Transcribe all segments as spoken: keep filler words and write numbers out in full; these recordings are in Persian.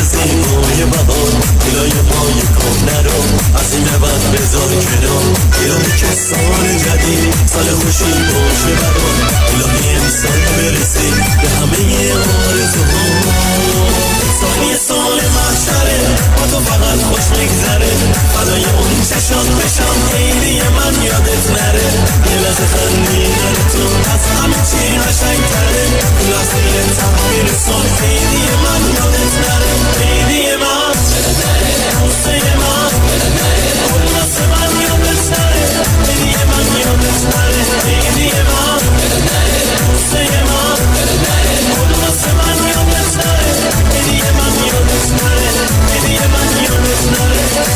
زیر پای بهار دلای پای کم نرو، از این به بعد بذار کنار ایرانی که سال جدید سال خوشی باش ببرون، ایرانی امسال برسیم به همه آرزوها، ثانیه سال محشره با تو فقط خوش میگذره، فدای اون چشات بشم عیدی من یادت نره، یه لحظه خندیدن تو از همه چی قشنگ‌تره، لحظه تحویل سال عیدی من یادت نره، عیدی من حسین من اون لحظه من یادت نره، عیدی من یادت نره، عیدی من حسین من اون لحظه من یادت نره، عیدی من یادت نره، عیدی من یادت نره.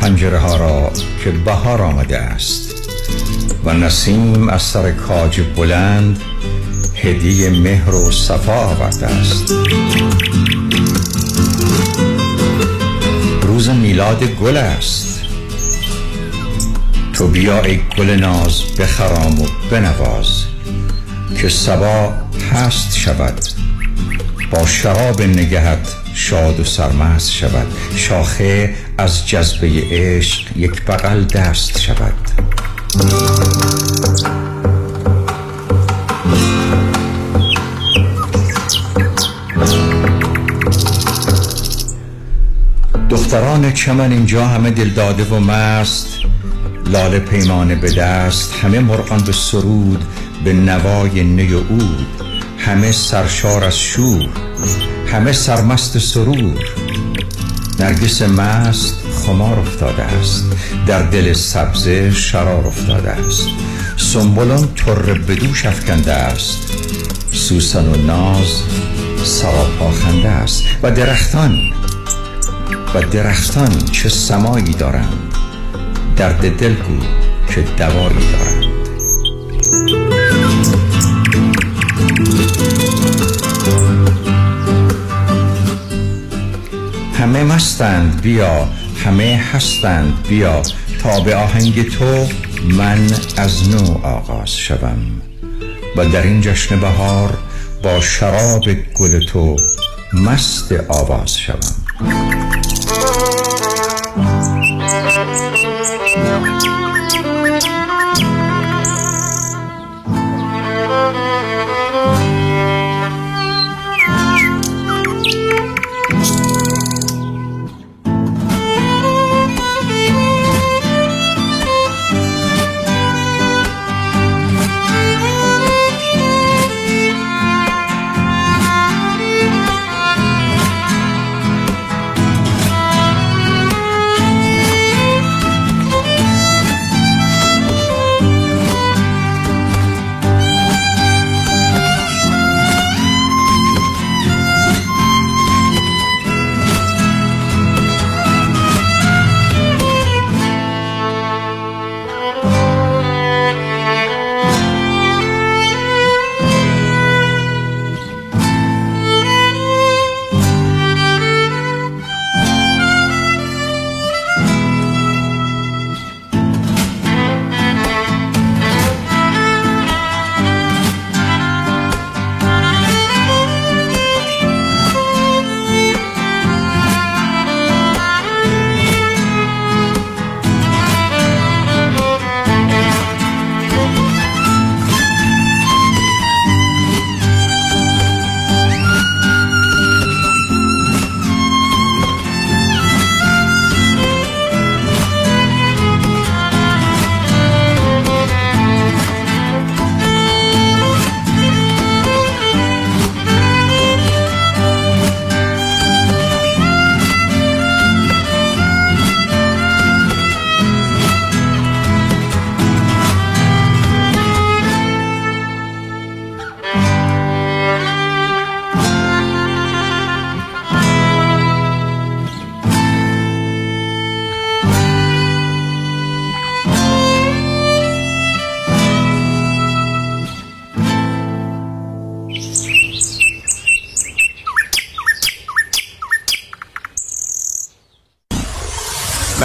پنجره ها را که بهار آمده است و نسیم از سر کاج بلند هدیه مهر و صفا آورده است. روز میلاد گل است، تو بیا ای گل ناز بخرام و بنواز که صبا هست شود، با شراب نگهت شاد و سرمست شود، شاخه از جذبه عشق یک بغل دست شود. دختران چمن اینجا همه دلداده و مست، لاله پیمانه به دست، همه مرغان به سرود به نوای نی و عود، همه سرشار از شور، همه سرمست سرور. نرگس مست خمار افتاده است، در دل سبزه شرار افتاده است، سنبلان تر بدوش افکنده است، سوسن و ناز سراپا خنده است. و درختان و درختان چه سمایی دارند، درد دل گو که دوایی دارند. همه مستند بیا، همه هستند بیا، تا به آهنگ تو من از نو آغاز شوم و در این جشن بهار با شراب گل تو مست آواز شوم.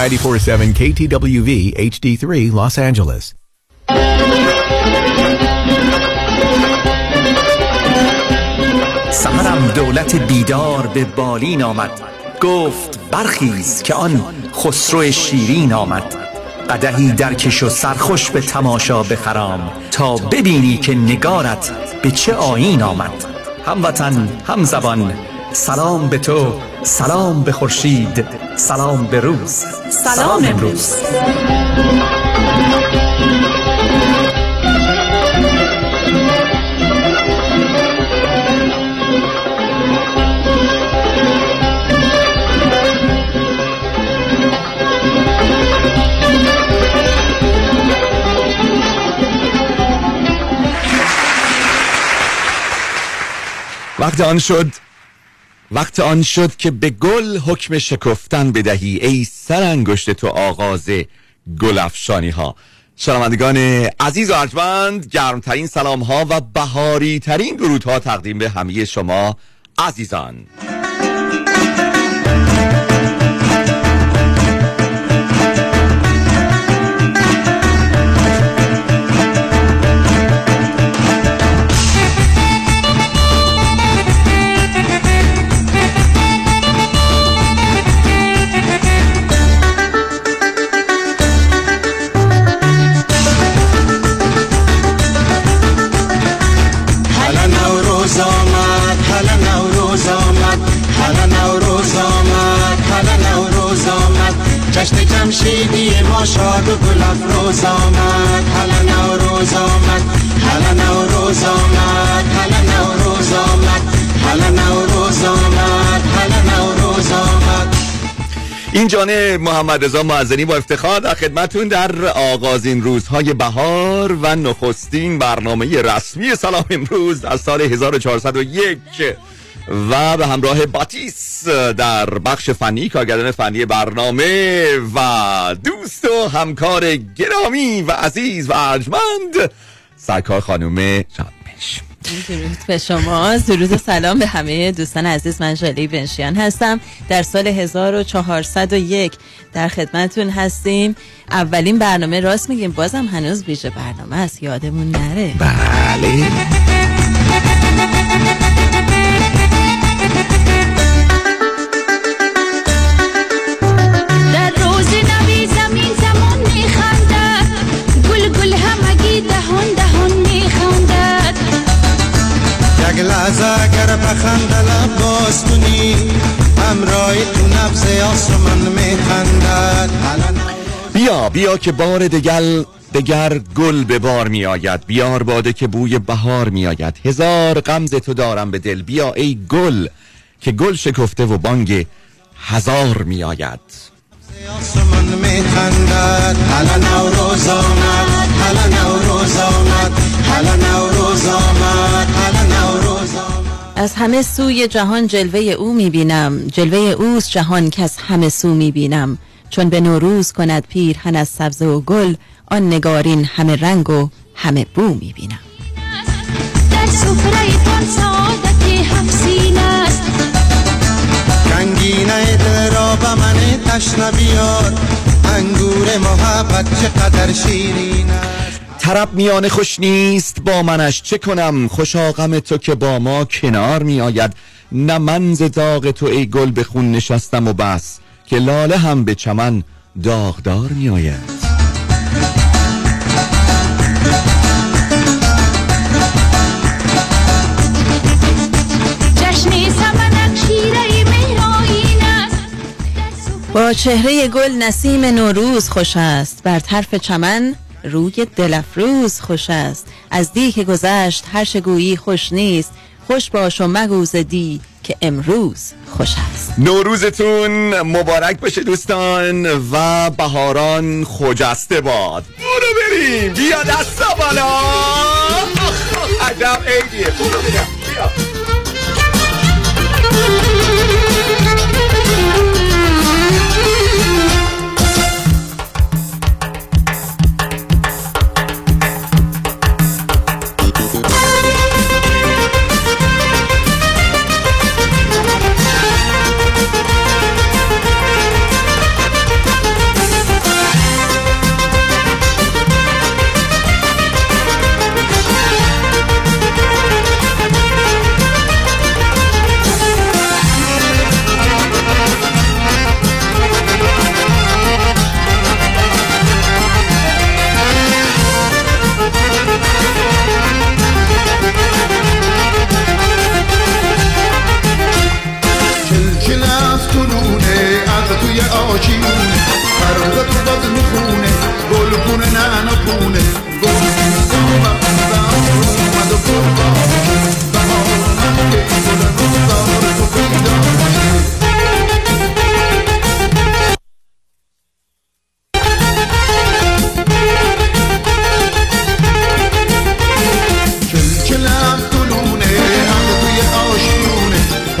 ninety-four point seven K T W V H D three Los Angeles. سحرم دولت بیدار به بالین آمد، گفت برخیز که آن خسرو شیرین آمد. قدحی درکش و سرخوش به تماشا بخرام، تا ببینی که نگارت به چه آیین آمد. هموطن همزبان، سلام به تو، سلام به خورشید، سلام به روز، سلام امروز. وقت آن شد، وقت آن شد که به گل حکم شکفتن بدهی، ای سرانگشت تو آغاز گل افشانی ها. شنوندگان عزیز و ارجمند، گرمترین سلام ها و بهاری ترین درود ها تقدیم به همه شما عزیزان. جشن جمشیدی ما شاد و گل افروز آمد، هلا نوروز آمد، هلا نوروز آمد، هلا نوروز آمد، هلا نوروز آمد، هلا نوروز آمد. این جانه محمد رضا معزنی با افتخار در خدمتون در آغازین روزهای بهار و نخستین برنامه رسمی سلام امروز از سال هزار و چهارصد و یک و به همراه باتیس در بخش فنی، کارگردان فنی برنامه و دوست و همکار گرامی و عزیز و ارجمند سرکار خانم جانبش. درود به شما، درود و سلام به همه دوستان عزیز. من جلی بنشیان هستم، در سال هزار و چهارصد و یک در خدمتون هستیم. اولین برنامه، راست میگیم بازم هنوز ویژه برنامه است، یادمون نره. بله یک لحظه اگر بخند لب باز کنی، همراه تو نبض آسمان میخندد. بیا بیا که بار دگل دگر گل به بار می آید، بیار باده که بوی بهار می آید. هزار غمز تو دارم به دل، بیا ای گل که گل شکفته و بانگ هزار می آید. آسمان میخندد، هلا نوروز آمد، هلا نوروز آمد، هلا نوروز آمد، هلا نوروز آمد. از همه سوی جهان جلوه او میبینم، جلوه اوست جهان که از همه سو میبینم. چون به نوروز کند پیرهن از سبزه و گل، آن نگارین همه رنگ و همه بو میبینم. در سفره‌تان سعادت همسین است، رنگینه دل را به من تشنه بیار، انگور محبت چقدر شیرین است. طرب میانه خوش نیست با منش، چه کنم خوشا غم تو که با ما کنار می آید. نه من ز داغ تو ای گل به خون نشستم و بس، که لاله هم به چمن داغدار می آید. با چهره گل نسیم نوروز خوش است، بر طرف چمن روی دلفروز خوش است. از دی که گذشت هر شگویی خوش نیست، خوش باش و مگوز دی که امروز خوش است. نوروزتون مبارک باشه دوستان و بهاران خجسته باد. برو بریم، بیا دستا بالا، عجب عیدیه. برو بریم، بیا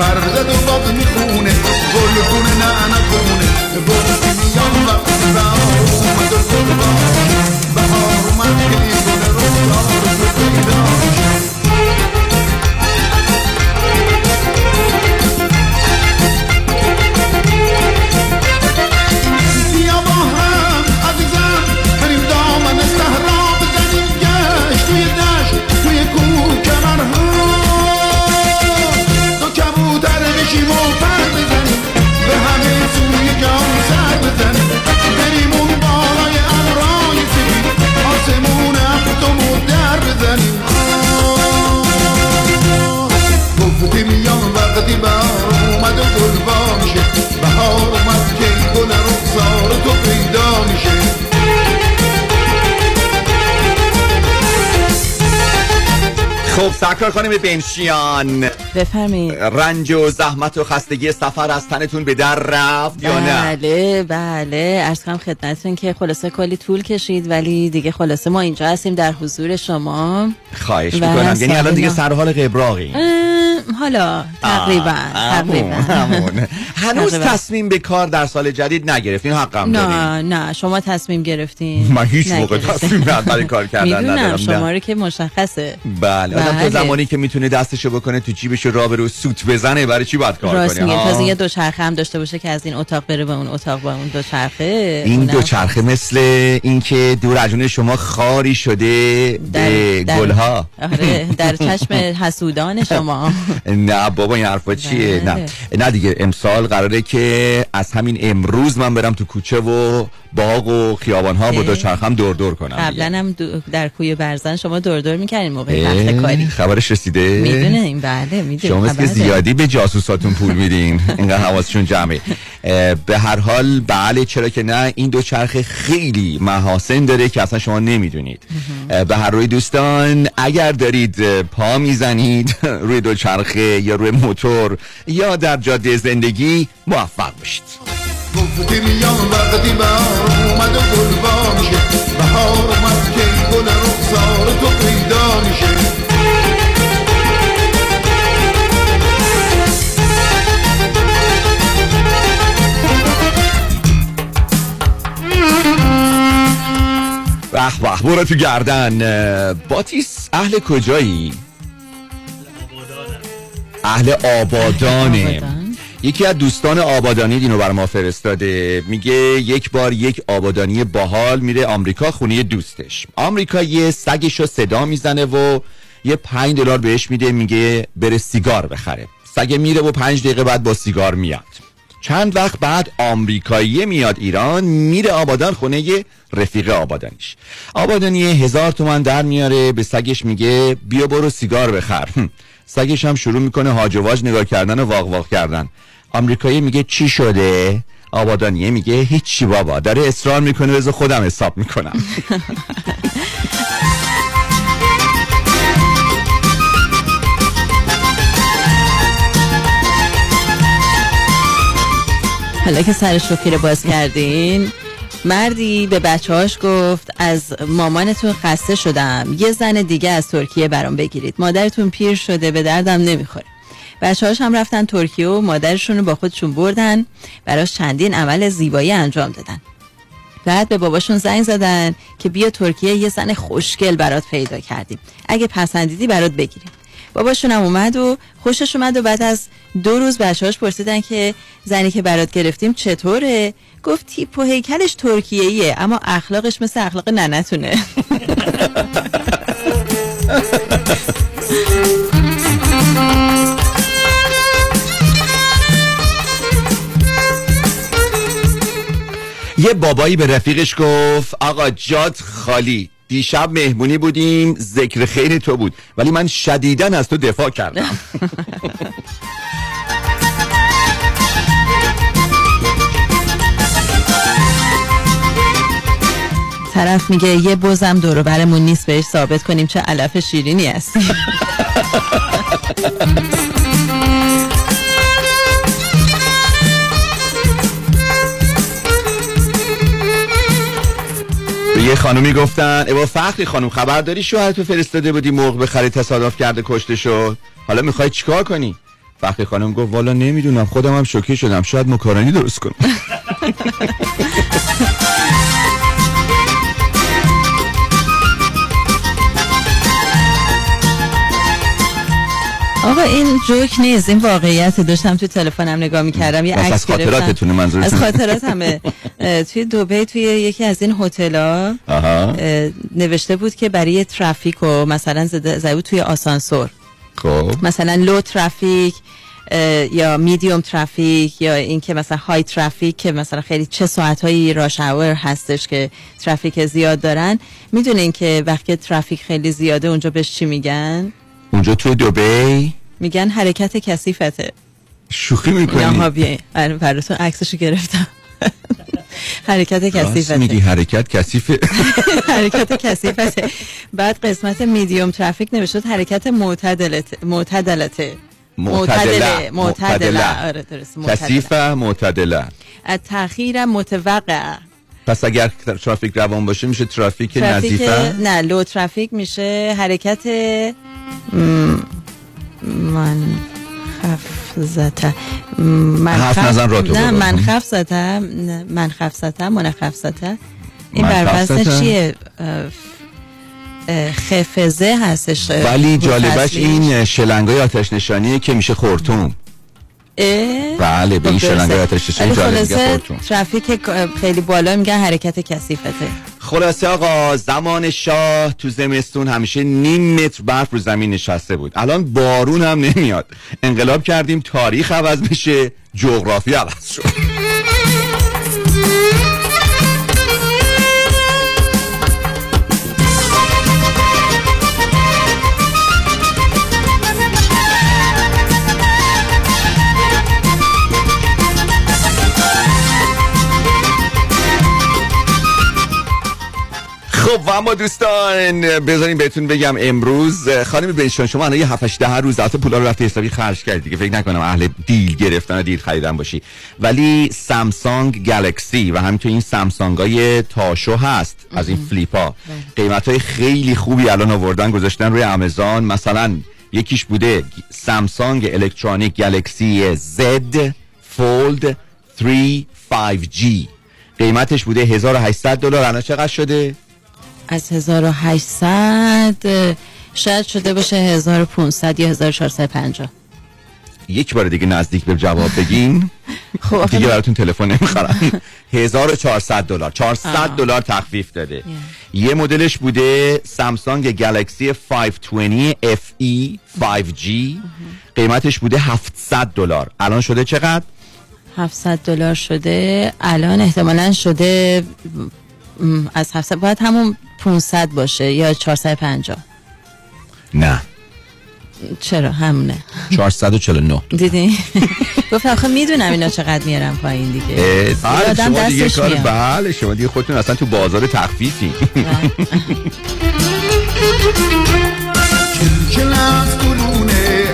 پرده دو باب میخونه گل کنه نه نکنه بابا میان و بهار اومد و گل بهار اومد که این گل رو دار تو پیدا. خب سرکار خانم بنشیان بفرمایید، رنج و زحمت و خستگی سفر از تنتون به در رفت یا نه؟ بله بله عرض کنم خدمتتون که خلاصه کلی طول کشید ولی دیگه خلاصه ما اینجا هستیم در حضور شما. خواهش میکنم. یعنی الان دیگه سر حال قبراقی؟ حالا تقریبا تقریبا هنوز تقریبا. تصمیم به کار در سال جدید نگرفتین؟ حقم دارین. نه نه شما تصمیم گرفتین. من هیچ موقع تصمیم برای کار کردن ندارم. شما رو که مشخصه. بله آدم تو زمانی که میتونه دستشو بکنه تو جیبش را برو سوت بزنه برای چی باید کار کنه؟ راست میگه. دو چرخه هم داشته باشه که از این اتاق بره به اون اتاق با اون دو چرخه. این دو چرخه مثل اینکه دور از جون شما خاری شده به گلها. آره در چشم حسودان شما. نه بابا این حرفا چیه؟ نه نه دیگه امسال قراره که از همین امروز من برم تو کوچه و باغ و خیابان ها با دو چرخم دور دور کنم. قبلا هم در کوی برزن شما دور دور می‌کردین موقع وقت کاری. خبرش رسیده؟ میدونه این بله میدونه. شما که زیادی به جاسوساتون پول میدین. اینقدر حواسشون جمعه. به هر حال بله چرا که نه، این دو چرخ خیلی محاسن داره که اصلا شما نمیدونید. به هر روی دوستان اگر دارید پا میزنید روی دو چرخه یا روی موتور یا در جاده زندگی موفق باشید. گفتی میام وقتی بهار اومد و گل وا میشه، بهار اومد که گل رخسار تو پیدا میشه. بح بح برو تو گردن. باتیس اهل کجایی؟ اهل آبادانه. آبادان. یکی از دوستان آبادانی اینو بر ما فرستاده، میگه یک بار یک آبادانی باحال میره آمریکا خونه دوستش، آمریکا یه سگشو صدا میزنه و یه پنج دلار بهش میده، میگه بره سیگار بخره. سگ میره و پنج دقیقه بعد با سیگار میاد. چند وقت بعد آمریکایی میاد ایران، میره آبادان خونه یه رفیق آبادانیش. آبادانی هزار تومن در میاره به سگش، میگه بیا برو سیگار بخر. سگش هم شروع میکنه هاج و واج نگاه کردن و واق واق کردن. آمریکایی میگه چی شده؟ آبادانیه میگه هیچی بابا، داره اصرار میکنه بذار خودم حساب میکنم. حالا که سرش رو پیر باز کردین، مردی به بچه‌هاش گفت از مامانتون خسته شدم، یه زن دیگه از ترکیه برام بگیرید، مادرتون پیر شده به دردم نمیخوره. بچه‌هاش هم رفتن ترکیه و مادرشون رو با خودشون بردن، براش چندین عمل زیبایی انجام دادن. بعد به باباشون زنگ زدن که بیا ترکیه یه زن خوشگل برات پیدا کردیم، اگه پسندیدی برات بگیریم. باباشون هم اومد و خوشش اومد و بعد از دو روز بچه‌هاش پرسیدن که زنی که برات گرفتیم چطوره؟ گفت تیپ و هیکلش ترکیه‌ایه اما اخلاقش مثل اخلاق ننتونه. یه بابایی به رفیقش گفت آقا جات خالی، دیشب مهمونی بودیم ذکر خیر تو بود ولی من شدیداً از تو دفاع کردم. طرف میگه یه بزم دور و برمون نیست بهش ثابت کنیم چه علف شیرینی است. یه خانومی گفتن ای بابا فخری خانم خبر داری شوهرتو فرستاده بودی مرغ بخری تصادف کرده کشته شد، حالا میخوای چیکار کنی؟ فخری خانم گفت والا نمیدونم، خودم هم شوکه شدم، شاید مکارونی درست کنم. آقا این جوک نیست، این واقعیت. داشتم توی تلفنم نگاه می‌کردم یه عکس گرفتم. از خاطراتتونه منظورتون؟ از خاطراتمه. توی دبی توی یکی از این هتل‌ها نوشته بود که برای ترافیک و مثلا زده بود توی آسانسور. خب مثلا لو ترافیک یا میدیوم ترافیک یا اینکه مثلا های ترافیک که مثلا خیلی چه ساعت‌های راش اور هستش که ترافیک زیاد دارن. میدونین که وقتی ترافیک خیلی زیاده اونجا بهش چی میگن؟ اونجا تو دبی میگن حرکت کثیفته. شوخی میکنی؟ نه بیاین، من براتون عکسشو گرفتم. حرکت کثیفته. میگی حرکت کثیفه. حرکت کثیفته. بعد قسمت میدیوم ترافیک نوشته حرکت معتدلته. معتدلته. معتدله. معتدله. آره درست. کثیفه معتدله. تأخیر متوقع. پس اگر ترافیک روان باشه میشه ترافیک نظیفه؟ نه، لو ترافیک میشه حرکت من خف زده. من خف نه من خف زده من خف زده من خف زده این بربسته چیه؟ خفزه هستش. ولی جالبش این شلنگای آتش نشانیه که میشه خورتوم. بله به این شلنگای آتش نشانی جالبه خورتوم. ترافیک خیلی بالا میگن حرکت کثیفته. خلاصه آقا زمان شاه تو زمستون همیشه نیم متر برف رو زمین نشسته بود، الان بارون هم نمیاد. انقلاب کردیم، تاریخ عوض میشه، جغرافی عوض شد. خب و اما دوستان بذاریم بهتون بگم امروز خانم بنشان شما الان یه هفت هشت روز البته پولا رو رفته حسابی خرج کردی دیگه، فکر نکنم اهل دیل گرفتن و دیل خریدن باشی، ولی سامسونگ گلکسی و همینطور این سامسونگای تاشو هست از این فلیپا قیمت‌های خیلی خوبی الان آوردن گذاشتن روی آمازون. مثلا یکیش بوده سامسونگ الکترونیک گلکسی Z Fold سه فایو جی، قیمتش بوده هزار و هشتصد دلار، الان چقدر شده؟ از هزار و هشتصد شاید شده باشه هزار و پانصد یا هزار و چهارصد و پنجاه. یک بار دیگه نزدیک به جواب بگین. خب دیگه براتون تلفن نمیخرم. هزار و چهارصد دلار، چهارصد دلار تخفیف داده. یه مدلش بوده سامسونگ گلکسی پانصد و بیست اف ای فایو جی، قیمتش بوده هفتصد دلار، الان شده چقدر؟ هفتصد دلار شده الان، احتمالاً شده از هفتصد، باید همون پانصد باشه یا چهارصد و پنجاه. نه چرا همونه چهارصد و چهل و نه. دیدی گفتم آخه میدونم اینا چقدر میارم پایین دیگه. بله شما دیگه کار بله شما دیگه خودتون اصلا تو بازار تخفیفی.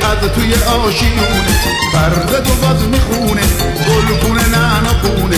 از توی آشیونه فرد تو باز میخونه گل کنه نانا کنه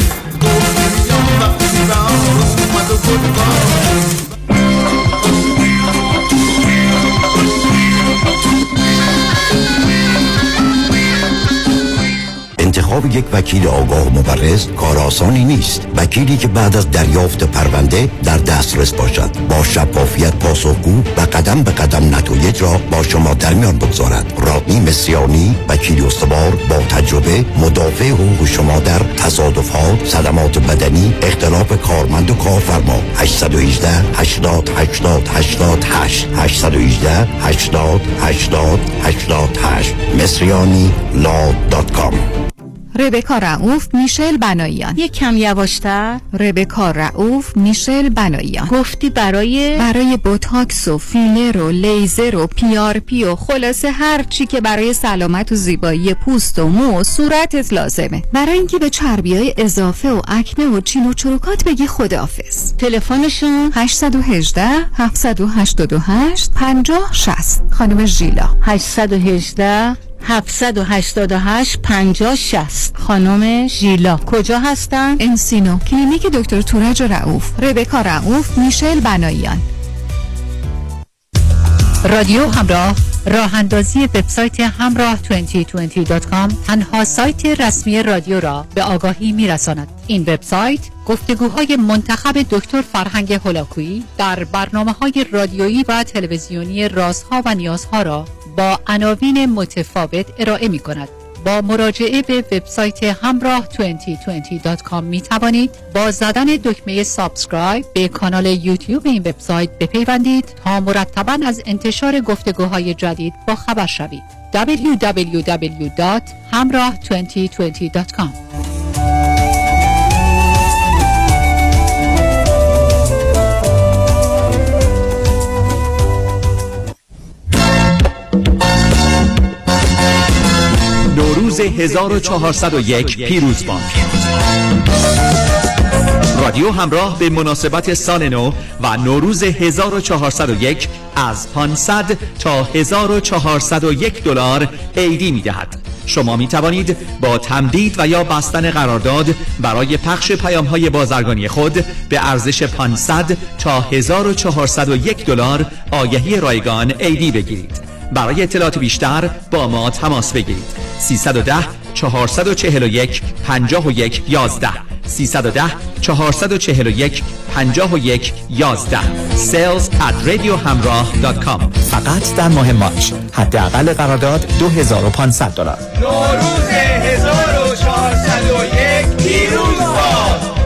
انتخاب یک وکیل آگاه و مبرز کار آسانی نیست. وکیلی که بعد از دریافت پرونده در دسترس باشد، با شفافیت پاسخگو و قدم به قدم نتایج را با شما در میان بگذارد. رادنی مصریانی، وکیل استوار با تجربه، مدافع حقوق شما در تصادفات، صدمات بدنی، اختلاف کارمند و کارفرما. هشت یک هشت، هشتاد، هشتاد، هشتاد و هشت هشت یک هشت، هشتاد، هشتاد، هشتاد و هشت مصریانی لا دات کام. ربکا رئوف میشل بنایان. یک کم یواشتر. ربکا رئوف میشل بنایان. گفتی برای برای بوتاکس و فیلر و لیزر و پی آر پی و خلاصه هر چی که برای سلامت و زیبایی پوست و مو و صورتت لازمه. برای اینکه به چربیای اضافه و اکنه و چین و چروکات بگی خداحافظ. تلفنشون هشت یک هشت، هفت هشت هشت، پنج صفر شش صفر. خانم ژیلا. هشت یک هشت، هفت هشت هشت، پنج صفر شش صفر. خانم ژیلا کجا هستن؟ انسینو، کلینیک دکتر تورج رئوف. ربکا رئوف میشل بنایان. رادیو همراه راه اندازی وبسایت همراه دو هزار و بیست دات کام تنها سایت رسمی رادیو را به آگاهی می‌رساند. این وبسایت گفتگوهای منتخب دکتر فرهنگ هولاکویی در برنامه‌های رادیویی و تلویزیونی رازها و نیازها را با عناوین متفاوت ارائه می‌کند. با مراجعه به وبسایت همراه دو هزار و بیست دات کام می توانید با زدن دکمه سابسکرایب به کانال یوتیوب این وبسایت بپیوندید تا مرتباً از انتشار گفتگوهای جدید با خبر شوید. دبلیو دبلیو دبلیو دات همراه دو هزار و بیست دات کام روز هزار و چهارصد و یک پیروز باد. رادیو همراه به مناسبت سال نو و نوروز هزار و چهارصد و یک از پانصد تا هزار و چهارصد و یک دلار عیدی می دهد. شما می توانید با تمدید و یا بستن قرارداد برای پخش پیام های بازرگانی خود به ارزش پانصد تا هزار و چهارصد و یک دلار آگهی رایگان عیدی بگیرید. برای اطلاعات بیشتر با ما تماس بگیرید. سیصد و ده چهارصد و چهل و یک پنجاه و یک یازده سیصد و ده چهارصد و چهل و یک پنجاه و یک یازده sales at radio hamrah dot com. فقط در ماه مارچ حداقل قرارداد دو هزار و پانصد دلار. نوروز هزار و چهارصد و یک پیروز باد.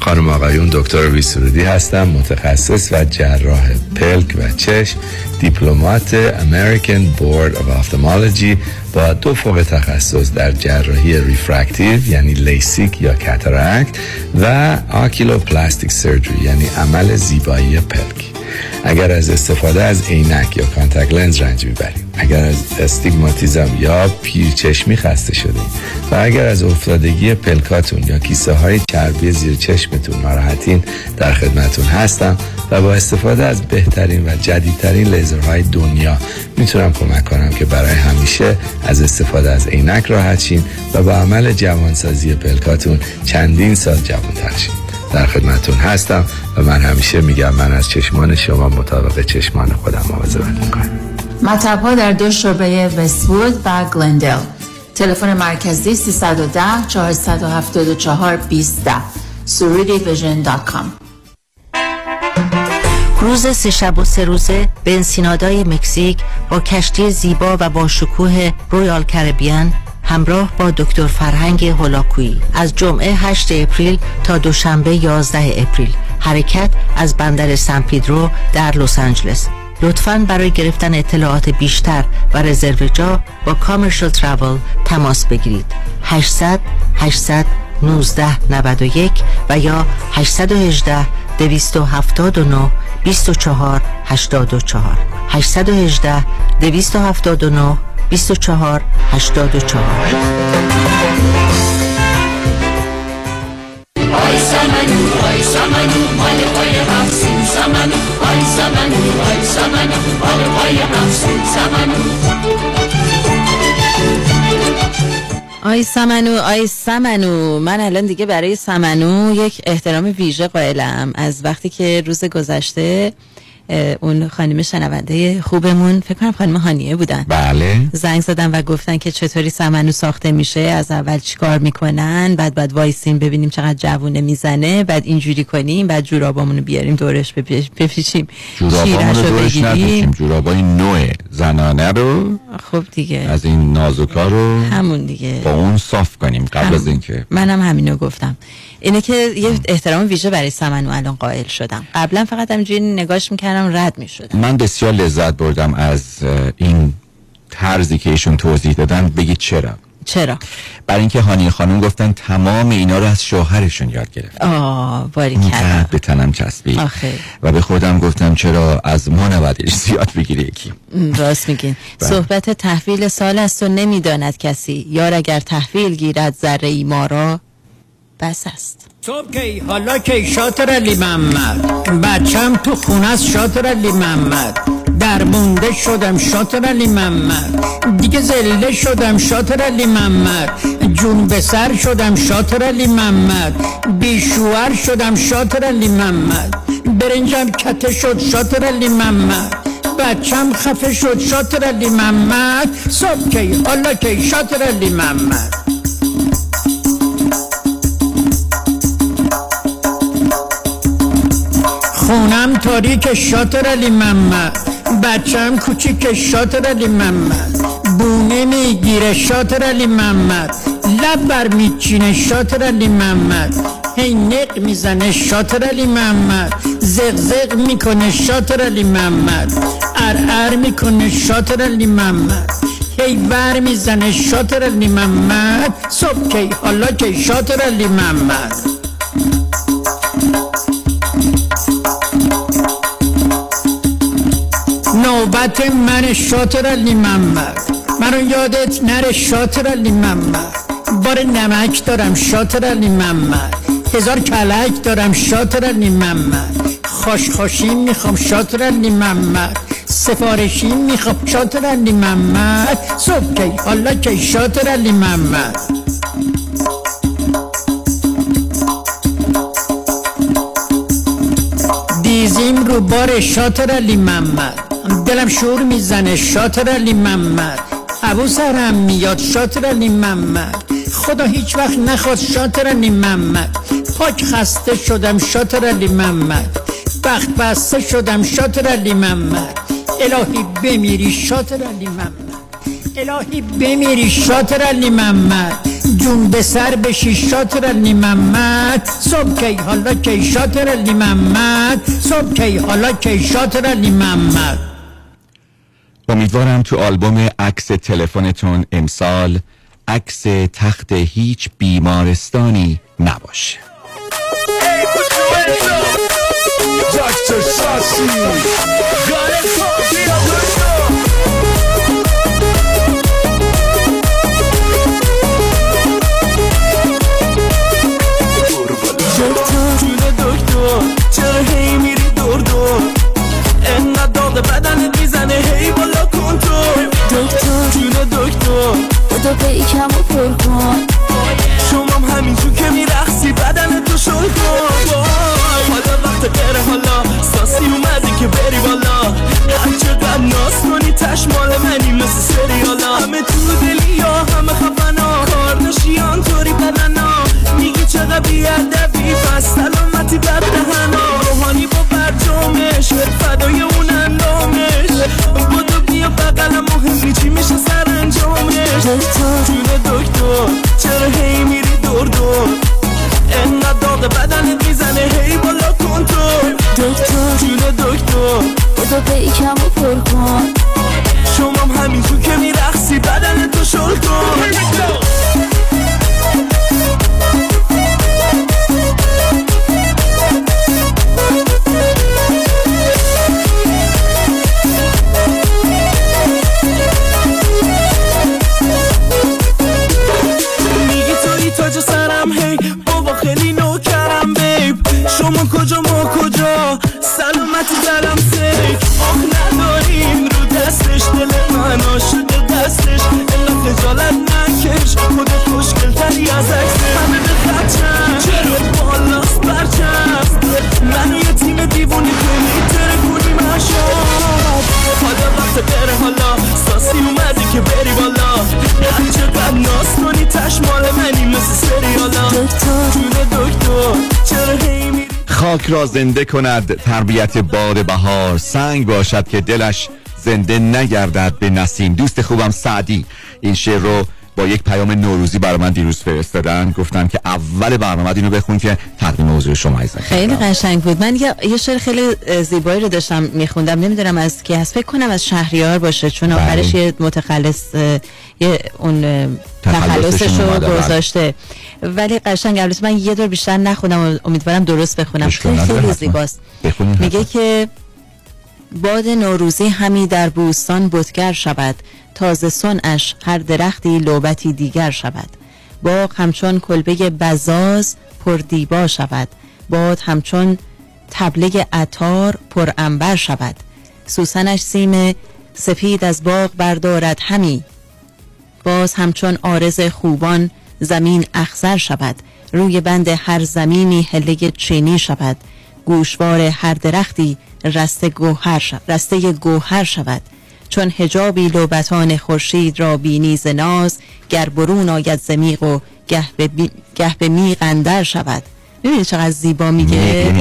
خانم آقایون، دکتر ویسرودی هستم، متخصص و جراح پلک و چشم، دیپلمات American Board of Ophthalmology با دو فوق تخصص در جراحی ریفرکتیو یعنی لیسیک یا کاتاراکت و آکیلوپلاستیک سرجری یعنی عمل زیبایی پلک. اگر از استفاده از عینک یا کانتاکت لنز رنج میبرید، اگر از استیگماتیزم یا پیرچشمی خسته شده و اگر از افتادگی پلکاتون یا کیسه های چربی زیر چشمتون ناراحتین، در خدمتون هستم و با استفاده از بهترین و جدیدترین لیزرهای دنیا میتونم کمک کنم که برای همیشه از استفاده از عینک راحت شین و با عمل جوانسازی پلکاتون چندین سال جوانتر شین. در خدمتون هستم و من همیشه میگم من از چشمان شما مطابق چشمان خودم مواظبت میکنم. مطب ها در دو شعبه وست‌وود و گلندل. تلفن مرکزی سیصد و ده چهارصد و هفتاد و چهار بیست. سوریدیویژن دات کام. روز سه شب و سه روزه به انسینادای مکزیک با کشتی زیبا و با شکوه رویال کریبیان همراه با دکتر فرهنگ هولاکویی از جمعه هشت اپریل تا دوشنبه یازده اپریل. حرکت از بندر سن پیدرو در لس آنجلس. لطفاً برای گرفتن اطلاعات بیشتر و رزرو جا با کامرشال تراول تماس بگیرید. هشتصد هشتصد نوزده نود و یک و یا هشت یک هشت دو هفت نه دو چهار هشت چهار هشت یک هشت دو هفت نه بیست و چهار هشتاد و چهار. آی سمنو، آی سمنو، من الان دیگه برای سمنو یک احترام ویژه قائلم. از وقتی که روز گذشته اون خانم شنونده خوبمون، فکر کنم خانم هانیه بودن، بله، زنگ زدن و گفتن که چطوری سمنو ساخته میشه، از اول چیکار میکنن، بعد بعد وایسیم ببینیم چقدر جوونه میزنه، بعد اینجوری کنیم، بعد جورابامونو بیاریم دورش بپیچیم، جورابامونو دورش نپیچیم، جورابای نوع زنانه رو، خب دیگه از این نازوکا رو همون دیگه با اون صاف کنیم قبل هم. از اینکه منم هم همینو گفتم، اینه که یه احترام ویژه برای سمنو الان قائل شدم. قبلا فقط همینجوری نگاش میکردم رد میشدم. من بسیار لذت بردم از این طرزی که ایشون توضیح دادن. بگید چرا؟ چرا؟ برای اینکه هانی خانم گفتن تمام اینا رو از شوهرشون یاد گرفتن. آه باریکلا. به تنم چسبید. آخه. و به خودم گفتم چرا از ما نباید زیاد بگیری یکی. راست میگین. صحبت تحویل سال است و نمیداند کسی، یار اگر تحویل گیرد ذره ای ما را بس است. صبحی حالا که شاطر علی محمد، بچم تو خونه است شاطر علی محمد، در مونده شدم شاطر علی محمد، دیگه زله شدم شاطر علی محمد، جون به سر شدم شاطر علی محمد، بیشوار شدم شاطر علی محمد، برنجم کته شد شاطر علی محمد، بچم خفه شد شاطر علی محمد سبکی آلا کی شاطر علی محمد. خونم تاریک شاطر علی محمد، بچم کوچیک شاطر علی محمد، بونه میگیره شاطر علی محمد، لب برمیچینه شاطر علی محمد، هی نق میزنه شاطر علی محمد، زغزغ میکنه شاطر علی محمد، ارعر میکنه شاطر علی محمد، هی ور میزنه شاطر علی محمد، صبح کی حالا کی شاطر علی محمد. نوبت من شاطر علی محمد، منو یادت نره شاطر علی محمد، بار نمک دارم شاطر علی محمد، هزار کلک دارم شاطر علی محمد، خوش خوشی میخوام شاطر علی محمد، سفارشی میخوام شاطر علی محمد، صبح کی حالا کی شاطر علی محمد. دیزیم رو بار شاطر علی محمد، دلم شور میزنه شاطر علی محمد، ابو سرم میاد شاطر علی محمد، خدا هیچ وقت نخواست شاطر علی محمد، پاک خسته شدم شاطر علی محمد، بخت بسته شدم شاطر علی محمد، الهی بمیری شاطر علی محمد، الهی بمیری شاطر علی محمد، جون به سر بشی شاطر علی محمد، صبح کی حالا کی شاطر علی محمد، صبح کی حالا کی شاطر علی محمد. امیدوارم تو آلبوم عکس تلفنتون امسال عکس تخت هیچ بیمارستانی نباشه. چرا هی میری دور دور انقدر داغ بدنت میزنه هی بالا کن تو دکتر جونه دکتر تو به ای کمو پر کن شمام همینجون که میرخصی بدن تو شل کن حالا وقت بره حالا ساسی اومدی که بری والا هرچقدر ناس کنی تشمال منی مثل سریالا همه تو دلی ها همه خفنا کارداشیان طوری بدنا میگی چقدر بیادبی پس سلامتی بر دهنا روحانی با برجامش فدای اون اندامش بودو بیا بقل مهمی چی میشه سرانجامش دکتر جونه دکتر چرا هی میری دور دور انقدر داغ بدنت میزنه هی بالا کن تو دکتر جونه دکتر بودو به ای کمو پر کن شمام همینجون که میرخصی بدن تو شل کن کجا ما کجا سلامتی درم سیک آخ نداریم رو دستش دل منو شده دستش الا خجالت نکش خود خوشگلتری از اکسه همه به خرچم چرا بالاست برچم منو یه تیم دیوونی کنی ترکونی محشم حالا وقت بره حالا ساسی اومدی که بری بالا هرچه بد ناس کنی تشمال منی مثل سریالا دکتر جونه دکتر چرا هی میری خاک را زنده کند تربیت باد بهار سنگ باشد که دلش زنده نگردد به نسیم. دوست خوبم سعدی این شعر رو با یک پیام نوروزی برای من دیروز فرستادن، گفتن که اول برنامه اینو بخون که تقدیم حضور شما ایزن. خیلی قشنگ بود. من یه شعر خیلی زیبایی رو داشتم میخوندم، نمیدونم از کی هست، فکر کنم از شهریار باشه چون آخرش یه متخلص یه اون تخلصش رو گذاشته، ولی قشنگ البته من یه دور بیشتر نخوندم، امیدوارم درست بخونم. خیلی زیباست. میگه که باد نوروزی همی در بوستان بتگر شود، تازه صنعش هر درختی لوبتی دیگر شود، باغ همچون کلبه بزاز پر دیبا شود، باد همچون تبله عطار پر انبر شود، سوسنش سیم سفید از باغ بردارد همی، باز همچون عارض خوبان زمین اخضر شود، روی بند هر زمینی حله چینی شود، گوشوار هر درختی رسته گوهر شود, رسته گوهر شود. چون حجابی لوبتان خورشید را بینی ز ناز, گر برون آید ز میغ و گه به, بی... گه به میغ اندر شود. ببینید چقدر زیبا میگه,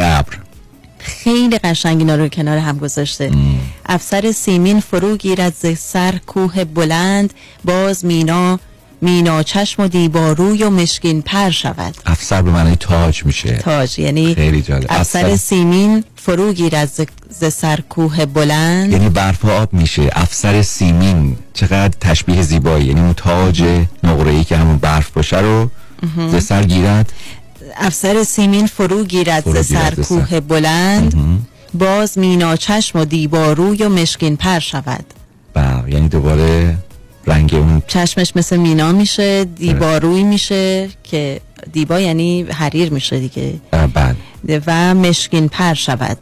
خیلی قشنگ اینا رو کنار هم گذاشته. افسر سیمین فرو گیرد ز سر کوه بلند, باز مینا مینا چشم و دیباروی و مشکین پر شود. افسر به معنی تاج میشه, تاج یعنی خیلی جالب. افسر, افسر سیمین فرو گیرد ز سر کوه بلند یعنی برف آب میشه. افسر سیمین چقدر تشبیه زیبایی, یعنی اون تاج نقره‌ای که همون برف باشه رو ز سر گیرد. افسر سیمین فرو گیرد ز سر کوه بلند, باز مینا چشم و دیباروی و مشکین پر شود. بله یعنی دوباره رنگ اون چشمش مثل مینا میشه, دیباروی میشه که دیبا یعنی حریر میشه دیگه, و مشکین پر شود.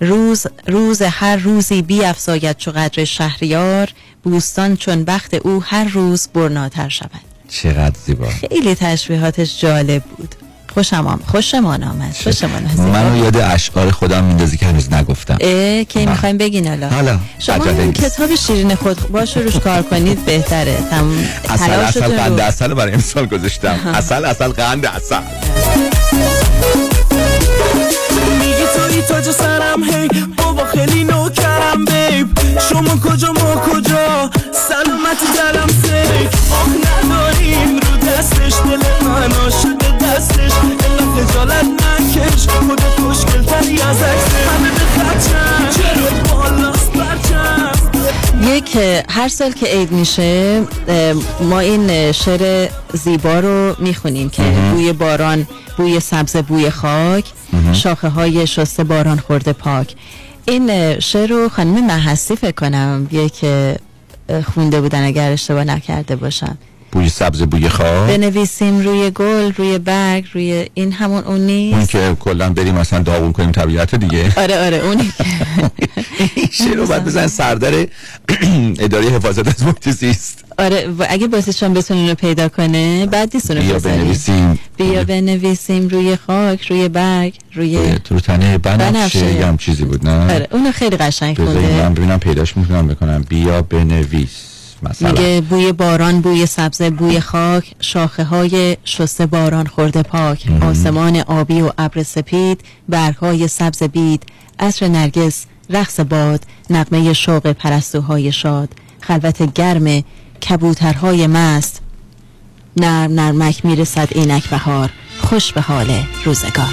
روز روز هر روزی بی افزاید چو قدر شهریار, بوستان چون بخت او هر روز برناتر شود. چقدر زیبا, خیلی تشبیهاتش جالب بود. خوشم آمد, خوشمان آمد, خوشمان آمد. منو یاد اشعار خودم میندازی که هنوز نگفتم. اه که میخوایم بگین حالا. حالا شما این کتاب شیرین خود باشه روش کار کنید بهتره. تمام اصل اصل قند اصل برای امسال گذاشتم. اصل اصل قند اصل. میگی تو تو سرم هی بابا خیلی نوکرم بیب, شما کجا ما کجا سلامت دلم سیک, آخ نداریم رو دستش دل من عاشق دستش, الا خجالت نکش خود خوشگلتری از اکسه همه به خدشم چرا بالاست برچم. یک هر سال که عید میشه ما این شعر زیبا رو میخونیم که بوی باران بوی سبز بوی خاک, شاخه های شسته باران خورده پاک. این شعر رو خانم مهستی فکر کنم یک خونده بودن اگر اشتباه نکرده باشم. بوی سبز بوی خاک بنویسیم روی گل روی برگ روی, این همون اون نیست اون که کلا بریم مثلا داغون کنیم طبیعت دیگه. آره آره اونی این شعر رو بعد بزن سردار اداره حفاظت از محیط زیست. آره اگه باسشون بتونین اونو پیدا کنه بعد دیسون رو بیا بنویسیم, بیا بنویسیم روی خاک روی برگ روی تو تنه بنفشه یا هم چیزی بود نه. آره اونو خیلی قشنگ خونده, من ببینم پیداش میتونم بکنم. بیا بنویس مثلا. میگه بوی باران بوی سبزه بوی خاک, شاخه های شسته باران خورده پاک, آسمان آبی و ابر سپید, برگ های سبز بید, عطر نرگس رقص باد, نغمه شوق پرستوهای شاد, خلوت گرم کبوترهای مست, نرم نرمک میرسد اینک بهار, خوش به حال روزگار.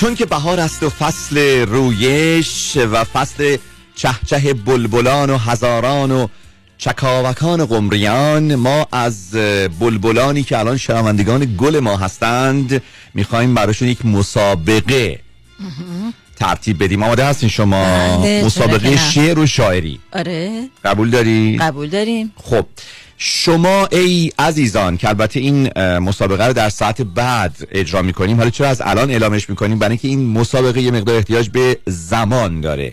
چون که بهار است و فصل رویش و فصل چهچه بلبلان و هزاران و چکاوکان و قمریان, ما از بلبلانی که الان شنوندگان گل ما هستند میخواییم براشون یک مسابقه ترتیب بدیم. آماده هستین شما؟ مسابقه شعر و شاعری. آره قبول داری؟ قبول داریم. خب شما ای عزیزان که البته این مسابقه رو در ساعت بعد اجرا میکنیم، حالا چرا از الان اعلامش میکنیم؟ برای اینکه این مسابقه یه مقدار احتیاج به زمان داره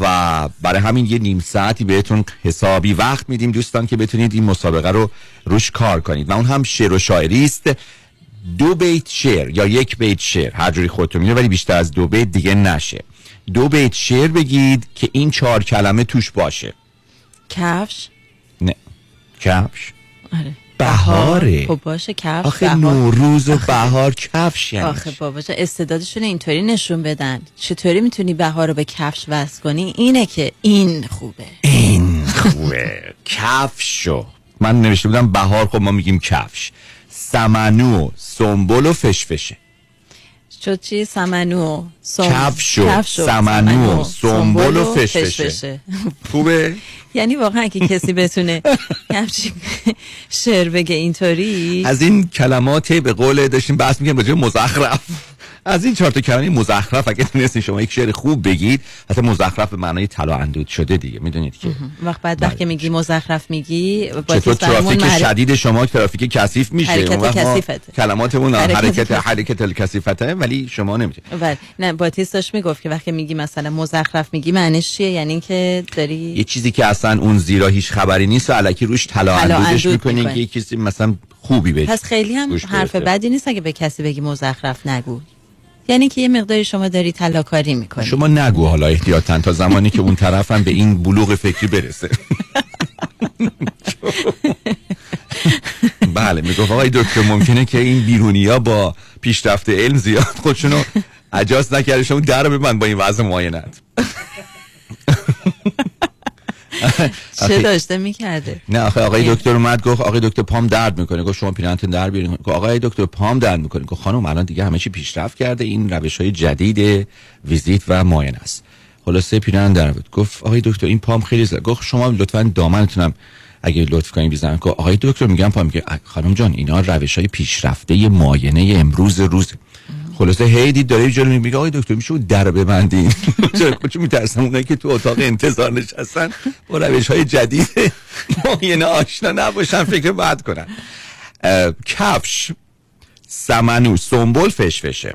و برای همین یه نیم ساعتی بهتون حسابی وقت میدیم دوستان که بتونید این مسابقه رو روش کار کنید. و اون هم شعر و شاعری است، دو بیت شعر یا یک بیت شعر، هر جوری خودتون میگید، ولی بیشتر از دو بیت دیگه نشه. دو بیت شعر بگید که این چهار کلمه توش باشه. کفش؟ نه، کفش آره. بهاره. خب باشه کفش. آخه نوروز و بهار کفش یعنی. آخه بابا جان استعدادشون اینطوری نشون بدن. چطوری میتونی بهار رو به کفش وصل کنی؟ اینه که این خوبه. این خوبه. کفشو. من نوشته بودم بهار، خب ما میگیم کفش. سمنو، سنبل و فشفشه. چو چی؟ سمنو، کفشو، سمنو، سنبل و فشفشه. خوبه؟ یعنی واقعا که کسی بتونه شعر بگه اینطوری از این کلمات، به قول داشتیم بحث میکنیم راجع به مزخرف، از این چهار تا کلمه مزخرف اگه تونستین شما یک شعر خوب بگید، حتی مزخرف به معنای طلا اندود شده دیگه، میدونید که وقت بعد وقت که میگی مزخرف میگی با ترافیک شدید شما، ترافیک کثیف میشه، حرکت کثیفته، کلماتمون حرکت حرکت کثیفته، ولی شما نمیتونید. نه باتیستاش میگفت که وقتی میگی مثلا مزخرف میگی معنیش چیه؟ یعنی اینکه داری یه چیزی که اصلا اون زیرا هیچ خبری نیست و الکی روش طلا اندودش میکنین که کسی مثلا خوبی بشه. پس خیلی هم حرف بدی نیست اگه به کسی بگی مزخرف نگو، یعنی که یه مقداری شما داری طلاکاری میکنی. شما نگو حالا احتیاطاً تا زمانی که اون طرف هم به این بلوغ فکری برسه. بله میگفت آقای دکتر ممکنه که این بیرونیا با پیشرفت علم زیاد خودشونو اجاز نکرده، شما در ببند با این وضع معاینت. چه داشته میکرده؟ نه آخه آقای دکتر اومد گفت آقای دکتر پام درد میکنه، گفت شما پیرنتون در بیارین، گفت آقای دکتر پام درد میکنه، گفت خانم الان دیگه همه چی پیشرفت کرده، این روش های جدید ویزیت و معاینه است. خلاصه پیرن در بود، گفت آقای دکتر این پام خیلی زرد، گفت شما لطفا دامنتونم اگه لطف کنین بزنید. گفت آقای دکتر میگم پام، میگه خانم جان اینا روش های پیشرفته معاینه امروز روز. خلاصه هی دید داره جلو میگه آقای دکتر میشه در ببندین، چون میترسم اونایی که تو اتاق انتظار نشستن با روش های جدید معاینه آشنا نباشن، فکر بد کنن. کفش، سمنو، سنبل، فشفشه.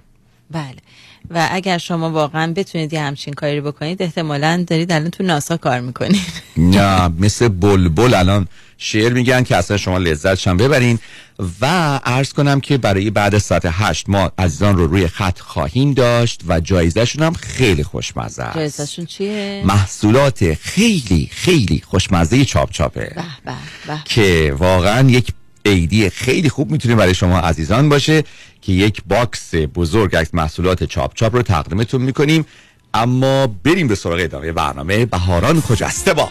بله و اگر شما واقعا بتونید یه همچین کاری رو بکنید احتمالاً دارید الان تو ناسا کار میکنید. نه مثل بلبل الان شعر میگن که اصلا شما لذتش هم ببرین. و عرض کنم که برای بعد ساعت هشت ما عزیزان رو روی خط خواهیم داشت و جایزهشون هم خیلی خوشمزه است. جایزهشون چیه؟ محصولات خیلی خیلی خوشمزه چاپ چاپه به به به، که واقعا یک ایدی خیلی خوب میتونه برای شما عزیزان باشه که یک باکس بزرگ از محصولات چاپ چاپ رو تقدیمتون میکنیم. اما بریم به سراغ ادامه برنامه. بهاران خجسته باد.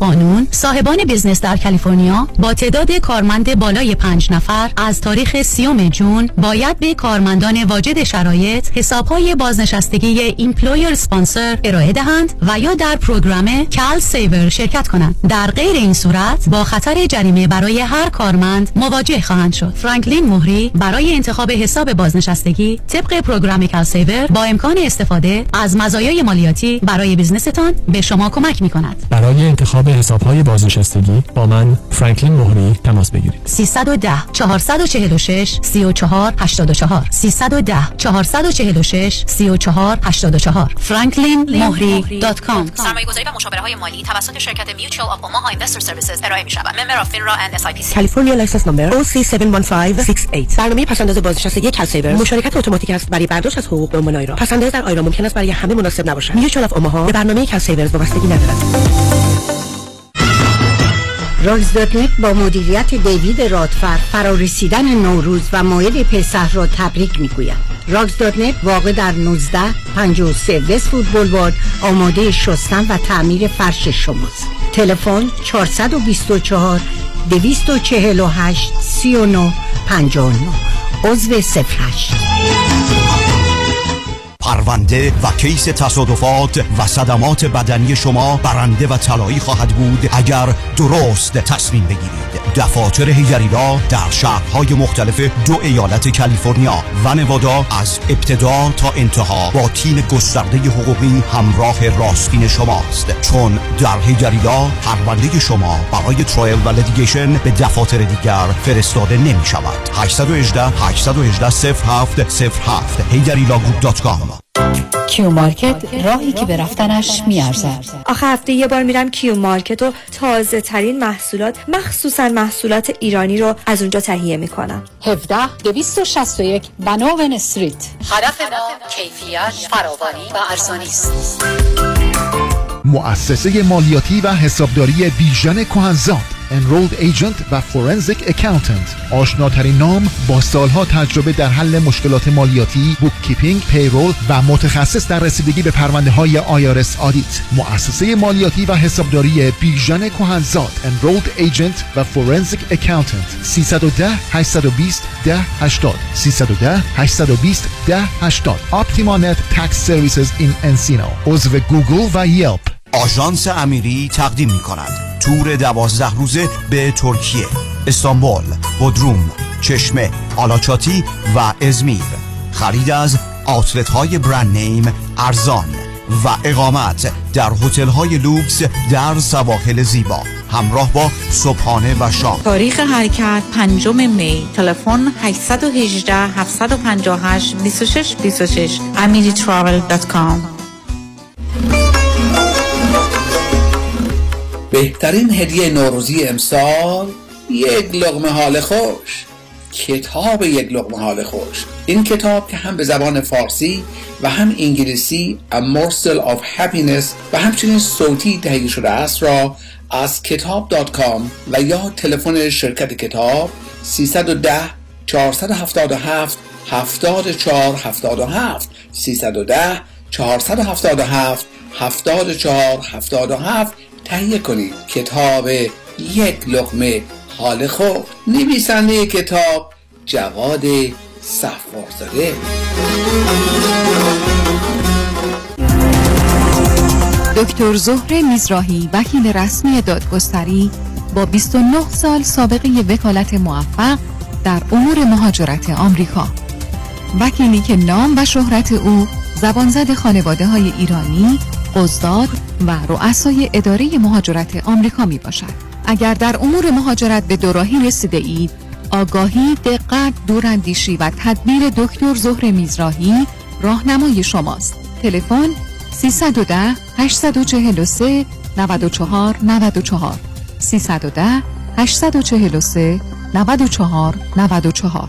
قانون صاحبان بزنس در کالیفرنیا با تعداد کارمند بالای پنج نفر از تاریخ سیوم جون باید به کارمندان واجد شرایط حسابهای بازنشستگی ایمپلویر سپانسر ارائه دهند و یا در پروگرام کال سیور شرکت کنند. در غیر این صورت با خطر جریمه برای هر کارمند مواجه خواهند شد. فرانکلین مهری برای انتخاب حساب بازنشستگی طبق پروگرام کال سیور با امکان استفاده از مزایای مالیاتی برای بزنستان به شما کمک می‌کند. برای انتخاب به حساب‌های بازنشستگی با من فرانکلین مهری تماس بگیرید. سه یک صفر چهار چهار شش سه چهار هشت چهار سه یک صفر چهار چهار شش سه چهار هشت چهار فرانکلین مهری دات کام. سرمایه‌گذاری و مشاوره‌های مالی توسط شرکت Mutual of Omaha Investors Services ارائه می‌شود. Member of FINRA and اس آی پی سی. California license number او سی هفت یک پنج شش هشت. برنامه پسنداز بازنشستگی Cal Savers مشارکت اتوماتیک است برای برداشت از حقوق به عنوان آیرا. پسنداز در آیرا ممکن است برای همه مناسب نباشد. Mutual of Omaha به برنامه Cal Savers وابستگی ندارد. رایز دات نت با مدیریت دیوید رادفر فرارسیدن نوروز و مایل پسح را تبریک میگوید. رایز دات نت واقع در نوزده پنجاه و سه وست فوتبال بولوارد آماده شستن و تعمیر فرش شماست. تلفن چهار دو چهار دو چهار هشت سه نه پنج نه عضو صفر هشت. پرونده و کیس تصادفات و صدمات بدنی شما برنده و طلایی خواهد بود اگر درست تصمیم بگیرید. دفاتر هیجریلا در شهرهای مختلف دو ایالت کالیفرنیا و نوادا از ابتدا تا انتها با تیم گسترده حقوقی همراه راستین شماست، چون در هیجریلا پرونده شما برای ترایل و لدیگیشن به دفاتر دیگر فرستاده نمی شود. هشت یک هشت هشت یک هشت صفر هفت صفر هفت هیجریلا گروپ دات کام. کیو مارکت، راهی که به رفتنش میارزد. آخه هفته یه بار میرم کیو مارکت و تازه ترین محصولات، مخصوصا محصولات ایرانی رو از اونجا تهیه میکنم. هفده دویست و شصت و یک بناون استریت. هدف ما کیفیت، فراوانی و ارزانی است. مؤسسه مالیاتی و حسابداری بیژن کهنزاد، Enrolled Agent و Forensic Accountant، آشناترین نام با سالها تجربه در حل مشکلات مالیاتی، بوککیپینگ، پیرول و متخصص در رسیدگی به پرونده های آی آر اس آدیت. مؤسسه مالیاتی و حسابداری بیژن کهنزاد، Enrolled Agent و Forensic Accountant. سه یک صفر هشت دو صفر ده هشتاد سه یک صفر هشت دو صفر ده هشتاد. Optimanet Tax Services in Encino، عضو گوگل و یلپ. آژانس امیری تقدیم می کند تور دوازده روزه به ترکیه، استانبول، بودروم، چشمه، آلاچاتی و ازمیر. خرید از آوتلت های برند نیم ارزان و اقامت در هتل های لوکس در سواحل زیبا همراه با صبحانه و شام. تاریخ حرکت پنجم می. تلفن هشت یک هشت هفت پنج هشت دو شش دو شش amiri travel dot com. بهترین هدیه نوروزی امسال یک لقمه حال خوش، کتاب یک لقمه حال خوش. این کتاب که هم به زبان فارسی و هم انگلیسی A Morsel of Happiness و همچنین صوتی تهیه شده است را از کتاب دات کام و یا تلفن شرکت کتاب سه یک صفر چهار هفت هفت هفتاد و چهار هفتاد و هفت سه یک صفر چهار هفت هفت هفتاد و چهار هفتاد و هفت تهیه کنید. کتاب یک لقمه حال خوب. نویسنده کتاب جواد صفارزاده. دکتر زهره میزراهی، وکیل رسمی دادگستری با بیست و نه سال سابقه وکالت موفق در امور مهاجرت آمریکا. وکیلی که نام و شهرت او زبانزد خانواده های ایرانی، قضات و رؤسای اداره مهاجرت آمریکا می باشد. اگر در امور مهاجرت به دوراهی رسیده اید، آگاهی، دقت، دوراندیشی و تدبیر دکتر زهره میزراهی راهنمای شماست. تلفن سه یک صفر هشت چهار سه نه چهار نه چهار سه یک صفر هشت چهار سه نه چهار نه چهار.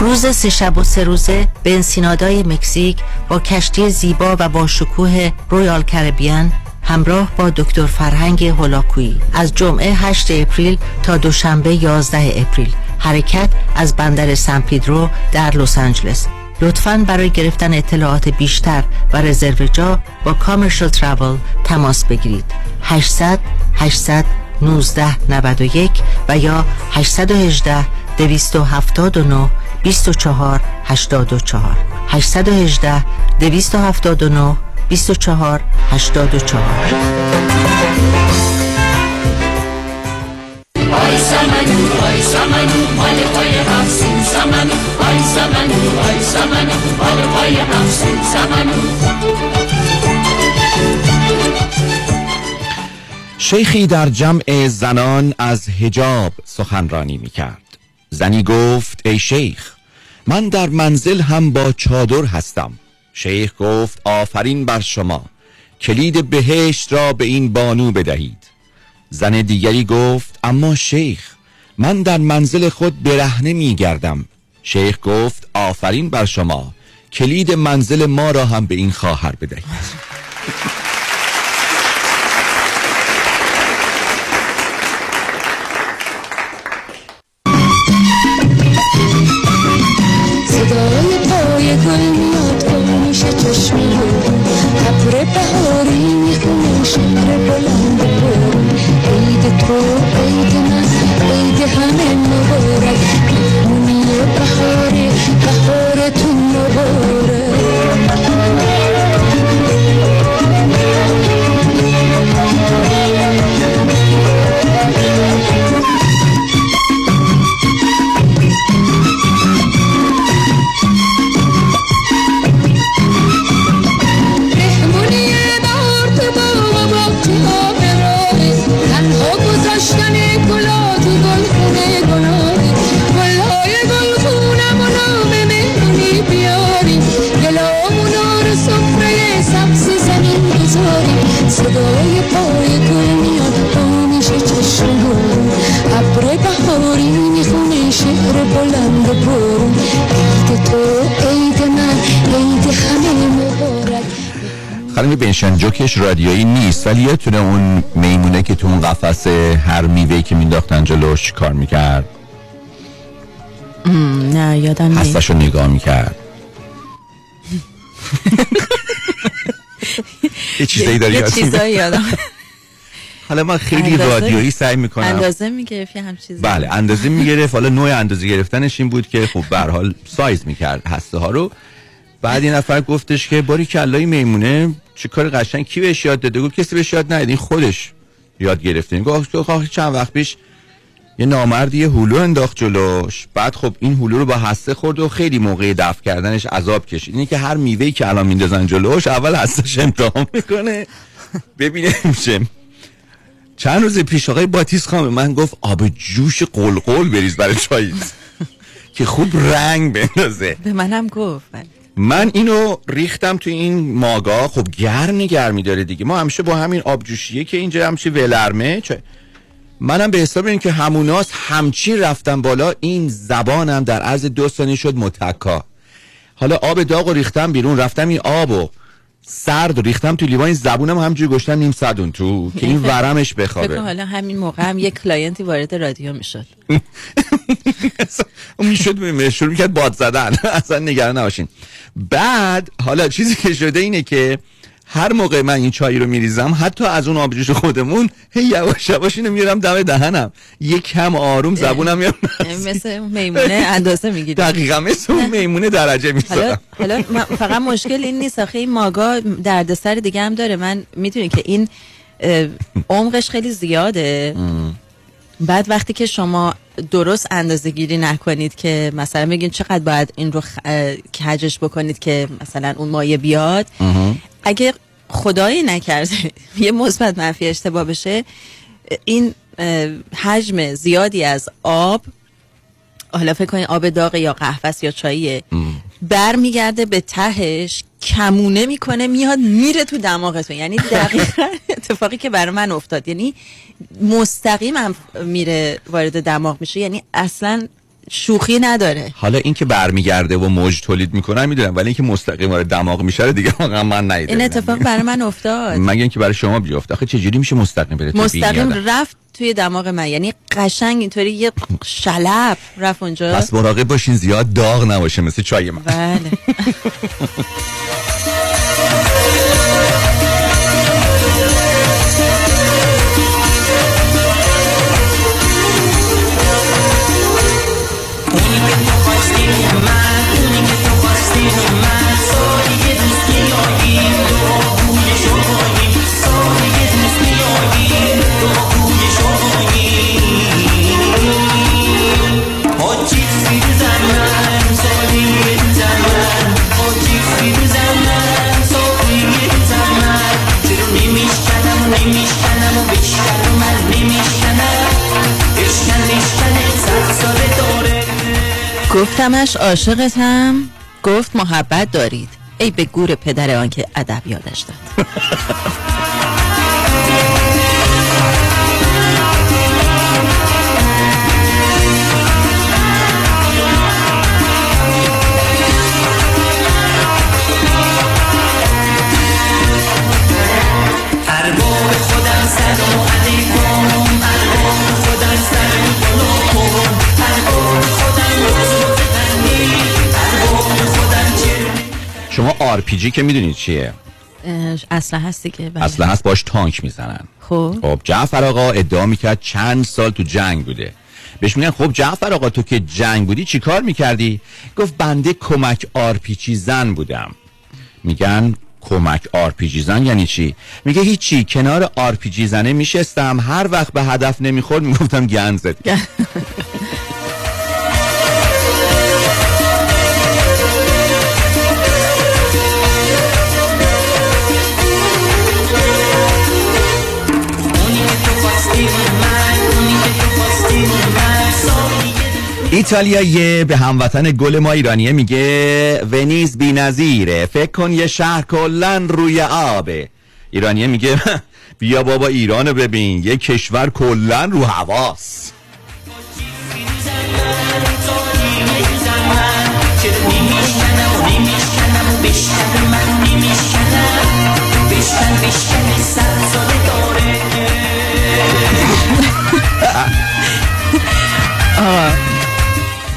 روز سه شب و سه روزه به انسینادای مکزیک با کشتی زیبا و با شکوه رویال کربیان همراه با دکتر فرهنگ هولاکویی از جمعه هشت اپریل تا دوشنبه یازده اپریل. حرکت از بندر سن پیدرو در لس آنجلس. لطفاً برای گرفتن اطلاعات بیشتر و رزرو جا با کامرشال تراول تماس بگیرید. هشت صفر صفر هشت صفر یک نه نه نه یک و یا هشت یک هشت دو هفت نه بیست و چهار هشتاد و چهار هشت یک هشت دو هفت نه بیست و چهار هشتاد و چهار. ای سمنو ای سمنو مال پای افسون سمنو ای سمنو ای سمنو مال پای افسون سمنو. شیخی در جمع زنان از حجاب سخنرانی میکرد. زنی گفت ای شیخ، من در منزل هم با چادر هستم. شیخ گفت آفرین بر شما، کلید بهشت را به این بانو بدهید. زن دیگری گفت اما شیخ، من در منزل خود برهنه میگردم. شیخ گفت آفرین بر شما، کلید منزل ما را هم به این خواهر بدهید. صدای پای گل میاد، گل میشه چشمی ابر بهاری میخونه شهر بلند پر. عید تو عید من عید همه مبارک، مهمونی بهاری بهارتون مبارک. صدای پای گل میاد، با میشه چشم گل ابر بهاری میخونه شعر بلند پر. عید تو عید من عید همه مبارک. خانمی بنشان جوکش رادیویی نیست، ولی یادتونه اون میمونه که تو اون قفس هر میوهی که مینداختن جلوش کار میکرد؟ نه یادم نیست. هستشو نگاه میکرد. یه چیزایی داری یادم. حالا من خیلی رادیویی سعی میکنم اندازه میگرفت، یه هم چیزی. بله اندازه میگرفت. حالا نوع اندازه گرفتنش این بود که خب به هر حال سایز میکرد هسته ها رو. بعد این نفر گفتش که باری کلای میمونه چه کار قشنگ، کی بهش یاد داده؟ گفت کسی بهش یاد ندید، این خودش یاد گرفته. گفت آخه چند وقت پیش یه نامردی هلو انداخت جلوش، بعد خب این هلو رو با هسته خورد و خیلی موقع دفع کردنش عذاب کشید. اینه که هر میوه‌ای که الان میندازن جلوش اول هستش امتحان میکنه ببینه میشه. چند روز پیش آقای باتیس خان به من گفت آب جوش قلقل بریز برای چاییت که خوب رنگ بندازه. به منم گفت. من اینو ریختم تو این ماگا، خب گرم گرمی داره دیگه. ما همیشه با همین آبجوشیه که اینجا همیشه ولرمه. منم به حساب این که هموناست همچین رفتم بالا، این زبانم در عرض دو ثانیه شد متکا. حالا آب داغو ریختم بیرون، رفتم این آبو سرد ریختم تو لیوان، این زبونم همجوری گشتم نیم صد اون تو که این ورمش بخوابه. بگم حالا همین موقع هم یک کلاینتی وارد رادیو میشد. اون میشد مشهور میکرد باد زدن. اصلا نگران نباشین. بعد حالا چیزی که شده اینه که هر موقع من این چای رو میریزم، حتی از اون آبجوش خودمون، هی یواش یواش اینو میارم دم دهنم، یک کم آروم زبونم میارم. مثل میمونه اندازه میگیرم. دقیقاً مثل میمونه درجه میذارم. حالا حالا فقط مشکل این نیست، آخه این ماگا دردسر دیگه هم داره. من میدونی که این عمقش خیلی زیاده. بعد وقتی که شما درست اندازه گیری نکنید که مثلا بگین چقدر باید این رو خ... کجش بکنید که مثلا اون مایه بیاد، اگه خدایی نکرده یه مثبت منفی اشتباه بشه، این حجم زیادی از آب، حالا فکر کنید آب داغ یا قهوه یا چاییه، برمیگرده به تهش کمونه میکنه میاد میره تو دماغتون. یعنی دقیقا اتفاقی که برای من افتاد، یعنی مستقیم هم میره وارد دماغ میشه، یعنی اصلا شوخی نداره. حالا این که برمیگرده و موج تولید میکنه میدونم، ولی اینکه مستقیم وارد دماغ میشه دیگه واقعا من ندیدم. این اتفاق برای من افتاد، مگه اینکه برای شما بیفته. آخه چه جوری میشه مستقیم بره؟ مستقیم رفت توی دماغ من، یعنی قشنگ اینطوری یه شلب رفت اونجا. پس مراقب باشین زیاد داغ نباشه مثل چای من. بله. She's a man, so you get a man. Oh, she's a man. گفتمش عاشقتم، گفت محبت دارید، ای به گور پدر آن که ادب یادش داد. شما آر پی جی که میدونید چیه؟ اسلحه هستی که اسلحه هست باش تانک میزنن. خب خب جعفر آقا ادعا میکرد چند سال تو جنگ بوده. بهش میگن خب جعفر آقا تو که جنگ بودی چی کار میکردی؟ گفت بنده کمک آر پی جی زن بودم. میگن کمک آر پی جی زن یعنی چی؟ میگه هیچی، کنار آر پی جی زنه میشستم، هر وقت به هدف نمیخورد میگفتم گند زدی. ایتالیایی به هموطن گل ما ایرانیه میگه ونیز بی‌نظیره، فکر کن یه شهر کلا روی آبه. ایرانیه میگه بیا بابا ایرانو ببین، یه کشور کلا رو هواست.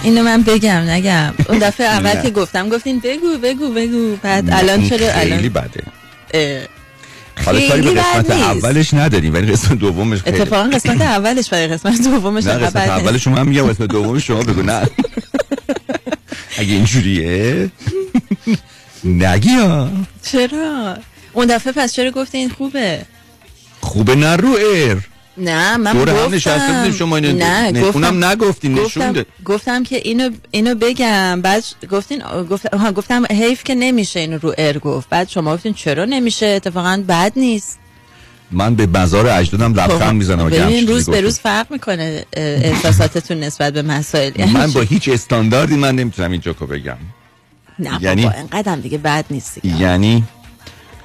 اینو من بگم نگم؟ اون دفعه اول که گفتم گفتین بگو بگو بگو، بعد الان چرا الان خیلی بده. حالا کاری به قسمت اولش نداریم ولی قسمت دومش خیلی اتفاقا قسمت اولش برای قسمت دومش خیلی بده. قسمت اولش من میگم قسمت دومش شما بگو. نه اگه اینجوریه نگیا. چرا اون دفعه پس چرا گفتین خوبه؟ خوبه نرو ایر. نه من گفتم شما اینو نه نه گفتم نگفتین نشون داد. گفتم که اینو اینو بگم، بعد گفتین گفتم گفتم حیف که نمیشه اینو رو ایر گفت، بعد شما گفتین چرا نمیشه، اتفاقا بد نیست. من به بازار اجدادم لبخند میزنم. ببین روز به روز فرق میکنه احساساتتون نسبت به مسائل. من با هیچ استانداردی من نمیتونم این جوکو بگم. نه یعنی اینقدر دیگه بد نیست. یعنی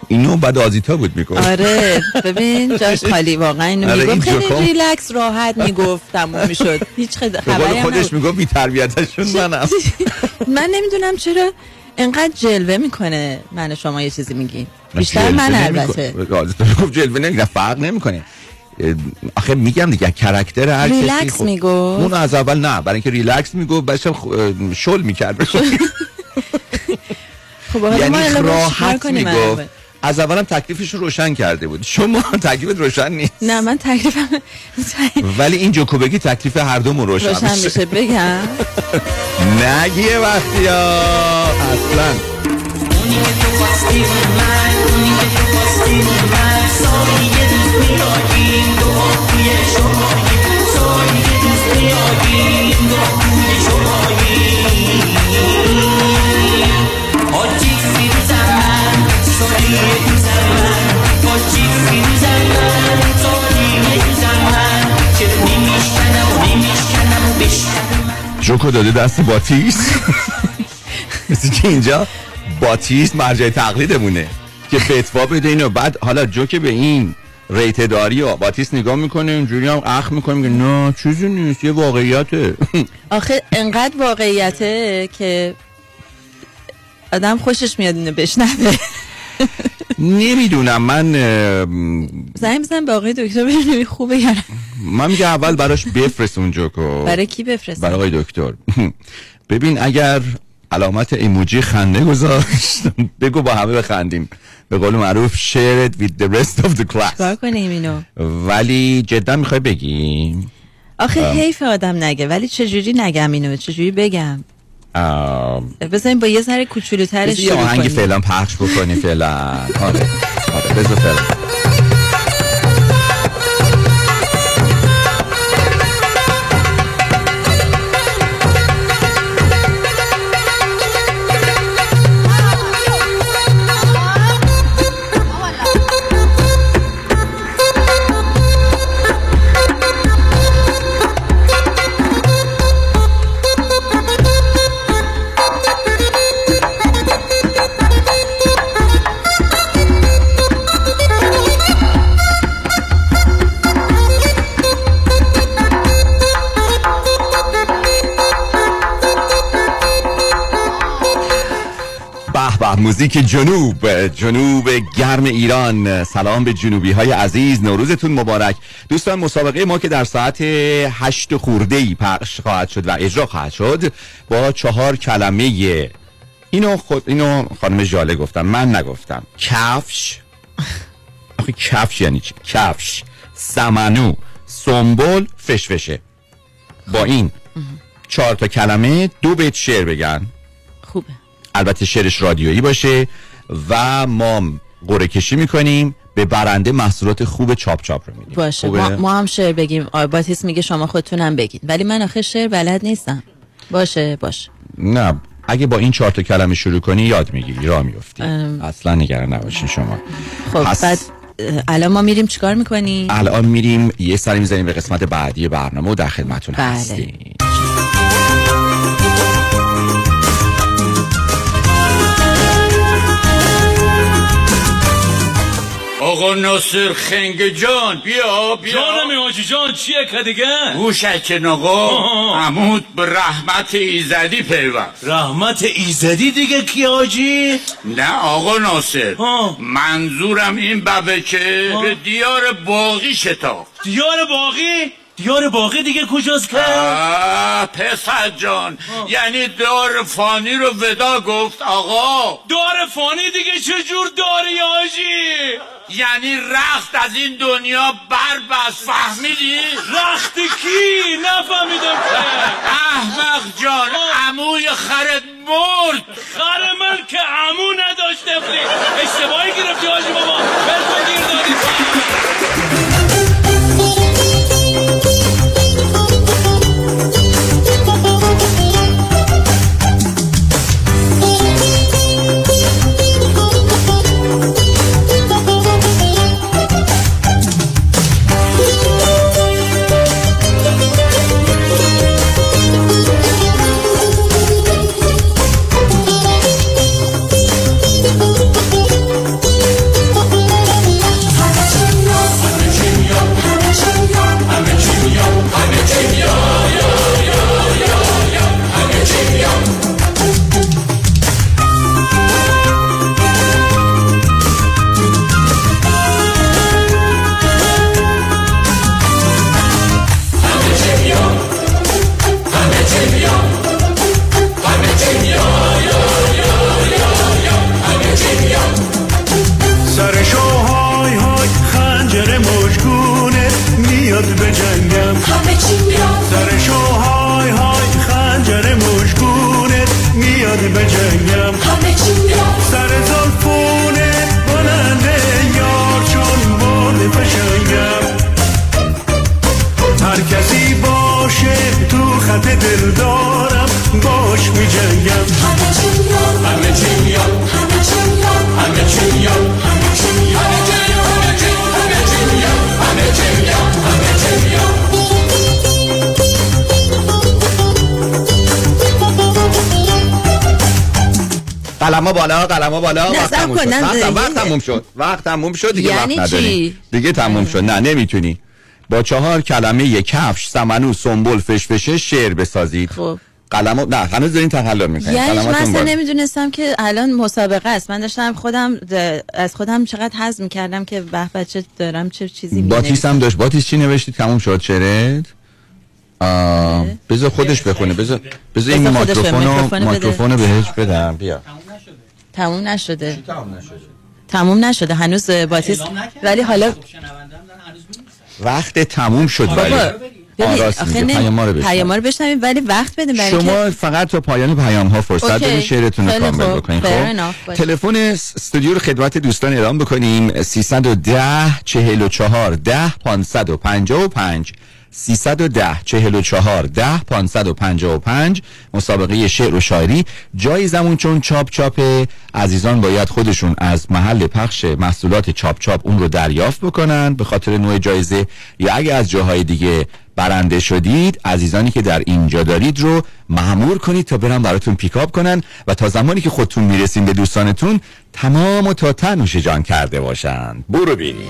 اینو بعد آزیتا بود میگفت. آره ببین جاش خالی واقعا اینو میگفت. خیلی ریلکس راحت میگفتم میشد، هیچ خبری خودش میگفت بی تربیتشون منم. من نمیدونم چرا انقدر جلوه میکنه. من شما یه چیزی میگین بیشتر من البته. گفت جلوه نمیکنه، فرق نمیکنه. آخه میگم دیگه کاراکتر هر کسی ریلکس میگفت. اون از اول نه، برای اینکه ریلکس میگفت بچه شل میکرد. خب حالا راحت میگفت. از اولم تکلیفش رو روشن کرده بود. شما تکلیفت روشن نیست. نه من تکلیفم ولی این جوکو بگی تکلیف هر دومون روشن میشه. روشن میشه بگم. نگیه وقتی ها اصلا. جوکو داده دست باتیس. مثل که اینجا باتیس مرجع تقلیدمونه که فتوا بده اینو، بعد حالا جوکه به این ریته داری و باتیس نگاه میکنه اینجوری هم اخ میکنه میگه نه چیزی نیست، یه واقعیته. آخه انقدر واقعیته که آدم خوشش میاد اینو بشنوه. نمیدونم من زنگ بزنم به آقای دکتر ببینم خوبه یا نه. من میگم اول براش بفرست اون جوکو. برای کی بفرست؟ برای آقای دکتر. ببین اگر علامت ایموجی خنده گذاشت بگو با همه بخندیم، به قول معروف share it with the rest of the class. کار کنیم اینو. ولی جدا میخوای بگیم آخه حیف آدم نگه، ولی چجوری نگم اینو، چجوری بگم؟ بزنیم با یه ذره کوچولوترش یه آهنگی فعلا پخش بکنی فعلا. آره آره بزن فعلا. و موزیک جنوب، جنوب گرم ایران. سلام به جنوبی های عزیز، نوروزتون مبارک دوستان. مسابقه ما که در ساعت هشت خوردهی پخش خواهد شد و اجرا خواهد شد با چهار کلمه. اینو خود اینو خانم جاله گفتم، من نگفتم. کفش. آخه کفش یعنی چی؟ کفش، سمنو، سنبول، فشفشه. با این چهار تا کلمه دو بیت شعر بگن. خوبه. البته شعرش رادیویی باشه و ما قرعه کشی میکنیم، به برنده محصولات خوب چاپ چاپ رو میدیم. باشه. ما, ما هم شعر بگیم. آرباتیس میگه شما خودتون هم بگید، ولی من آخه شعر بلد نیستم. باشه باشه. نه اگه با این چهار تا کلمه شروع کنی یاد میگیری، راه میافتی. ام... اصلا نگران نباشین شما. خب پس... بعد الان ما میریم چیکار میکنیم؟ الان میریم یه سری میزنیم به قسمت بعدی برنامه و در خدمتتون بله. هستیم. آقا ناصر خنگ جان بیا بیا جانم آجی جان چیه که دیگه؟ گوشکن آقا عمود به رحمت ایزدی پیوست. رحمت ایزدی دیگه کی آجی؟ نه آقا ناصر آه. منظورم این ببه که آه. به دیار باقی شتاق. دیار باقی؟ دیار باقی دیگه کجاست که؟ پسر جان آه. یعنی دار فانی رو ودا گفت آقا. دار فانی دیگه چجور داری آجی؟ یعنی رخت از این دنیا بربست، فهمیدی؟ رخت کی؟ نفهمیدم که احمق جان عموی خرت مرد. خر من که عمو نداشت افلی، اشتباهی گرفتی حاجی بابا، بلکن گیر دادی. قلم‌ها بالا، قلم‌ها بالا. وقت تموم شد، وقت تموم شد دیگه. یعنی وقت نداری دیگه، تموم شد. نه نمیتونی با چهار کلمه کفش، سمنو، سنبل، فشفشه شعر بسازید. خب قلم‌ها نه هنوز دارین تحلل میکنید. یعنی من اصلا نمیدونستم که الان مسابقه است. من داشتم خودم از خودم چقدر حظ میکردم که به بچه دارم چه چیزی می‌نویسم. باتیس هم داشت. باتیس چی نوشتید؟ تموم شد شعرت. بذار خودش بخونه. بذار بذار این میکروفونو میکروفونو بهش بدم. بیا. تموم نشده. تموم نشده. تموم نشده. هنوز باتیس ولی حالا وقت تموم شد. ولی پیام ها رو بشنویم ولی وقت بدیم برای شما. فقط تا پایان پیام ها فرصت بدید شعرتون رو کامل بکنید. خب تلفن استودیو رو خدمت دوستان اعلام بکنیم. سیصد و ده چهل و چهار ده پانصد و پنجاه و پنج سیصد و ده چهل و چهار ده پانصد و پنجاه و پنج. مسابقه شعر و شاعری جایزمون چون چاپ چاپه، عزیزان باید خودشون از محل پخش محصولات چاپ چاپ اون رو دریافت بکنن به خاطر نوع جایزه، یا اگه از جاهای دیگه برنده شدید عزیزانی که در اینجا دارید رو مأمور کنید تا برن براتون پیکاپ کنن و تا زمانی که خودتون میرسین به دوستانتون تمام و تا تنوش جان کرده باشن. برو بیریم.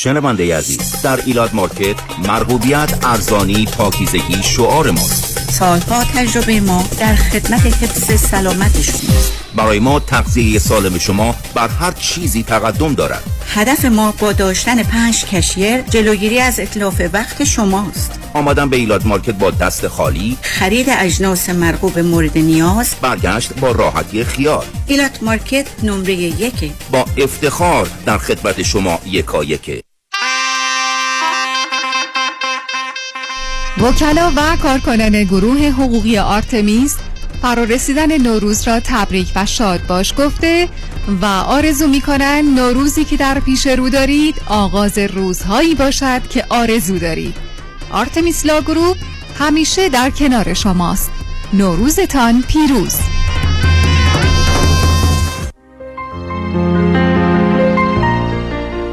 شنونده عزیز، در ایلاد مارکت مرغوبیت، ارزانی، پاکیزگی شعار ماست. سالها تجربه ما در خدمت حفظ سلامت شماست. برای ما تغذیه سالم شما بر هر چیزی تقدم دارد. هدف ما با داشتن پنج کشیر جلوگیری از اتلاف وقت شماست. آمدن به ایلاد مارکت با دست خالی، خرید اجناس مرغوب مورد نیاز، برگشت با راحتی خیال. ایلاد مارکت نمره یک، با افتخار در خدمت شما یکایک. وکلا و کارکنان گروه حقوقی آرتمیس فرارسیدن نوروز را تبریک و شاد باش گفته و آرزو می کنند نوروزی که در پیش رو دارید آغاز روزهایی باشد که آرزو دارید. آرتمیس لا گروپ همیشه در کنار شماست. نوروزتان پیروز.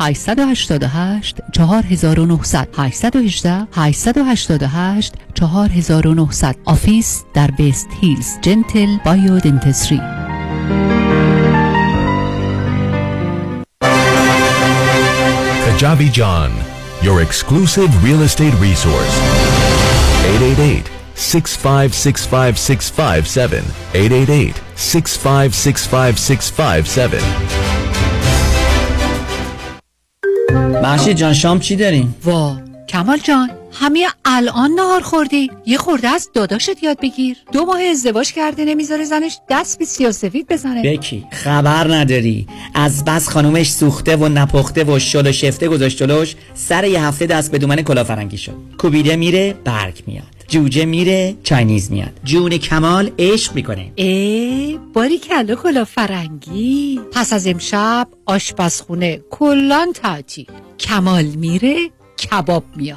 هشت هشت هشت هشت چهار نه صفر صفر هشت یک هشت هشت هشت هشت چهار نه صفر صفر. آفیس در بیست هیلز، جنتل بایودنتسری. Kajabi John, your exclusive real estate resource. eight eight eight six five six five six five seven eight eight eight six five six five six five seven. محشید جان، شام چی داریم؟ وا کمال جان، همه الان نهار خوردی. یه خورده از داداشت یاد بگیر. دو ماه ازدواج کرده نمیذاره زنش دست به سیاسفید بزنه. بکی خبر نداری، از بس خانومش سوخته و نپخته و شل و شفته گذاشت جلوش، سر یه هفته دست به دومن کلافرنگی شد. کوبیده میره برگ میاد، جوجه میره چاینیز میاد. جون کمال عشق میکنه. ای باری کلا کلافرنگی. پس از امشب آشپزخونه کلان تعطیل. کمال میره کباب میاد،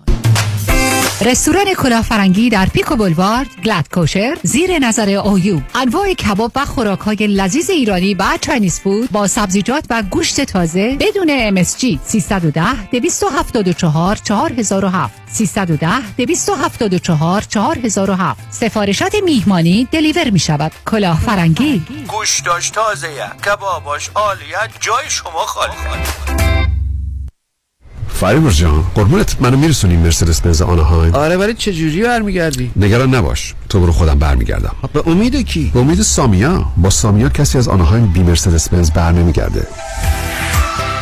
رستوران کلافرنگی در پیکو بولوارد، گلد کوشر، زیر نظر اویوب. انواع کباب و خوراک‌های لذیذ ایرانی و چاینیز فود با سبزیجات و گوشت تازه بدون ام اس جی. سه یک صفر دو هفت چهار چهار صفر صفر هفت سه یک صفر دو هفت چهار چهار صفر صفر هفت. سفارشات میهمانی دلیور می شود. کلافرنگی گوشتاش تازه‌یه، کباباش عالیه، جای شما خالی. فریبرز جان، قربونت، منو میرسونی مرسدس بنز آناهایم؟ آره، ولی چه جوری برمیگردی؟ نگران نباش، تو برو، خودم برمیگردم. به امید کی؟ به امید سامیا. با سامیا کسی از آناهایم بی مرسدس بنز برنمیگرده.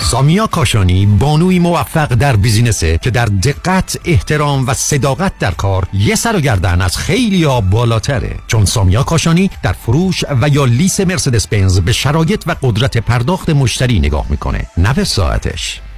سامیا کاشانی بانوی موفق در بیزینسه که در دقت، احترام و صداقت در کار یه سر و گردن از خیلی‌ها بالاتره. چون سامیا کاشانی در فروش و یا لیس مرسدس بنز به شرایط و قدرت پرداخت مشتری نگاه میکنه، نه به ساعتش.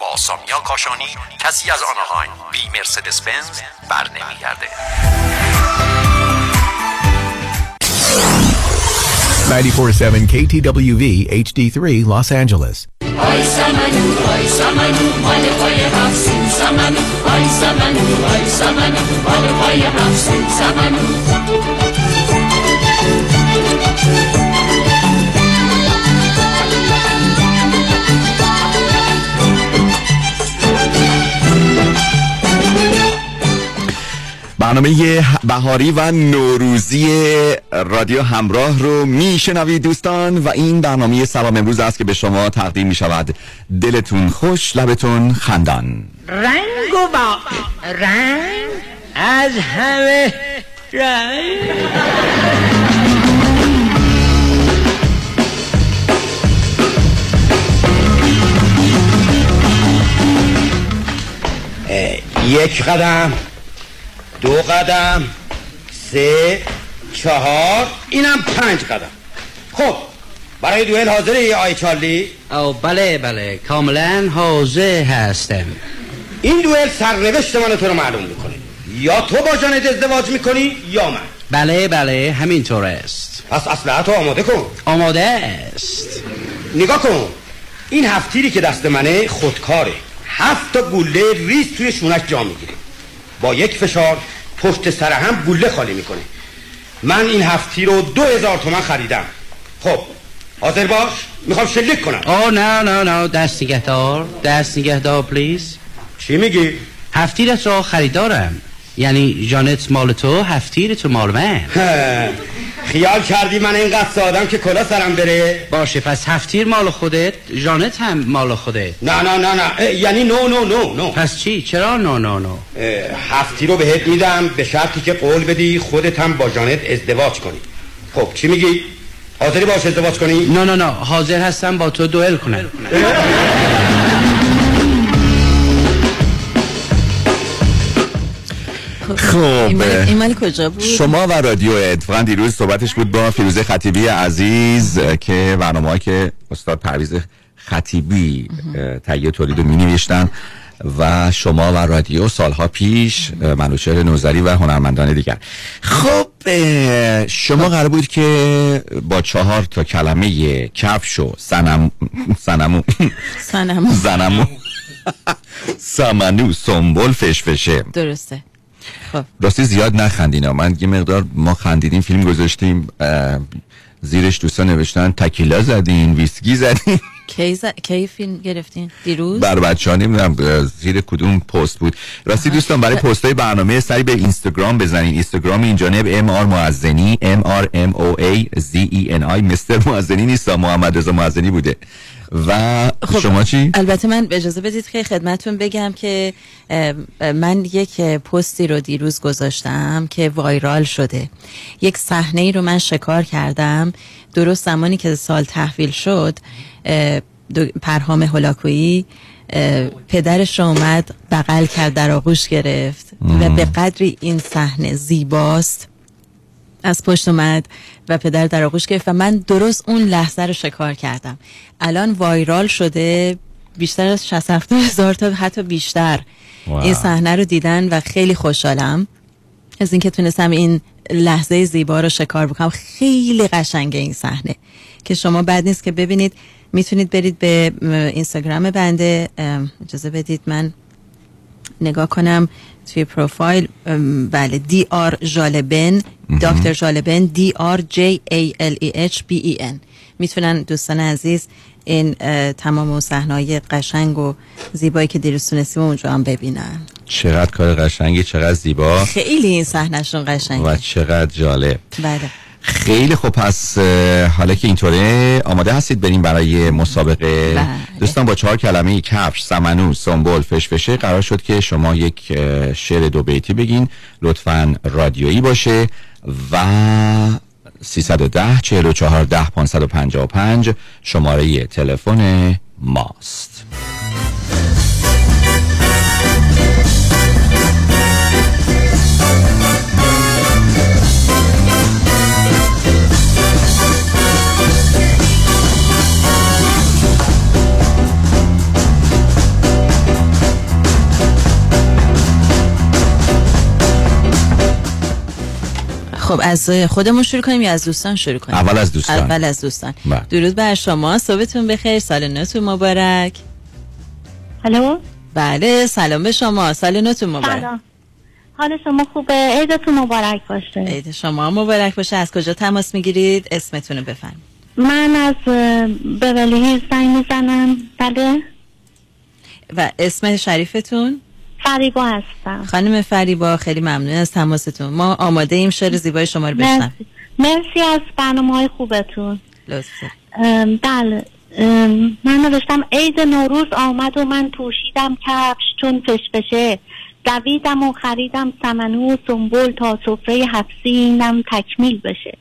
با سامیا کاشانی کسی از آناهایم بی مرسدس بنز بر نمیگرده. نه چهار هفت کی تی دبلیو وی اچ دی سه Los Angeles. آی سمنو آی سمنو مال پای هفسین سمنو، آی سمنو آی سمنو مال پای هفسین سمنو. برنامه بهاری و نوروزی رادیو همراه رو میشنوید دوستان، و این برنامه سلام امروز است که به شما تقدیم میشود. دلتون خوش، لبتون خندان. رنگ و با رنگ از همه رنگ. یک قدم، دو قدم، سه، چهار، اینم پنج قدم. خب برای دوئل حاضره ای آی چارلی؟ او بله بله کاملا حاضر هستم. این دوئل سرنوشت من تو رو معلوم میکنه. یا تو با جانت ازدواج میکنی یا من. بله بله همینطور است. پس اسلحه تو آماده کن. آماده است. نگاه کن، این هفتیری که دست منه خودکاره. هفت تا گوله ریز توی شونش جا میگیره، با یک فشار پشت سر هم گوله خالی میکنه. من این هفتیر رو دو هزار تومن خریدم. خب حاضر باش، میخوام شلیک کنم. آه نه نه نه دست نگهدار، دست نگهدار پلیز. چی میگی؟ هفتیرت رو خریدارم، یعنی جانت مال تو، هفتیر تو مال من. خیال کردی من اینقدر سادم که کلا سرم بره؟ باشه پس هفتیر مال خودت، جانت هم مال خودت. نه نه نه نه یعنی نو نو نو نو. پس چی؟ چرا نو نو نو؟ هفتیر رو بهت میدم به شرطی که قول بدی خودت هم با جانت ازدواج کنی. خب چی میگی؟ حاضری باش ازدواج کنی؟ نه نه نه حاضر هستم با تو دوئل کنم. خب ایمال کجا بود؟ شما و رادیو ادفران دیروز صحبتش بود با فیروزه خطیبی عزیز که برنامه‌ای که استاد پرویز خطیبی تهیه تولید رو می‌نوشتن و شما و رادیو سالها پیش، منوچهر نوذری و هنرمندان دیگر. خب شما قرار بود که با چهار تا کلمه کفش و سنم سنمو سنمو سنمو سمنو سنبل فشفشه، درسته؟ خب. راستی زیاد نخندین، من یه مقدار ما خندیدیم، فیلم گذاشتیم زیرش دوستان نوشتن تکیلا زدین، ویسکی زدین. کی ز... کی فیلم گرفتین دیروز؟ بر بچه‌ها نمیدونم زیر کدوم پست بود. راستی دوستان برای پست‌های برنامه سری به اینستاگرام بزنین. اینستاگرام این جانب ام آر معزنی، ام آر ام او ای زی ای ان آی، مستر معزنی نیست، محمد رضا معزنی بوده. و خب شما چی؟ البته من اجازه بدید که خدمتون بگم که من یک پستی رو دیروز گذاشتم که وایرال شده. یک صحنه ای رو من شکار کردم درست زمانی که سال تحویل شد. پرهام هولاکویی پدرش رو اومد بغل کرد، در آغوش گرفت و به قدری این صحنه زیباست از پشت اومد و پدر در آغوش گرفت و من درست اون لحظه رو شکار کردم. الان وایرال شده، بیشتر از شصت و هفت هزار تا حتی بیشتر واو. این صحنه رو دیدن و خیلی خوشحالم از اینکه تونستم این لحظه زیبا رو شکار بکنم. خیلی قشنگه این صحنه که شما بد نیست که ببینید، میتونید برید به اینستاگرام بنده. اجازه بدید من نگاه کنم توی پروفایل. بله دی آر جالبن، دکتر جالبن، دی آر جی ای ال ای اچ بی ای ان. میتونن دوستان عزیز این تمام اون صحنه‌های قشنگ و زیبایی که دیروز تونستیم اونجا هم ببینن. چقدر کار قشنگی، چقدر زیبا، خیلی این صحنه‌شون قشنگه و چقدر جالب. بله خیلی خوب. پس حالا که اینطوره آماده هستید بریم برای مسابقه؟ بله. دوستان با چهار کلمه کفش، سمنو، سنبل، فشفشه قرار شد که شما یک شعر دو بیتی بگین. لطفاً رادیویی باشه و سیصد و ده چهل و چهار ده پانصد و پنجاه و پنج شماره تلفن ماست. خب از خودمون شروع کنیم یا از دوستان شروع کنیم؟ اول از دوستان. اول از دوستان. بله. درود بر شما، صبحتون بخیر، سال نوتون مبارک. الو؟ بله سلام به شما، سال نوتون مبارک. سلام. حال شما خوبه؟ عیدتون مبارک باشه. عید شما مبارک باشه. از کجا تماس میگیرید؟ اسمتون رو بفرمایید. من از بیولی هیلز زنگ میزنم. بله. و اسم شریفتون؟ فریبا هستم. خانم فریبا خیلی ممنون از تماستون. ما آماده ایم شعر زیبای شما رو بشنویم. مرسی از برنامه‌های خوبتون. لطفاً. بله من نوشتم عید نوروز آمد و من توشیدم کفش چون فشفشه، دویدم و خریدم سمنو و سنبل تا سفره هفسینم تکمیل بشه.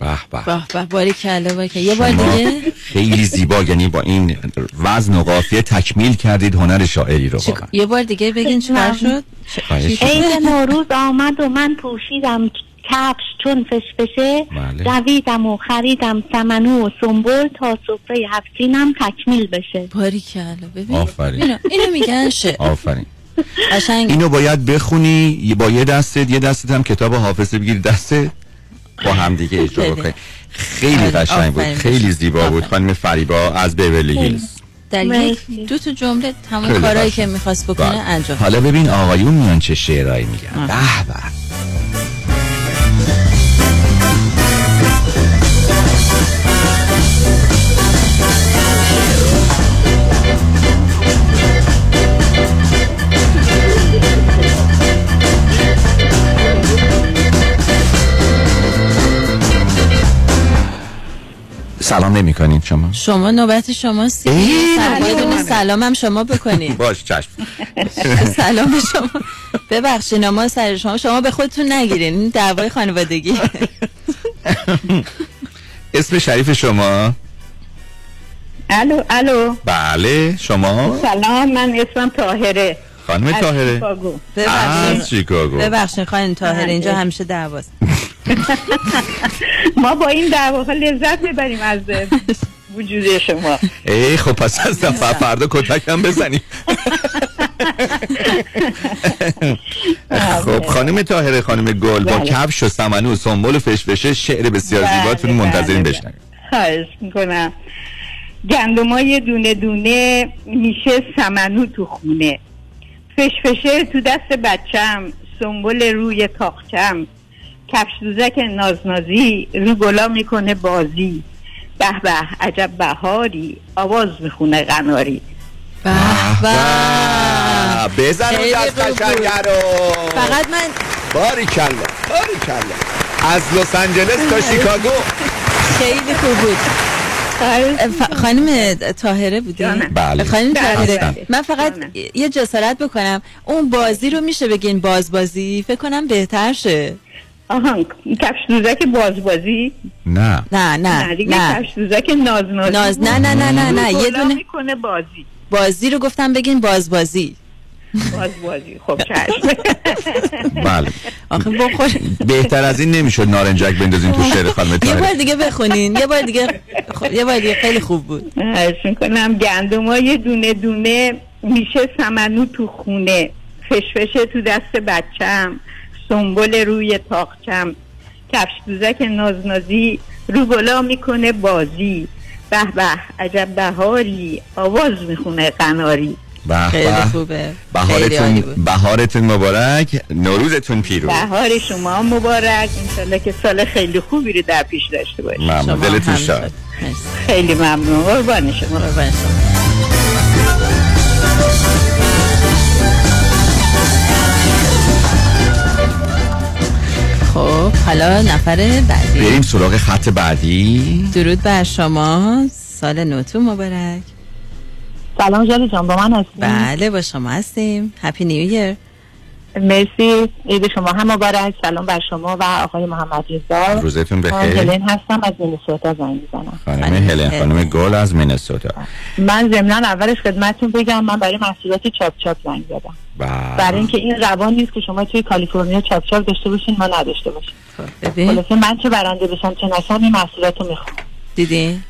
به به به باریکلا باریکلا. یه بار دیگه خیلی زیبا، یعنی با این وزن و قافیه تکمیل کردید هنر شاعری رو. واقعا یه بار دیگه بگین چیکار شد. عید نوروز آمد و من پوشیدم کفش چون فشفشه، دویدم و خریدم سمنو و سنبل تا سفره هفتینم تکمیل بشه. باریکلا. ببین آفرین. اینو, اینو میگن شه. آفرین. عشنگ. اینو باید بخونی با یه دستت، یه دستت هم کتاب حافظه بگیری دستت با هم دیگه اجرا بکنی. خیلی قشنگ بود، خیلی زیبا بود. خانم فریبا از بیولی هیلز در یک دو تا جمله همون کارهایی که می‌خواست بکنه بلد. انجام. حالا ببین آقایون میان چه شعرایی میگن. به به. سلام نمی کنید شما؟ شما نوبت شماست. سلام سلامم شما بکنید. باش چشم. سلام شما. ببخشید ما سر شما، شما به خودتون نگیرین، دعوای خانوادگی. اسم شریف شما؟ الو الو. بله شما؟ سلام، من اسمم طاهره. خانم طاهره. از شیکاگو. ببخشید خانم طاهره، اینجا همیشه دعواست. ما با این دعوا لذت میبریم از وجود شما. ای خب پس از دفعه فردا کتک هم بزنیم. خب خانم طاهره، خانم گل، با کفش و سمنو و سنبل و فشفشه شعر بسیار زیباتون منتظرین بشنویم. خواهش میکنم. گندمای دونه دونه میشه سمنو تو خونه، فشفشه تو دست بچم، سنبل روی تاخچم، کفش دوزک نازنازی رو گلا میکنه بازی، به به عجب بهاری، آواز میخونه قناری. به به بزن اون دست قشنگه رو. فقط من باریکلا باریکلا. از لس آنجلس تا شیکاگو خیلی خوب بود. خانم طاهره بودین؟ بله خانم طاهره، من فقط یه جسارت بکنم، اون بازی رو میشه بگین باز بازی؟ فکر کنم بهتر شه. آها کفش دوزک باز بازی؟ نه نه نه نه کفش دوزک نازنازی ناز... نه نه نه نه نه یه دونه میکنه بازی. بازی رو گفتم بگین باز بازی. باز بازی. خب چشم. بله آخه بخور بهتر از این نمیشد نارنجک بندازین تو شعر خانم طاهره. یه بار دیگه بخونین، یه بار دیگه یه بار دیگه خیلی خوب بود. عشق می‌کنم. گندمای دونه دونه میشه سمنو تو خونه، فشفشه تو دست بچم، سنبل روی تاخچم، کفش دوزک نازنازی رو گلا میکنه بازی، به به عجب بهاری، آواز میخونه قناری. خیلی خوبه. بهارتون بهارتون مبارک، نوروزتون پیروز. بهار شما مبارک، انشالله که سال خیلی خوبی رو در پیش داشته باشید. ممنون، دلتون شاد. خیلی ممنون، قربان شما. قربان شما. خب حالا نفر بعدی بریم سراغ خط بعدی. درود بر شما، سال نوتون مبارک. سلام جالی جان، با من هستیم؟ بله با شما هستیم. هپی نیو ایر. مرسی، عید شما هم مبارک. سلام بر شما و آقای محمد رضا. روزتون بخیر. هلن هستم از مینیسوتا زنگ میزنم. خانم هلن، خانم گل از مینیسوتا. من ضمناً اولش خدمتتون بگم من برای محصولات چاپ چاپ زنگ زدم. برای اینکه این روان نیست که شما توی کالیفرنیا چاپ چاپ داشته باشین ما نداشته باشیم. خلاصه من چه برنده بشم چه نشم این محصولاتو میخوام. دیدی؟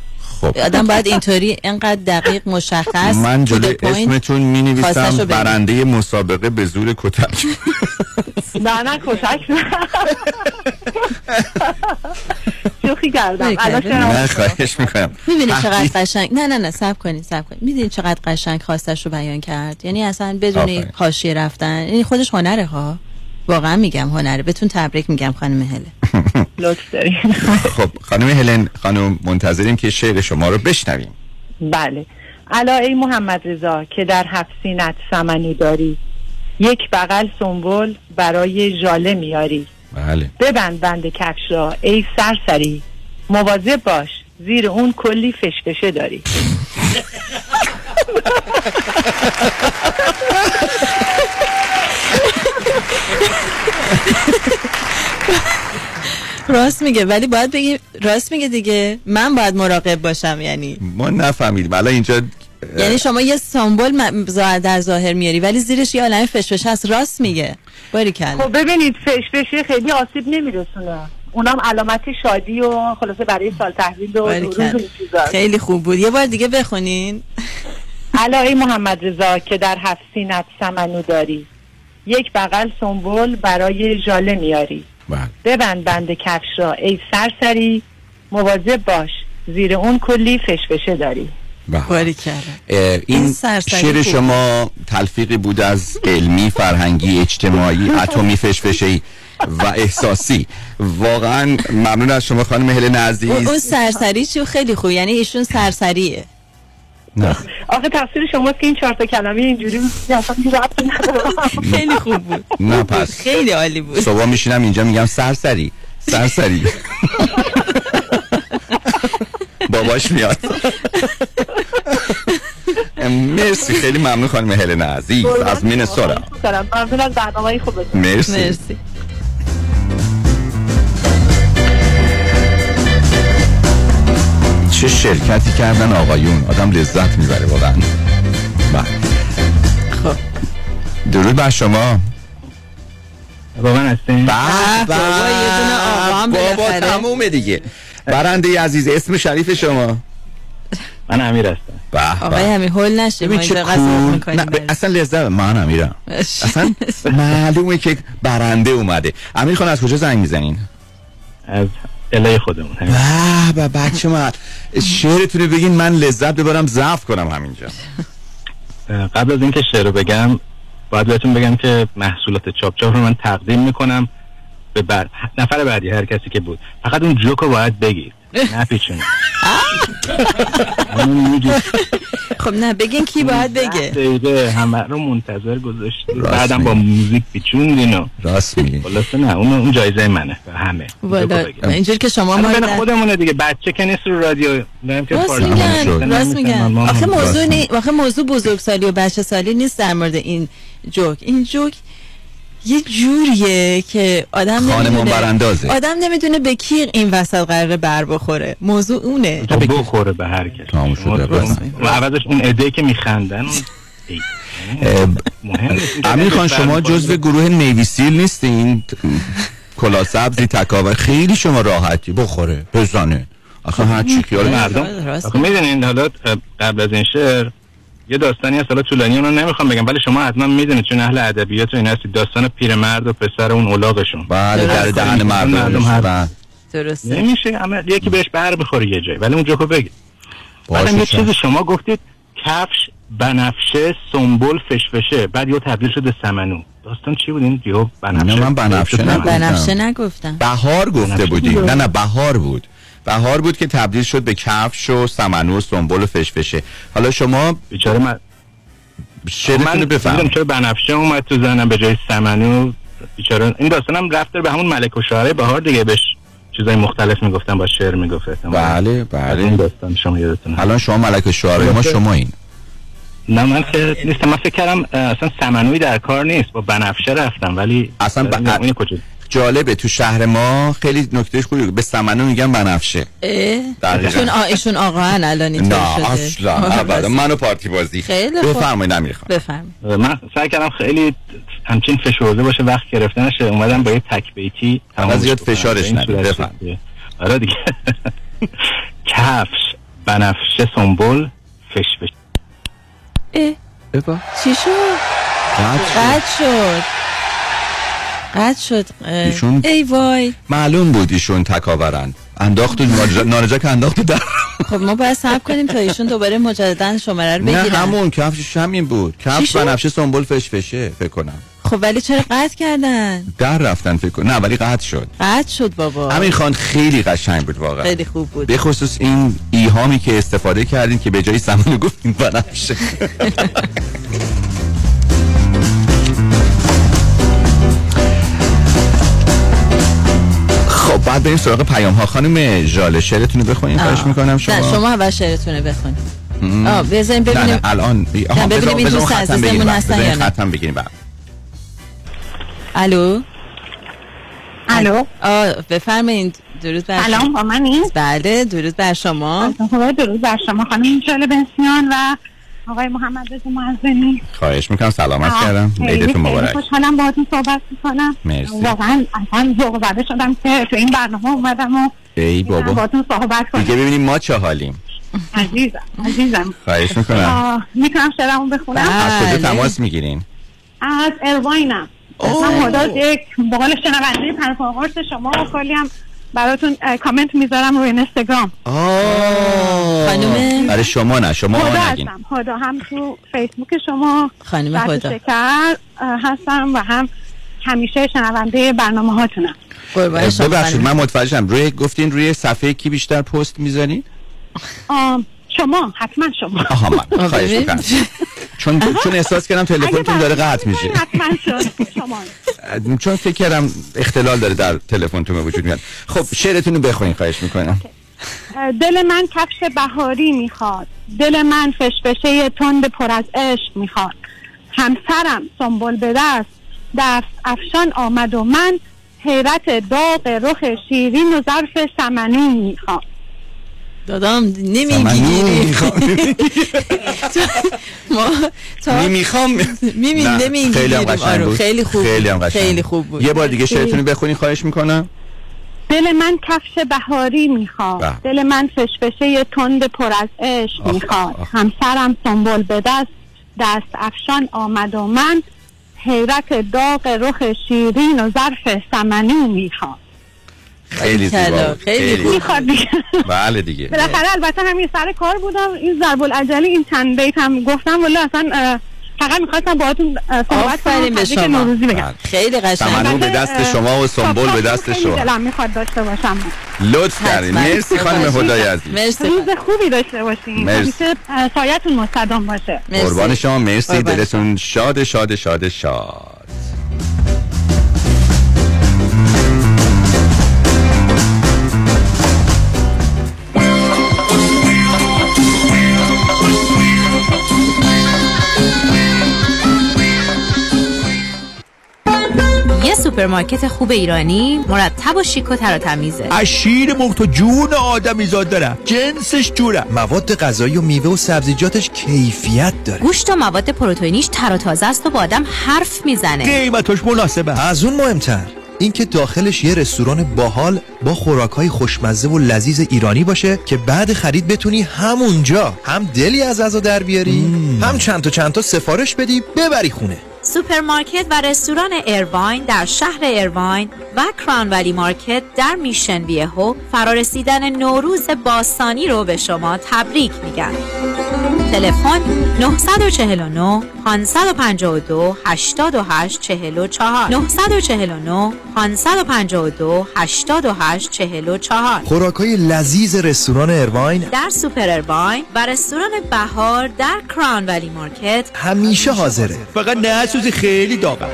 خب آدم باید اینطوری اینقدر دقیق مشخص. من جلوی اسمتون می نویسم برنده مسابقه به زور کتک. نه نه کتک نه، شوخی کردم. نه خواهش میکنم. میبینی چقدر قشنگ، نه نه نه صبر کنید صبر کنید، میدونی چقدر قشنگ خواستش رو بیان کرد، یعنی اصلا بدون حاشیه رفتن، یعنی خودش هنره ها، واقعا میگم هنره. بهتون تبریک میگم خانم هلن. لطف دارین. خب خانم هلن خانم منتظریم که شعر شما رو بشنویم. بله. الا ای محمد رضا که در حفسینت سمنی داری، یک بغل سنبل برای ژاله میاری. بله. ببند بند کفش را ای سرسری، مواظب باش زیر اون کلی فشفشه داری. راست میگه، ولی باید بگیم راست میگه دیگه، من باید مراقب باشم. یعنی ما نفهمیدیم الان اینجا، یعنی شما یه سامبل در ظاهر میاری ولی زیرش یه عالمه فشفش هست. راست میگه، باریکلا. خب ببینید فشفشی خیلی آسیب نمیرسونه، اونام علامت شادی و خلاصه برای سال تحویل و روز و چیزا. خیلی خوب بود، یه بار دیگه بخونین. علای محمد رضا که در هفت سینت سمنو داری، یک بغل سنبول برای ژاله میاری. بله. ببند بند کفش را ای سرسری، مواظب باش زیر اون کلی فشفشه داری. بله. این, این شعر شما تلفیقی بود از علمی، فرهنگی، اجتماعی، اتمی، فشفشه‌ای و احساسی. واقعا ممنون از شما خانم هلن عزیز. اون سرسری چیو خیلی خوب، یعنی ایشون سرسریه. نه آخه تفسیر شماست که این چهار تا کلمه اینجوری اصلا ربطی نداره. خیلی خوب بود. نه پس خیلی عالی بود. صبح میشینم اینجا میگم سرسری سرسری، باباش میاد. مرسی، خیلی ممنون خانم هلن عزیز از مینسوتا. ممنون از برنامه‌ی خوبتون. مرسی. چه شرکتی کردن آقایون، آدم لذت میبره واقعا. خب درود بر شما. بابا هستین؟ بابا یه دونه آقام بابا تمومه دیگه. برنده عزیز اسم شریف شما؟ من امیر هستم. بابا آقای امیر هول نشه، ما اینجا قسم میکنیم اصلا لذت. من امیرم اصلا معلومه که برنده اومده. امیر خان از کجا زنگ میزنین؟ از الهی خودمون. بابا بچه من شعرتونو بگین من لذت ببرم، ضعف کنم همینجا. قبل از اینکه شعر رو بگم باید بهتون بگم که محصولات چاپ چاپ رو من تقدیم میکنم به بر... نفر بعدی، هر کسی که بود. فقط اون جوک رو باید بگید، نه پیچونید. خب نه بگین کی باید بگه. دقیقه همه رو منتظر گذاشتید، بعدم با موزیک پیچوندین. راست میگین. خلاصه نه اون اون جایزه منه همه. اینجوری که شما ما خودمونه دیگه، بچه که نیست رو رادیو. راست میگن. آخه موضوع نی آخه موضوع بزرگسالی و بچه سالی نیست در مورد این جوک. این جوک یه جوریه که آدم نمیدونه آدم نمیدونه به کی این وسط قراره بر بخوره. موضوع اونه تو بخوره به هر کس تمام شده. بس و عوضش اون ایده که میخندن. امیر خان شما جزو گروه نیویسیل نیستین؟ کلا سبزی تکاور خیلی شما راحتی بخوره بزنه آخه هر چی که مردم آخه میدونین. حالا قبل از این شعر یه داستانی هست، حالا طولانی اونو نمیخوام بگم ولی شما حتما میدونید چون اهل ادبیات و این هستید. داستان پیرمرد و پسر اون اولاغشون. بله در دهن مردم درسته نمیشه، اما یکی بهش بر میخوره یه جایی ولی اون جوکو بگید. بعدم یه چیزی شما گفتید کفش بنفشه سنبل فشفشه، بعد یه تبدیل شده سمنو. داستان چی بود این دیو بنفشه؟ من بنفشه نه بنفشه نگفتم، بهار گفته بودی. نه نه بهار بود، بهار بود که تبدیل شد به کفش و سمنو و سنبل و فشفشه. حالا شما بیچاره من شعرتون رو بفهم. چرا بنفشه اومد تو ذهنم به جای سمنو؟ بیچاره این داستانم رفت به همون ملک و شاعر بهار دیگه، بهش چیزای مختلف میگفتن با شعر میگفتن. بله بله این داستان شما یادتونه. الان شما ملک و شاعر ما شما این. نه من که نیستم، من فکر کردم اصلا سمنوی در کار نیست، با بنفشه رفتم ولی اصلا ب... این کجا جالبه تو شهر ما خیلی نکتهش خوبه، به سمنو میگن بنفشه. چون ایشون آقا ان الان اینطور شده. نه اصلا ابدا. منو پارتی بازی بفرمایید نمیخوام. بفرمایید. من سعی کردم خیلی همچین فشرده باشه، وقت گرفته نشه، اومدم با یه تک بیتی تمام زیاد فشارش نده. بفرمایید. آره دیگه. کفش بنفشه سنبل فشفش. اه بابا چی شد؟ قد شد. قد شد ایشون. ای وای معلوم بود ایشون تکاورن، انداخت نارنجک انداخت در. خب ما باید صبر کنیم تا ایشون دوباره مجددا شماره رو بگیرن. نه همون کفشش همین بود، کفش بنفشه سنبل فشفشه فکر کنم. خب ولی چرا قطع کردن؟ در رفتن فکر کنم. نه ولی قطع شد. قطع شد بابا. امیر خان خیلی قشنگ بود واقعا، خیلی خوب بود، به خصوص این ایهامی که استفاده کردین که به جای سمنو گفتین بنفشه. خب بعد بریم سراغ پیام ها. خانم جاله شعرتون رو بخونین خواهش میکنم شما. نه شما اول شعرتون رو بخونین. آه بزنین ببینیم. نه الان آها بزنین بزنین خطمون هستن یا نه. خطم بگیریم بعد. الو الو آه بفرمایید درود بر شما. سلام با منی؟ بله درود بر شما. درود بر شما خانم میشل بنسیان و آقای محمد رضا معزنی. خواهش میکنم، سلامت کردم. عیدتون مبارک. خوشحالم باهاتون صحبت میکنم. مرسی. واقعا اصلا ذوق زده شدم که تو این برنامه اومدم و ای بابا باهاتون صحبت کنم. دیگه ببینیم ما چه حالیم. عزیزم عزیزم خواهش میکنم. میتونم شعرمو بخونم؟ از کجا تماس میگیرین؟ از الواینم. اصلا خدا یک باقل شنونده پرفاقارس شما و کلی هم براتون کامنت میذارم روی اینستاگرام. آه خانم برای شما نه شما نگین. خدا هم تو فیسبوک شما خانم خدا شکر هستم و هم همیشه شنونده برنامه هاتونم. ببخشید من متوجهم روی گفتین روی صفحه کی بیشتر پست میذارین؟ شما حتما شما. آها من خواهش میکنم چون چون احساس کردم تلفنتون داره قطع میشه. حتما شما چون فکر کردم اختلال داره در تلفنتون به وجود میاد. خب شعرتون رو بخونین خواهش میکنم. دل من کفش بهاری میخواد، دل من فشفشه تند پر از عشق میخواد، همسرم سنبل به دست دست افشان آمد و من حیرت داغ رخ شیرین و ظرف سمنی میخواد. دادم نمیگیری ما تا میخوام میبین نمیگیرم. خیلی خوب خیلی خوب بود. یه بار دیگه شعرتون رو بخونی خواهش میکنم. دل من کفش بهاری میخواد، دل من فشفشه تند پر از عشق میخواد، همسرم سنبل به دست دست افشان آمد و من حیرت داغ رخ شیرین و ظرف سمنی میخواد. خیلی زیبا خیلی میخواد دیگه. بله دیگه بالاخره البته همین سر کار بودم این ضرب العجله این چند بیت هم گفتم والله اصلا فقط می‌خواستم باهاتون صحبت کنم دیگه نوروزی بگم. خیلی قشنگ بود. به دست شما و سنبل به دست شما. دلم میخواد داشته باشم. لطف کردین. مرسی خانم خدای عزیز. مرسی. روز خوبی داشته باشین. همیشه سایه‌تون مستدام باشه. قربان شما. مرسی. دلتون شاد شاد شاد شاد. سوپرمارکت خوب ایرانی مرتب و شیک و تر و تمیزه. اشیر مخت و جون آدمیزاد داره. جنسش جوره. مواد غذایی و میوه و سبزیجاتش کیفیت داره. گوشت و مواد پروتئینیش تر و تازه است و با آدم حرف میزنه. قیمتش مناسبه. از اون مهمتر اینکه داخلش یه رستوران باحال با خوراک‌های خوشمزه و لذیذ ایرانی باشه که بعد خرید بتونی همونجا هم دلی از غذا در بیاری، مم. هم چند تا چند تا سفارش بدی ببری خونه. سوپرمارکت و رستوران ایرواین در شهر ایرواین و کران ولی مارکت در میشن ویهو فرارسیدن نوروز باستانی رو به شما تبریک میگن. تلفن نه چهار نه پنج پنج دو هشت هشت چهار چهار نه چهار نه پنج پنج دو هشت هشت چهار چهار. خوراکای لذیذ رستوران ایرواین در سوپر ایرواین و رستوران بهار در کران ولی مارکت همیشه حاضره. فقط نه سوزی خیلی داغه.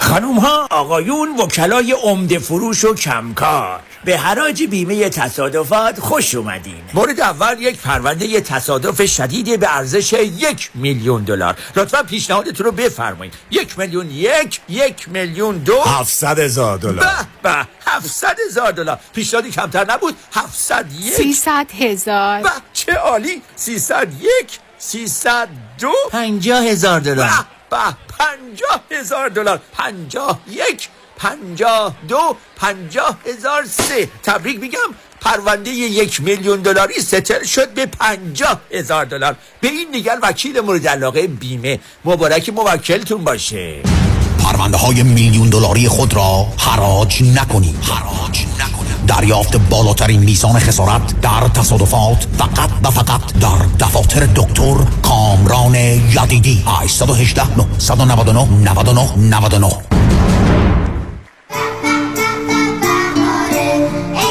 خانوم ها، آقایون، وکلای عمده فروش و کمکار، به حراج بیمه تصادفات خوش اومدین. مورد اول یک پرونده تصادف شدید به ارزش یک میلیون دلار. لطفا پیشنهادتون رو بفرمایید. یک میلیون یک، یک میلیون دو، هفتصد هزار دلار. به به هفتصد هزار دلار. پیشنهادی کمتر نبود. هفتصد یک، سیصد هزار. به چه عالی. سیصد یک، سیصد دو، پنجاه هزار دلار. به پنجاه هزار دلار. پنجاه یک، پنجاه دو، پنجاه هزار سه. تبریک میگم، پرونده یک میلیون دلاری ستل شد به پنجاه هزار دلار. به این دیگر وکیل مورد علاقه بیمه. مبارک موکلتون باشه. پرونده های میلیون دلاری خود را حراج نکنید. حراج نکنید. دریافت بالاترین میزان خسارت در تصادفات فقط و فقط در دفاتر دکتر کامران یدیدی. هشت یک هشت نه نه نه نه نه نه نه.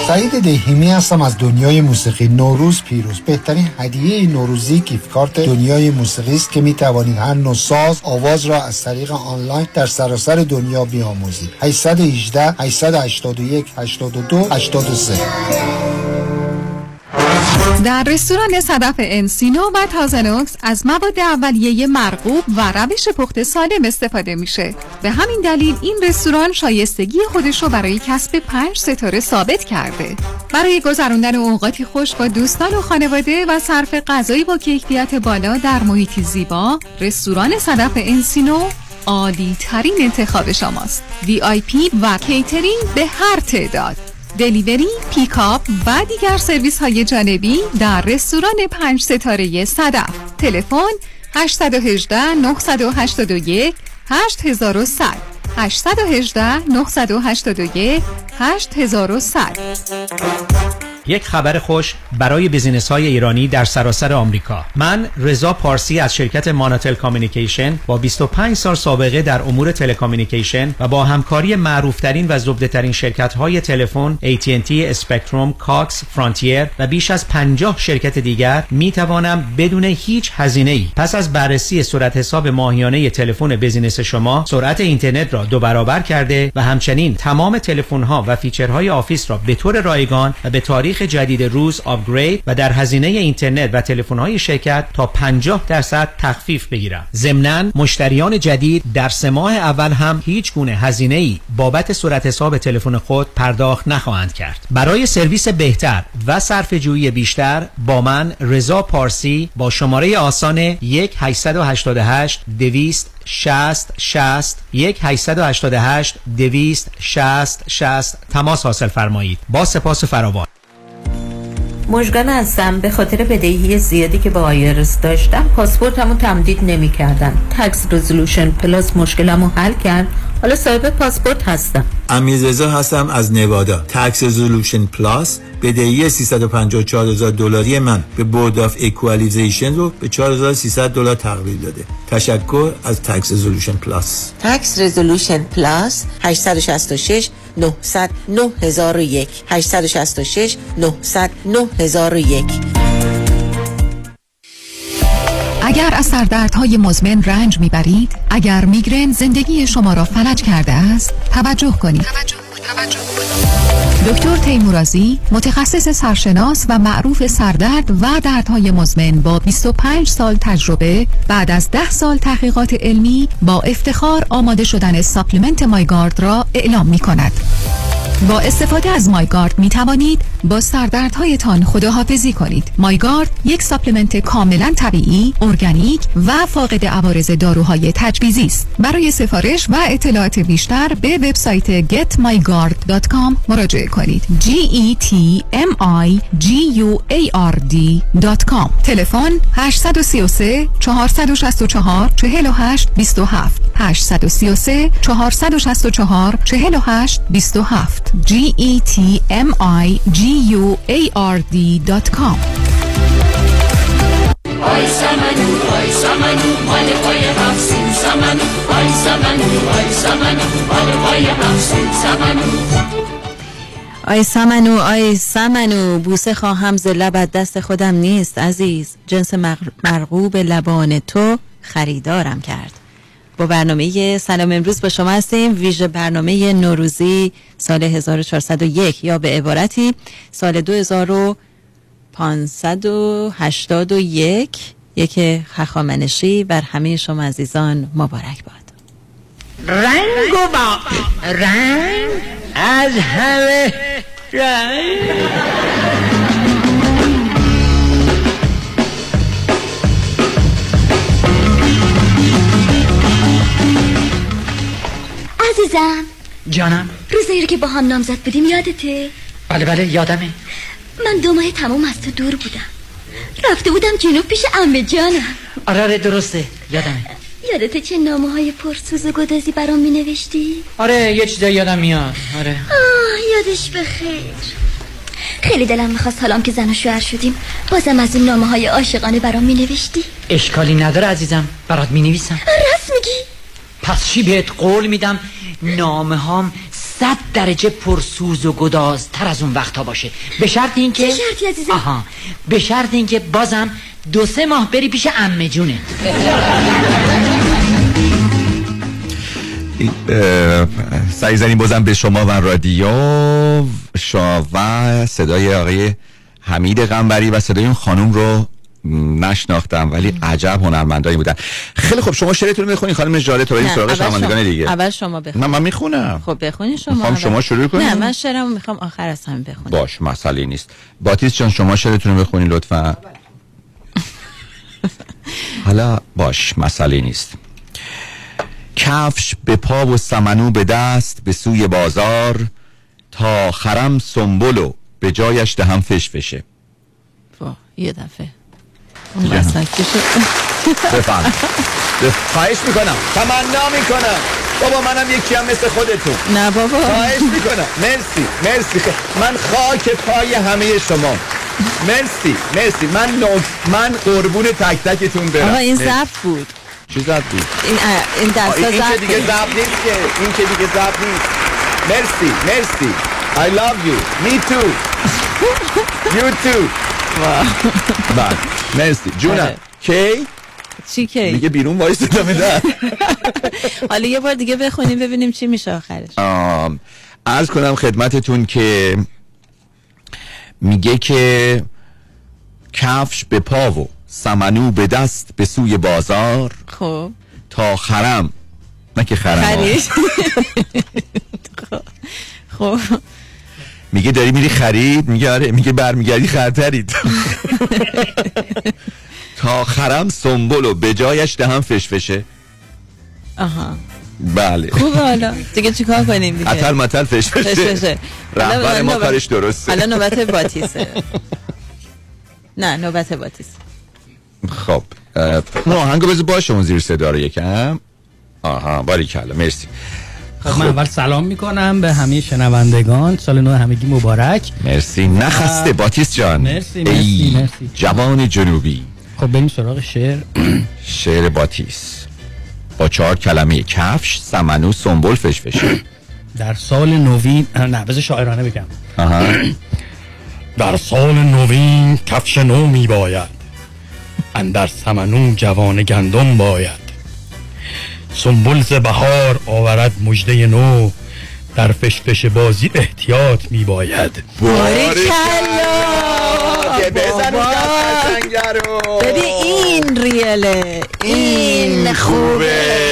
سعید دهیمی هستم از دنیای موسیقی. نوروز پیروز. بهترین هدیه نوروزی گیفت کارت دنیای موسیقی است که می توانید هر نوع ساز آواز را از طریق آنلاین در سراسر دنیا بیاموزید. هشت یک هشت هشت هشت یک هشت دو هشت دو سه. در رستوران صدف انسینو و تازنوکس از مواد اولیه مرغوب و روش پخت سالم استفاده میشه. به همین دلیل این رستوران شایستگی خودش رو برای کسب پنج ستاره ثابت کرده. برای گذراندن اوقاتی خوش با دوستان و خانواده و صرف غذایی با کیفیت بالا در محیطی زیبا، رستوران صدف انسینو عالی ترین انتخاب شماست. وی آی پی و کیترینگ به هر تعداد، دلیوری، پیکاپ و دیگر سرویس های جانبی در رستوران پنج ستاره صدف. تلفن هشت یک هشت نه هشت یک هشت یک صفر صفر هشت یک هشت نه هشت یک هشت یک صفر صفر. یک خبر خوش برای بیزینس‌های ایرانی در سراسر آمریکا. من رضا پارسی از شرکت ماناتل کامیونیکیشن با بیست و پنج سال سابقه در امور تلکامیونیکیشن و با همکاری معروفترین و زبده‌ترین شرکت‌های تلفن ای تی اند تی، اسپکتروم، کاکس، فرانتیر و بیش از پنجاه شرکت دیگر می‌توانم بدون هیچ هزینه‌ای پس از بررسی صورت حساب ماهیانه تلفن بیزینس شما، سرعت اینترنت را دو برابر کرده و همچنین تمام تلفن‌ها و فیچرهای آفیس را به طور رایگان و به تاریخ جدید روز آپگرید و در هزینه اینترنت و تلفن‌های شرکت تا پنجاه درصد تخفیف بگیرم. ضمناً مشتریان جدید در سه ماه اول هم هیچ گونه هزینه‌ای بابت صورت حساب تلفن خود پرداخت نخواهند کرد. برای سرویس بهتر و صرفه‌جویی بیشتر با من رضا پارسی با شماره آسان یک هشت هشت هشت دو صفر صفر شصت شصت یک هشت هشت هشت دو صفر صفر شصت شصت تماس حاصل فرمایید. با سپاس فراوان. مژگان هستم. به خاطر بدهی زیادی که با آیرس داشتم پاسپورتمو تمدید نمی‌کردن. تکس رزولوشن پلاس مشکلمو حل کرد. حالا صاحب پاسپورت هستم. امیررضا هستم از نوادا. تکس رزولوشن پلاس بدهی سیصد و پنجاه و چهار هزار دلاری من به بورد آف اکوالیزیشن رو به چهار هزار و سیصد دلار تقلیل داده. تشکر از تکس رزولوشن پلاس. تکس رزولوشن پلاس هشت شش شش نه صفر صفر نه صفر صفر یک هشت شش شش نه صفر صفر نه صفر صفر یک. اگر از سردردهای مزمن رنج میبرید، اگر میگرن زندگی شما را فلج کرده است، توجه کنید. توجه. توجه. دکتر تیمورازی، متخصص سرشناس و معروف سردرد و دردهای مزمن با بیست و پنج سال تجربه، بعد از ده سال تحقیقات علمی با افتخار آماده شدن ساپلمنت مایگارد را اعلام می کند. با استفاده از مایگارد می توانید با سردردهایتان خداحافظی کنید. مایگارد یک ساپلمنت کاملا طبیعی، ارگانیک و فاقد عوارض داروهای تجویزی است. برای سفارش و اطلاعات بیشتر به وبسایت گت مایگارد دات کام مراجعه کنید. جی ای تی ام آی جی یو ای آر دی دات کام. تلفن هشت سه سه چهار شش چهار چهار هشت دو هفت هشت سه سه چهار شش چهار چهار هشت دو هفت جی ای تی ام آی جی یو ای آر دی دات کام. آی سمنو آی سمنو مال پای هفسون سمنو آی سمنو آی سمنو مال پای هفسون سمنو آی سمنو آی سمنو بوسه خواهم ز لبت دست خودم نیست عزیز، جنس مرغوب لبان تو خریدارم کرد. با برنامه سلام امروز با شما هستیم، ویژه برنامه نوروزی سال هزار و چهارصد و یک یا به عبارتی سال دو هزار و پانصد و هشتاد و یک. یک هخامنشی بر همه شما عزیزان مبارک باد. رنگ و با رنگ از همه رنگ عزیزم. جانم. روزایی رو که با هم نامزد بودیم یادته؟ بله بله یادمه. من دو ماه تمام از تو دور بودم، رفته بودم جنوب پیش عمه جانم. آره آره درسته یادمه. یادته چه نامه های پرسوز و گدازی برام می نوشتی؟ آره یه چیزایی یادم میاد. آره آه یادش بخیر. خیلی دلم میخواست حالام که زن و شوهر شدیم بازم از این نامه های عاشقانه برام می نوشتی. اشکالی نداره عزیزم، برات می نویسم. راست میگی؟ پس چی بهت قول میدم نامه هام صد درجه پرسوز و گداز تر از اون وقتا باشه. به شرط این که چه شرطی عزیزم؟ آها به شرط این که بازم دو سه ماه بری پیش عمه جونه. سعی زنیم بازم به شما و رادیو شما و صدای آقای حمید قنبری و صدای اون خانم رو نشناختم، ولی عجب هنرمندایی بودن. خیلی خب، شما شعرتون رو بخونید خانم جاله تا بریم سراغ شنوندگان دیگه. اول شما بخونید. من میخونم. خب بخونید شما. میخوام شما شروع کنید. نه من شعرمو میخوام آخر از همه بخونم. باش، مسئله نیست. باتیس جان شما شعرتون رو بخونید لطفا. حالا باش، مسئله نیست. کفش به پا و سمنو به دست به سوی بازار، تا خرم سنبلو به جایش دهم فش فشه. واه یه دفعه اون اصلا چی شد؟ بفهم خواهش میکنم، تمنا میکنم بابا، منم یکی هم مثل خودتون. نه بابا خواهش میکنم، مرسی مرسی، من خاک پای همه شما، مرسی مرسی، من من قربون تک تکتون برم. آقا این ضبط بود. چی ضبط بود؟ این این دستا ضبط. این دیگه ضبط نیست که، این که دیگه ضبط نیست. مرسی مرسی. I love you. Me too. You too. بله. مرسی. جونم. کی؟ چی کی؟ دیگه بیرون وایس دادم ده. حالا یه بار دیگه بخونیم ببینیم چی میشه آخرش. آم عرض کنم خدمتتون که میگه که کفش به پا و سمنو به دست به سوی بازار، خب تا خرم، نه که خرم خب میگه داری میری خرید، میگه آره، میگه برمیگردی خرترید تا خرم سنبلو به جایش دهم فشفشه. آها بله خوبه. حالا دیگه چیکار کنیم دیگه؟ اتل متل فش فشه. رهبر ما کارش درسته. حالا نوبت باتیسه. نه نوبت باتیس. خب ما آهنگو بذار باشه، اون زیر صدا رو یکم. آها باریکلا، مرسی. خب من اول سلام میکنم به همه شنوندگان، سال نو همگی مبارک. مرسی، نخسته باتیس جان. مرسی مرسی مرسی جوان جنوبی. خب بریم سراغ شعر. شعر باتیس با چهار کلمه کفش سمنو سنبل فشفشه. در سال نوین نوز شاعرانه بگم. آها. در سال نوین کفش نو می باید، اندر سمنو جوان گندم باید، سنبل ز بهار آورد مژده نو، در فشفش بازی احتیاط می باید. ببین این ریاله، این خوبه.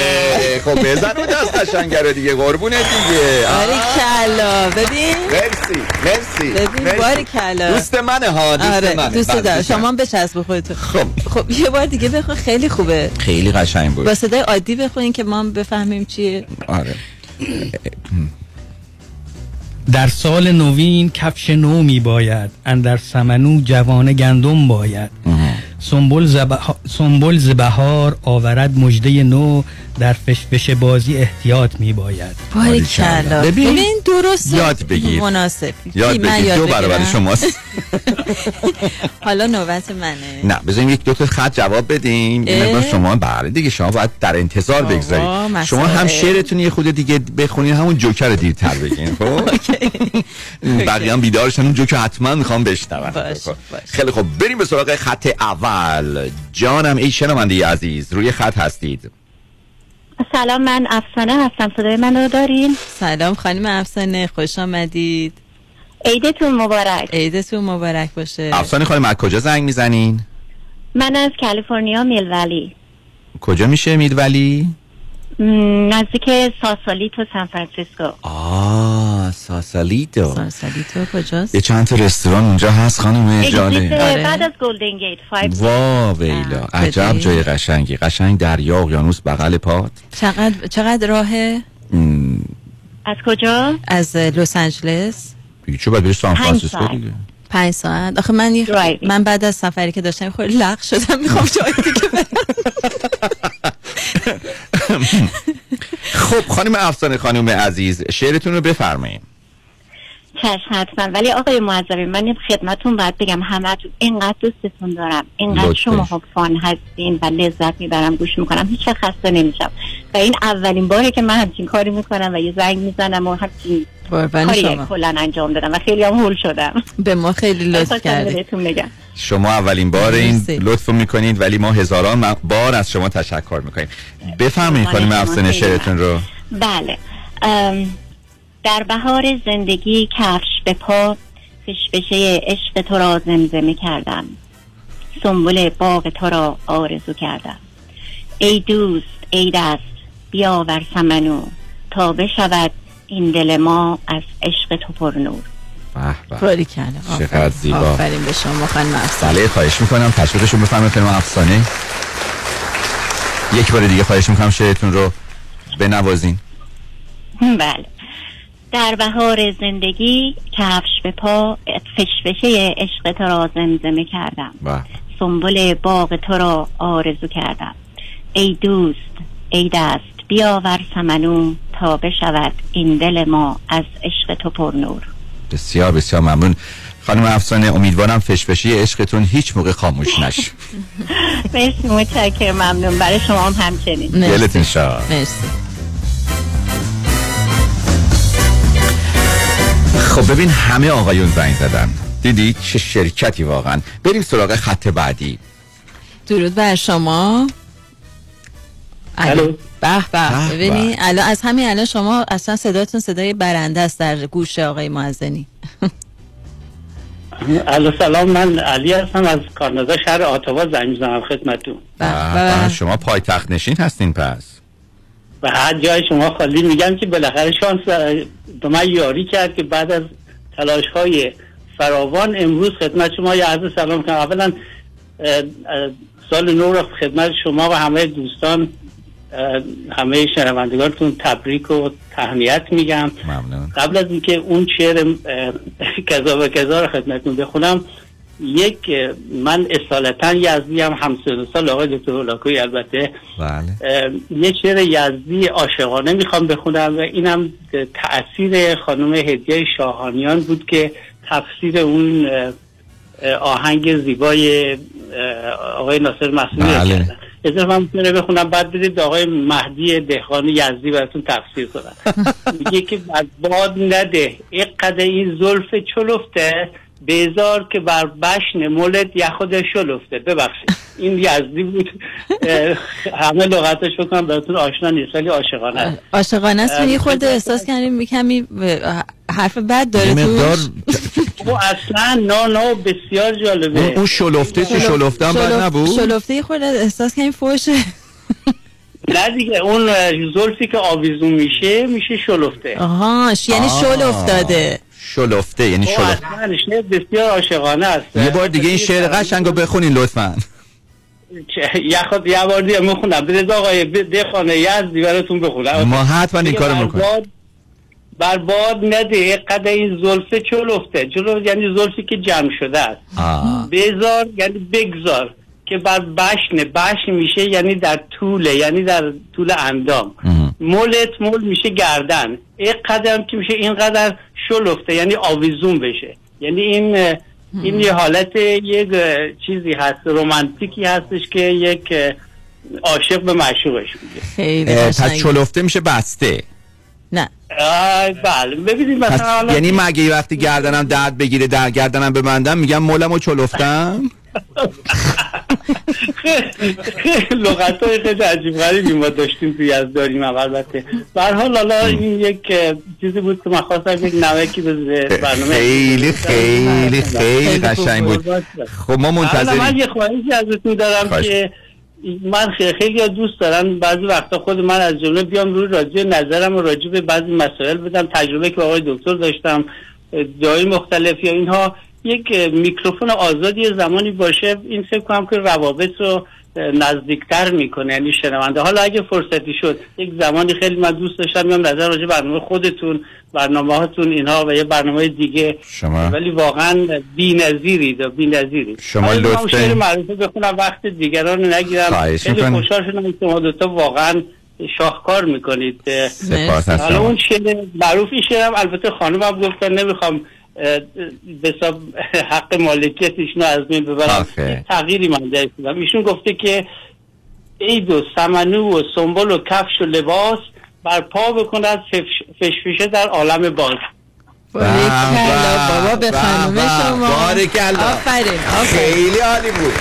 خب بزن رو دست شنگره دیگه، قربونه دیگه. باریکلا. ببین مرسی مرسی ببین باریکلا، دوست منه ها، دوست آره. منه دوست دار. شما بچسب خودتون. خب خب یه بار دیگه بخون، خیلی خوبه، خیلی قشنگ بود. با صدای عادی بخونین که ما بفهمیم چیه. آره. در سال نوین کفش نو می باید، اندر سمنو جوان گندم باید، سنبل ز بهار آورد مژده نو، در فشفش بازی احتیاط می باید. باریکلا. ببین درست یاد بگیر، مناسب یاد بگیر، دو برابر شماست. حالا نوبت منه. نه بذاریم یک دو تا خط جواب بدیم، اینم شما بله دیگه، شما باید در انتظار بگذارید. شما هم شعرتون یه خود دیگه بخونید، همون جوکر دیرتر بگین. خب بقیه هم بیدارشن، اون جوکر حتما میخوام بشنون. خیلی خب بریم به سراغ خط اول. جانم ای شنونده عزیز، روی خط هستید. سلام، من افسانه هستم، صدای من رو دارین؟ سلام خانم افسانه، خوش آمدید، عیدتون مبارک. عیدتون مبارک باشه. افسانه خانم از کجا زنگ میزنین؟ من از کالیفرنیا، میلولی. کجا میشه میلولی؟ نزدیک ساسالیتو، سان فرانسیسکو. آه ساسالیتو. ساسالیتو کجاست؟ یه چند تا رستوران اونجا هست خانم جانه. بعد از گلدن گیت فایو. وا ویلا، عجب جای قشنگی، قشنگ دریا اقیانوس بغل پات. چقدر چقدر راهه؟ ام. از کجا؟ از لس آنجلس. چه باید بری سان فرانسیسکو دیگه؟ پنج ساعت. آخه من یخ... right. من بعد از سفری که داشتم خیلی لغ شدم، میخوام جای دیگه برم. خب خانم افسانه خانم عزیز، شعرتون رو بفرمایید. چشم حتما، ولی آقای معظمی من خدمتون باید بگم همتون اینقدر دوستتون دارم، اینقدر شما ها فان هستین و لذت میبرم، گوش میکنم، هیچ وقت خسته نمیشم و این اولین باره که من همچین کاری میکنم و یه زنگ میزنم و همچین کاری کلن انجام دادم و خیلی هم هول شدم. به ما خیلی لطف کردید، شما اولین بار این لطف میکنید ولی ما هزاران بار از شما تشکر میکنیم. بفرمایید خانم افسانه شعرتون رو. بله. در بهار زندگی کفش به پا، پیش بشه عشق تو را زمزمه کردم، سنبل باغ تو را آرزو کردم. ای دوست ای دست بیاور سمنو، تا بشود این دل ما از عشق تو پر نور. باری کنه چقدر زیبا، آفرین به شما خانم افسانه. بله خواهش میکنم تشویقش رو بفرمایید خانم افسانه. یک بار دیگه خواهش میکنم شعرتون رو بنوازین. بله. در بهار زندگی کفش به پا فشفشه عشق تو را زمزمه کردم، سنبل باغ تو را آرزو کردم. ای دوست ای دست بیاور سمنو، تا بشود این دل ما از عشق تو پر نور. بسیار بسیار ممنون خانم افسانه، امیدوارم فشفشی عشقتون هیچ موقع خاموش نشه. مرسی، متشکرم، ممنون. برای شما هم همچنین. دلتون شاد. مرسی. خب ببین همه آقایون زنگ زدن، دیدی چه شرکتی واقعا. بریم سراغ خط بعدی. درود بر شما. الو. به به ببینی الان از همین الان شما اصلا صداتون صدای برنده است در گوش آقای معزنی. الو سلام، من علی هستم از کانادا، شهر آتاوا زنگ زدم خدمتتون. شما پایتخت نشین هستین پس. و هر جای شما خالی. میگم که بالاخره شانس به من یاری کرد که بعد از تلاش های فراوان امروز خدمت شما یه عرض سلام کنم. اولا سال نو رو خدمت شما و همه دوستان، همه شنوندگانتون تبریک و تهنیت میگم. ممنون. قبل از اینکه اون شعر کذا و کذا رو خدمتتون بخونم، یک من اصالتا یزدی هم همسر سال آقای دکتر هولاکویی البته. بله. یه شعر یزدی عاشقانه میخوام بخونم و اینم تأثیر خانم هدیه شاهانیان بود که تفسیر اون آهنگ زیبای آقای ناصر معصومی رو کردن. اجازه من بخونم بعد بدید آقای مهدی دهقانی یزدی براتون تفسیر کنن. میگه که باد نده اینقدر این زلف چلفته، بیزار که بر بشن مولد یا خودش شلفته. ببخشید این یزدی بود، همه لغتش بکنم براتون آشنا نیست ولی عاشقانه است. عاشقانه است. یه خورده احساس کردیم کمی حرف بد داره مقدار. او اصلا نه نه بسیار جالبه. اون شلفته چه شلفته هم بد نبود، شلفته یه خورده احساس کردیم فوشه. نه دیگه اون زلفی که آویزون میشه میشه شلفته. آها یعنی شل افتاده، شلفته یعنی شلفته. شعر بسیار عاشقانه است. یه بار دیگه این شعر قشنگو بخونین لطفاً. یا خود یه بار دیگه میخونم. برید آقای دهخانه یزدی براتون بخونم. ما حتما این کارو میکنیم. بر باد نده قد این زلفه چلفته، چلفته یعنی زلفی که جمع شده است. بذار یعنی بگذار که بر بشنه، بشن میشه یعنی در طوله، یعنی در طول اندام. مولت مول میشه گردن، یک قدم که میشه اینقدر شلفته یعنی آویزون بشه. یعنی این این یه حالت یک چیزی هست، رومانتیکی هستش که یک عاشق به معشوقش میگه. پس شلفته میشه بسته. نه بله ببینید مثلا یعنی مگه وقتی گردنم درد بگیره، در گردنم ببندم میگم مولمو چلفتم. لغت های خیلی عجیب غریبی ما داشتیم توی یزداریم البته. به هر حال حالا این یک چیزی بود که من خواستم یک نمکی به برنامه. خیلی خیلی خیلی قشنگ بود. خب ما منتظریم. من یه خواهشی ازتون دارم که من خیلی دوست دارم بعضی وقتا خود من از جمله بیام روی راجع نظرم و راجع به بعضی مسائل بدم، تجربه که آقای دکتر داشتم جای مختلف یا اینها. یک میکروفون آزادی زمانی باشه این فکر کنم که روابط رو نزدیکتر میکنه یعنی شنونده. حالا اگه فرصتی شد یک زمانی خیلی من دوست داشتم میام نظر راجع برنامه خودتون، برنامه هاتون اینها و یه برنامه دیگه شما. ولی واقعا بی‌نظیرید و بی‌نظیرید. شما لطفاً شعر معروفه بخونم وقت دیگران رو نگیرم. خیلی خوشحال شدم شما دو تا واقعا شاهکار میکنید. حالا اون شعر معروف شعرم البته خانمم گفتن نمیخوام به حساب حق مالکیتش رو از من ببرم، تغییری من درش دادم. ایشون گفته که ای دو سمنو و سنبل و کفش و لباس، برپا بکند فشفشه در عالم باز. باریکلا بابا به خانم شما. باریکلا. آفرین. خیلی عالی بود.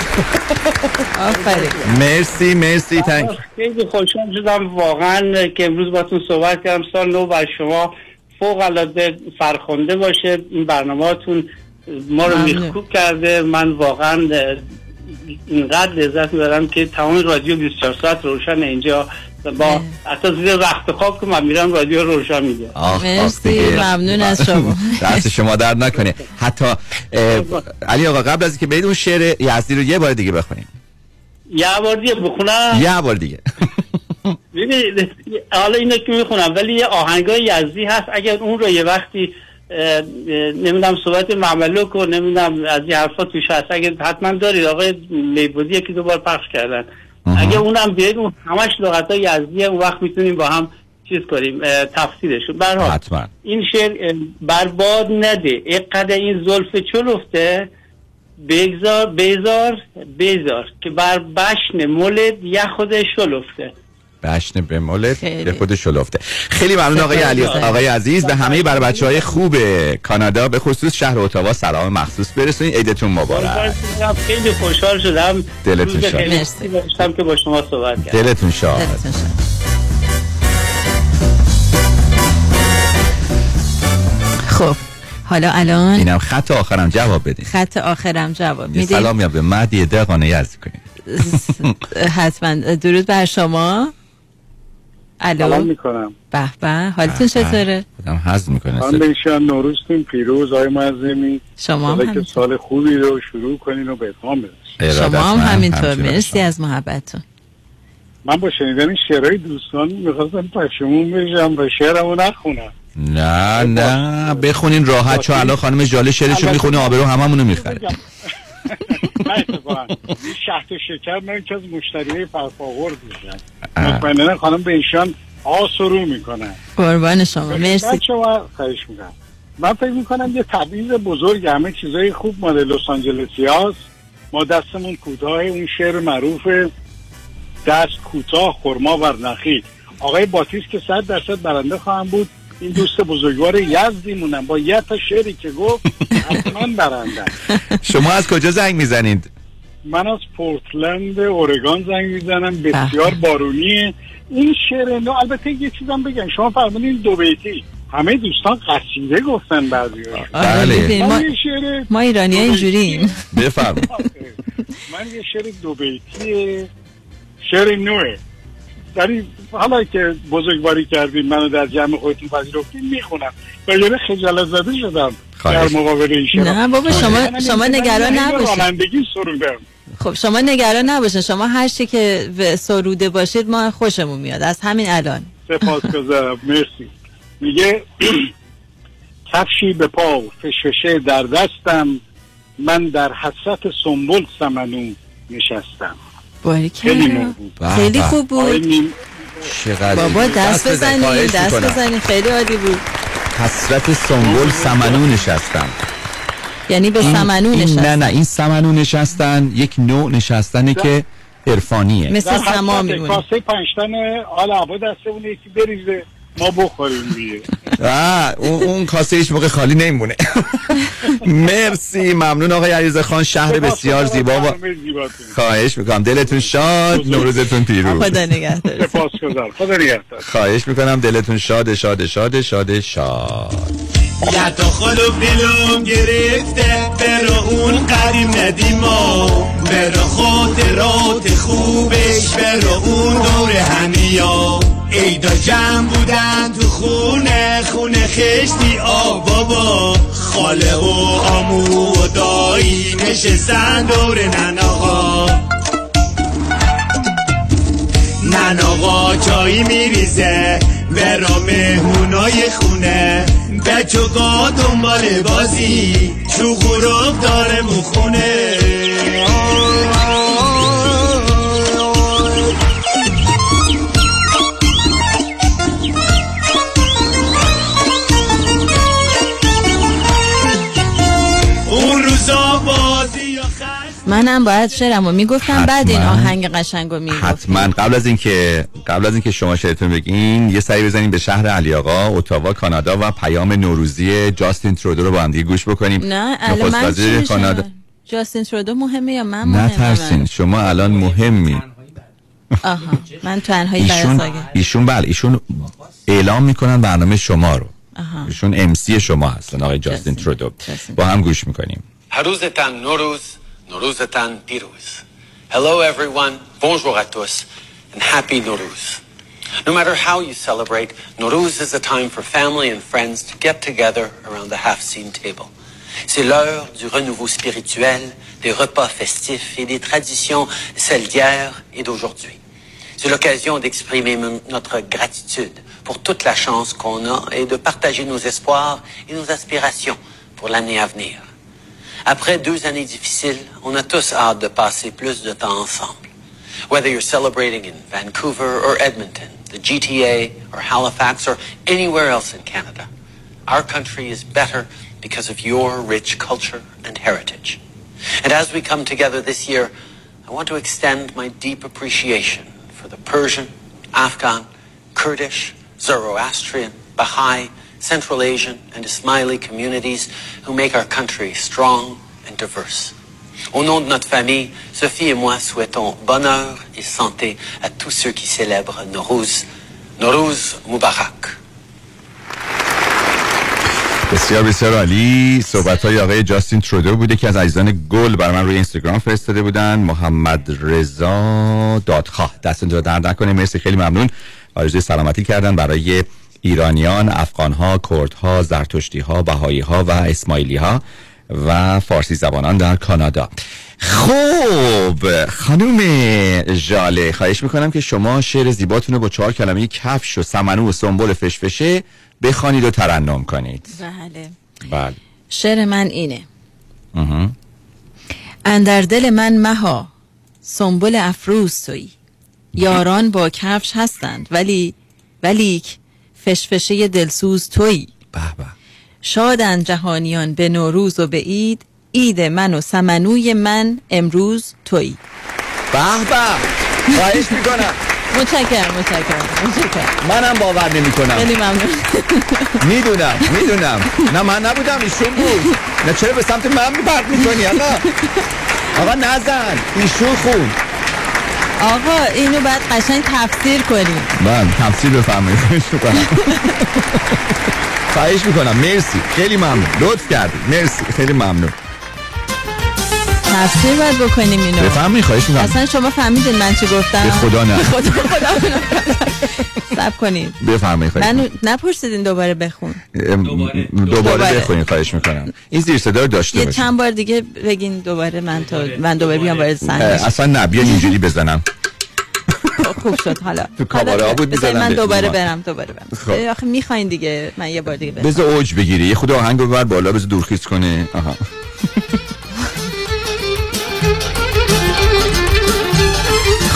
آفرین. مرسی مرسی تانک. خیلی خوشحال شدم واقعا که امروز باهاتون صحبت کردم. سال نو بر شما فوق العاده فرخنده باشه. این برنامه‌تون ما رو میخکوب کرده. من واقعا اینقدر لذت میبرم که تمام رادیو بیست و چهار ساعت روشن اینجا، با حتی زیر رخت خواب که من میرم رادیو روشن میگه. مرسی، ممنون از شما. دست شما درد نکنه. حتی علی آقا قبل از اینکه برید اون شعر یزدی رو یه بار دیگه بخونیم. یه بار دیگه بخونم یه بار دیگه ببینید حالا اینو که میخونم، ولی یه آهنگای یزدی هست اگر اون رو یه وقتی نمیدونم صحبت مملوک و نمیدونم از این حرفا توش هست، اگر حتما دارید آقای لیبودی یکی دو بار پخش کردن، اگه اونم بیاید اون همش لغتای یزدیه، اون وقت میتونیم با هم چیز کنیم تفسیرش رو. به هر حال این شعر برباد نده اینقدر این زلف چلفته، بگذار بگذار بگذار که بر بشن مولد یه خودش شلفته، بشن به مولد یه خودش شلفته. خیلی ممنون آقای علی آقای عزیز. به همه بر بچه های خوب کانادا به خصوص شهر اتاوا سلام مخصوص برسونید. عیدتون مبارک. خیلی خوشحال شدم. دلتون شاد. مرسی داشتم که با شما صحبت کردم. دلتون شاد. خب حالا الان اینم خط آخرم جواب بدین. خط آخرم جواب میدین. سلام یا به مهدی دقانه یزد کنین. حتما. درود بر شما. الو. سلام میکنم. به به حالتون چطوره؟ خودم هضم میکنه. من بهشان نوروزتون پیروز آقای معزمی. شما هم که سال خوبی رو شروع کنین و به اتمام برسید. شما هم همینطور. مرسی از محبتتون. من با شنیدن شعرهای دوستان میخواستم پشیمون بشم و شعرمو نخونم. نه نه بخونین راحت، چون الان خانم جاله شعرشو میخونه آبرو هممونو میخره. نه اتفاقا شهد و شکر من که از مشتریه فرفاغور میشن، مطمئنن خانم به ایشان آس و رو میکنن. قربان شما. مرسی. خواهش میکنم. من فکر میکنم یه تبعیض بزرگ، همه چیزای خوب مال لس آنجلسی هاست، ما دستمون کوتاه. اون شعر معروف دست کوتاه خرما بر نخی، آقای باتیس که صد درصد برنده خواهم بود. این دوست بزرگوار یزدی مونم با یه تا شعری که گفت حتما برنده. شما از کجا زنگ میزنید؟ من از پورتلند اورگان زنگ میزنم. بسیار بارونیه. این شعر نو، البته یه چیزم بگم، شما فرمودین دو بیتی، همه دوستان قصیده گفتن بعضی‌هاشون. بله ما شعر ما ایرانی‌ها اینجوریم. بفرمایید. من یه شعر دو بیتی شعر نوئه، ولی حالا که بزرگواری کردیم منو در جمع خودتون پذیرفتین میخونم. وگرنه خجالت زده شدم در مقابل این شما. نه بابا شما شما نگران نباشید. خب شما نگران نباشید، شما هر چی که سروده باشید ما خوشمون میاد از همین الان. سپاسگزارم. مرسی. میگه کفشی به پا فشفشه در دستم، من در حسرت سنبل سمنو نشستم. باریکلا. خیلی خوب بود. بابا دست بزنی دست بزنی خیلی عالی بود. حسرت سنبل سمنو نشستم، یعنی به سمنو نشستن. نه نه این سمنو نشستن یک نوع نشستنه که عرفانیه، مثل سما میمونه. کاسه پنج تن آل عبا دستمون یکی بریزه ما بخوریم دیگه. آ اون کاسه هیچ موقع خالی نمیمونه. مرسی. ممنون آقای علیرضا خان. شهر بسیار زیبا و خواهش میکنم. دلتون شاد. نوروزتون پیروز. خدا نگهدار. سپاسگزارم. خدا نگهدار. خواهش میکنم. دلتون شاد شاد شاد شاد شاد. یا تو خلو دلم گرفته برا اون قریم ندیما، برا خاطرات خوبش، برا اون دور همیا. ایدا جمع بودن تو خونه خونه خشتی آ بابا، خاله و عمو و دایی نشستن دور نناغا. نناغا چایی میریزه برا مهمونای خونه، بچوگا دنبال بازی چو غروب داره مخونه. منم باید شعرمو میگفتم بعد این آهنگ قشنگو میگفتم. حتما قبل از اینکه قبل از اینکه شما شعرتون بگین یه سری بزنیم به شهر علی آقا اتاوا کانادا و پیام نوروزی جاستین ترودو رو با هم دیگه گوش بکنیم. نه الان کانادا جاستین ترودو مهمه یا من مهمه؟ نه ترسین شما الان مهمی. آها من تنهایی برساگه ایشون. بله ایشون اعلام میکنن برنامه شما رو. ایشون ام سی شما هستن، آقای جاستین ترودو. با هم گوش میکنیم. هروزتان نوروز، نوروزتان پیروز. Hello everyone, bonjour à tous and happy Nowruz. No matter how you celebrate, Nowruz is a time for family and friends to get together around the half-seen table. C'est l'heure du renouveau spirituel, des repas festifs et des traditions, celles d'hier et d'aujourd'hui. C'est l'occasion d'exprimer notre gratitude pour toute la chance qu'on a et de partager nos espoirs et nos aspirations pour l'année à venir. Après deux années difficiles, on a tous hâte de passer plus de temps ensemble. Whether you're celebrating in Vancouver or Edmonton, the G T A or Halifax or anywhere else in Canada, our country is better because of your rich culture and heritage. And as we come together this year, I want to extend my deep appreciation for the Persian, Afghan, Kurdish, Zoroastrian, Baha'i, Central Asian and Ismaili communities who make our country strong and diverse. Au nom de notre famille, Sophie et moi souhaitons bonheur et santé à tous ceux qui célèbrent Nowruz. Nowruz Mubarak. بسیار بسیار عالی. صحبت‌های آقای جاستین ترودو بوده که از عزیزان گل برای من روی اینستاگرام فرستاده بودن. محمد رضا دادخواه، دستتون رو درد نکنه، مرسی، خیلی ممنون. آرزوی سلامتی کردن برای ایرانیان، افغان‌ها، کردها، زرتشتی‌ها، بهایی‌ها و اسماعیلی‌ها و فارسی زبانان در کانادا. خوب خانم جاله، خواهش میکنم که شما شعر زیباتون رو با چهار کلمه کفش و سمنو و سنبل فشفشه بخوانید و ترنم کنید. بله بله، شعر من اینه. اها. اندر دل من مها سنبل افروز تویی، یاران با کفش هستند ولی ولیک فشفشه دلسوز تویی. به به. شادن جهانیان به نوروز و به عید، عید من و سمنوی من امروز تویی. به به، خواهش میکنم. متشکرم متشکرم متشکرم. منم باور نمیکنم. خیلی ممنون. میدونم میدونم. نه من نبودم، ایشون بود. نه چرا به سمت من پرت میکنی آقا؟ آقا نزن، ایشون خون. آقا اینو باید قشنگ تفسیر کنیم. من تفسیر بفهمید کنم. خواهش میکنم، مرسی، خیلی ممنون، لطف کردید، مرسی، خیلی ممنون. تفسیر باید بکنیم اینو. بفهمی، خواهش میکنم. اصلا شما فهمیدین من چی گفتم؟ به خدا نه. خدا خدا صبر کنید. بفهمی خواهش. من نپرسیدین دوباره بخون. دوباره دوباره بخونین خواهش میکنم. این زیر صدا داشته باشه. یه چند بار دیگه بگین دوباره من تا من دوباره بیام وارد صحنه. اصلا نه، بیا اینجوری بزنم. خوب شد. حالا تو کابارا بود می‌زدم. من دوباره برم دوباره برم. آخه می‌خواید دیگه من یه بار دیگه برم. بذار اوج بگیری. یه خود آهنگو ببر بالا، بذار دورخیز کنه. آها.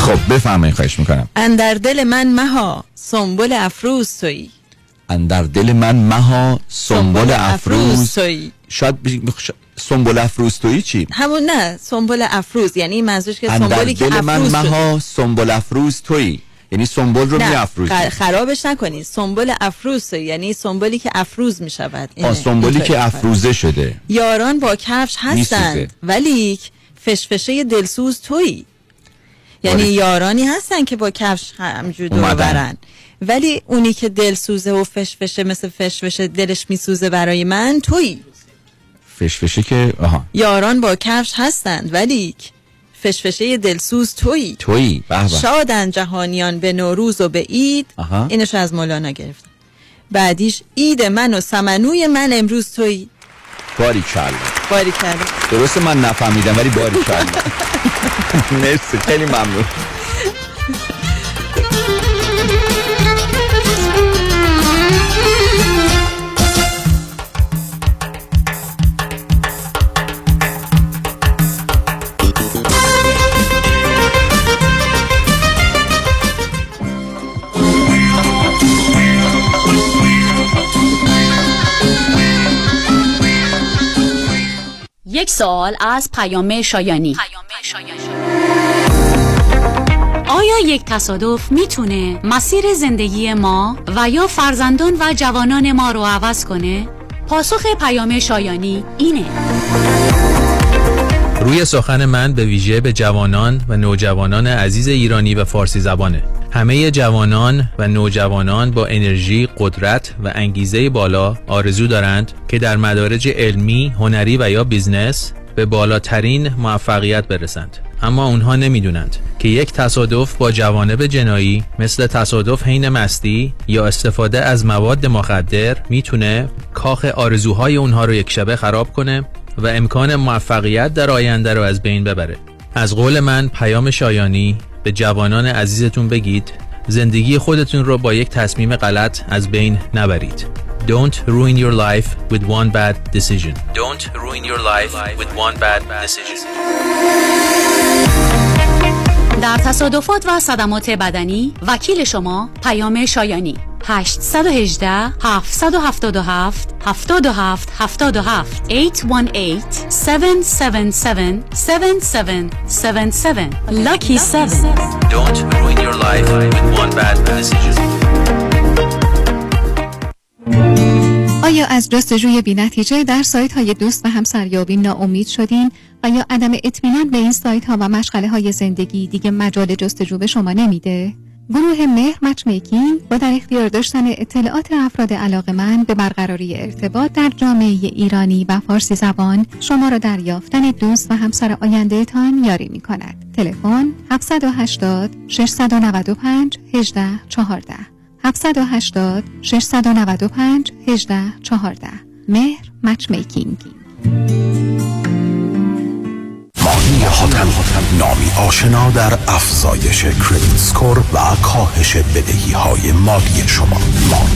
خب بفهمید خواهش میکنم. اندر دل من مها سنبل افروز تویی. اندر دل من مها سنبل افروز تویی. شاید بی... سنبل افروز تویی چی؟ همون نه، سنبل افروز یعنی منظورش که سنبلی که افروز شده. اندر دل من مها سنبل افروز تویی یعنی سنبل رو می افروزی. خرابش نکنی. سنبل افروز تویی یعنی سنبلی که افروز می شود. آه، سنبلی که افروزه شده. یاران با کفش هستند ولیک فشفشه دلسوز تویی. یعنی آره. یارانی هستن که با کفش همجور دور برن، ولی اونی که دلسوزه و فشفشه مثل فشفشه دلش میسوزه برای من تویی. فشفشه که آها. یاران با کفش هستند ولی فشفشه دلسوز تویی. تویی. به به. شادن جهانیان به نوروز و به عید. اینشو از مولانا گرفتم. بعدیش عید من و سمنوی من امروز تویی. باریکالله باریکالله. درسته من نفهمیدم ولی باریکالله. مرسی، خیلی ممنون. یک سوال از پیام شایانی. پیام شایانی. آیا یک تصادف میتونه مسیر زندگی ما و یا فرزندان و جوانان ما رو عوض کنه؟ پاسخ پیام شایانی اینه. روی سخن من به ویژه به جوانان و نوجوانان عزیز ایرانی و فارسی زبانه. همه جوانان و نوجوانان با انرژی، قدرت و انگیزه بالا آرزو دارند که در مدارج علمی، هنری و یا بیزنس به بالاترین موفقیت برسند. اما اونها نمیدونند که یک تصادف با جوانب جنایی مثل تصادف حین مستی یا استفاده از مواد مخدر میتونه کاخ آرزوهای اونها رو یک شبه خراب کنه و امکان موفقیت در آینده رو از بین ببره. از قول من پیام شایانی به جوانان عزیزتون بگید زندگی خودتون رو با یک تصمیم غلط از بین نبرید. Don't ruin your life with one bad decision. Don't ruin your life with one bad decision. در تصادفات و صدمات بدنی وکیل شما پیام شایانی هشت یک هشت هفت هفت هفت هفت هفت هفت هفت هشت یک هشت هفت هفت هفت هفت هفت هفت Lucky seven. Don't ruin your life with one bad decision. آیا از جستجوی بی‌نتیجه در سایت‌های دوست و همسریابی ناامید شدین و یا عدم اطمینان به این سایت‌ها و مشغله‌های زندگی دیگه مجال جستجو به شما نمیده؟ گروه مهر مچ میکینگ با در اختیار داشتن اطلاعات افراد علاقه‌مند به برقراری ارتباط در جامعه ایرانی و فارسی زبان شما را در یافتن دوست و همسر آینده‌تان یاری می‌کند. تلفن هفت هشت صفر شش نه پنج یک هشت یک چهار هفت هشت صفر شش نه پنج یک هشت یک چهار مهر مچ میکینگ. مانی حاتم نامی آشنا در افزایش کریدیت اسکور و کاهش بدهی‌های مالی شما.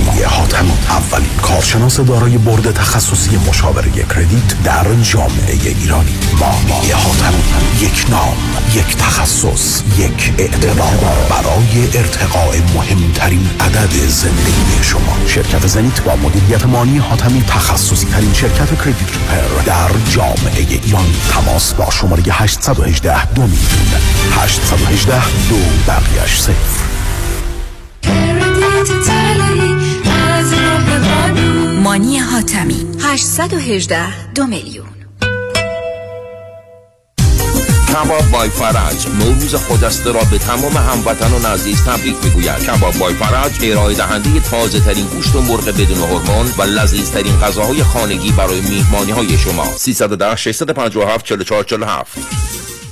مانی حاتم اولین کارشناس دارای برد تخصصی مشاوره کریدیت در جامعه ایرانی. مانی حاتم، یک نام، یک تخصص، یک اعتبار برای ارتقاء مهمترین عدد زندگی شما. شرکت زنیت با مدیریت مانی حاتمی تخصصی ترین شرکت کریدیت ریپر در جامعه ایران. تماس با شماره هشت یک هشت دو میلیون هشت یک هشت دو بقیه‌اش صفر. مانی حاتمی هشت یک هشت دو میلیون. کباب بای فرج نوروز خجسته را به تمام هموطنان عزیز تبریک میگوید. کباب بای فرج ارائه دهنده تازه ترین گوشت و مرغ بدون هورمون و لذیذ ترین غذاهای خانگی برای میهمانی های شما. سه یک صفر شش پنج هفت چهار چهار چهار هفت.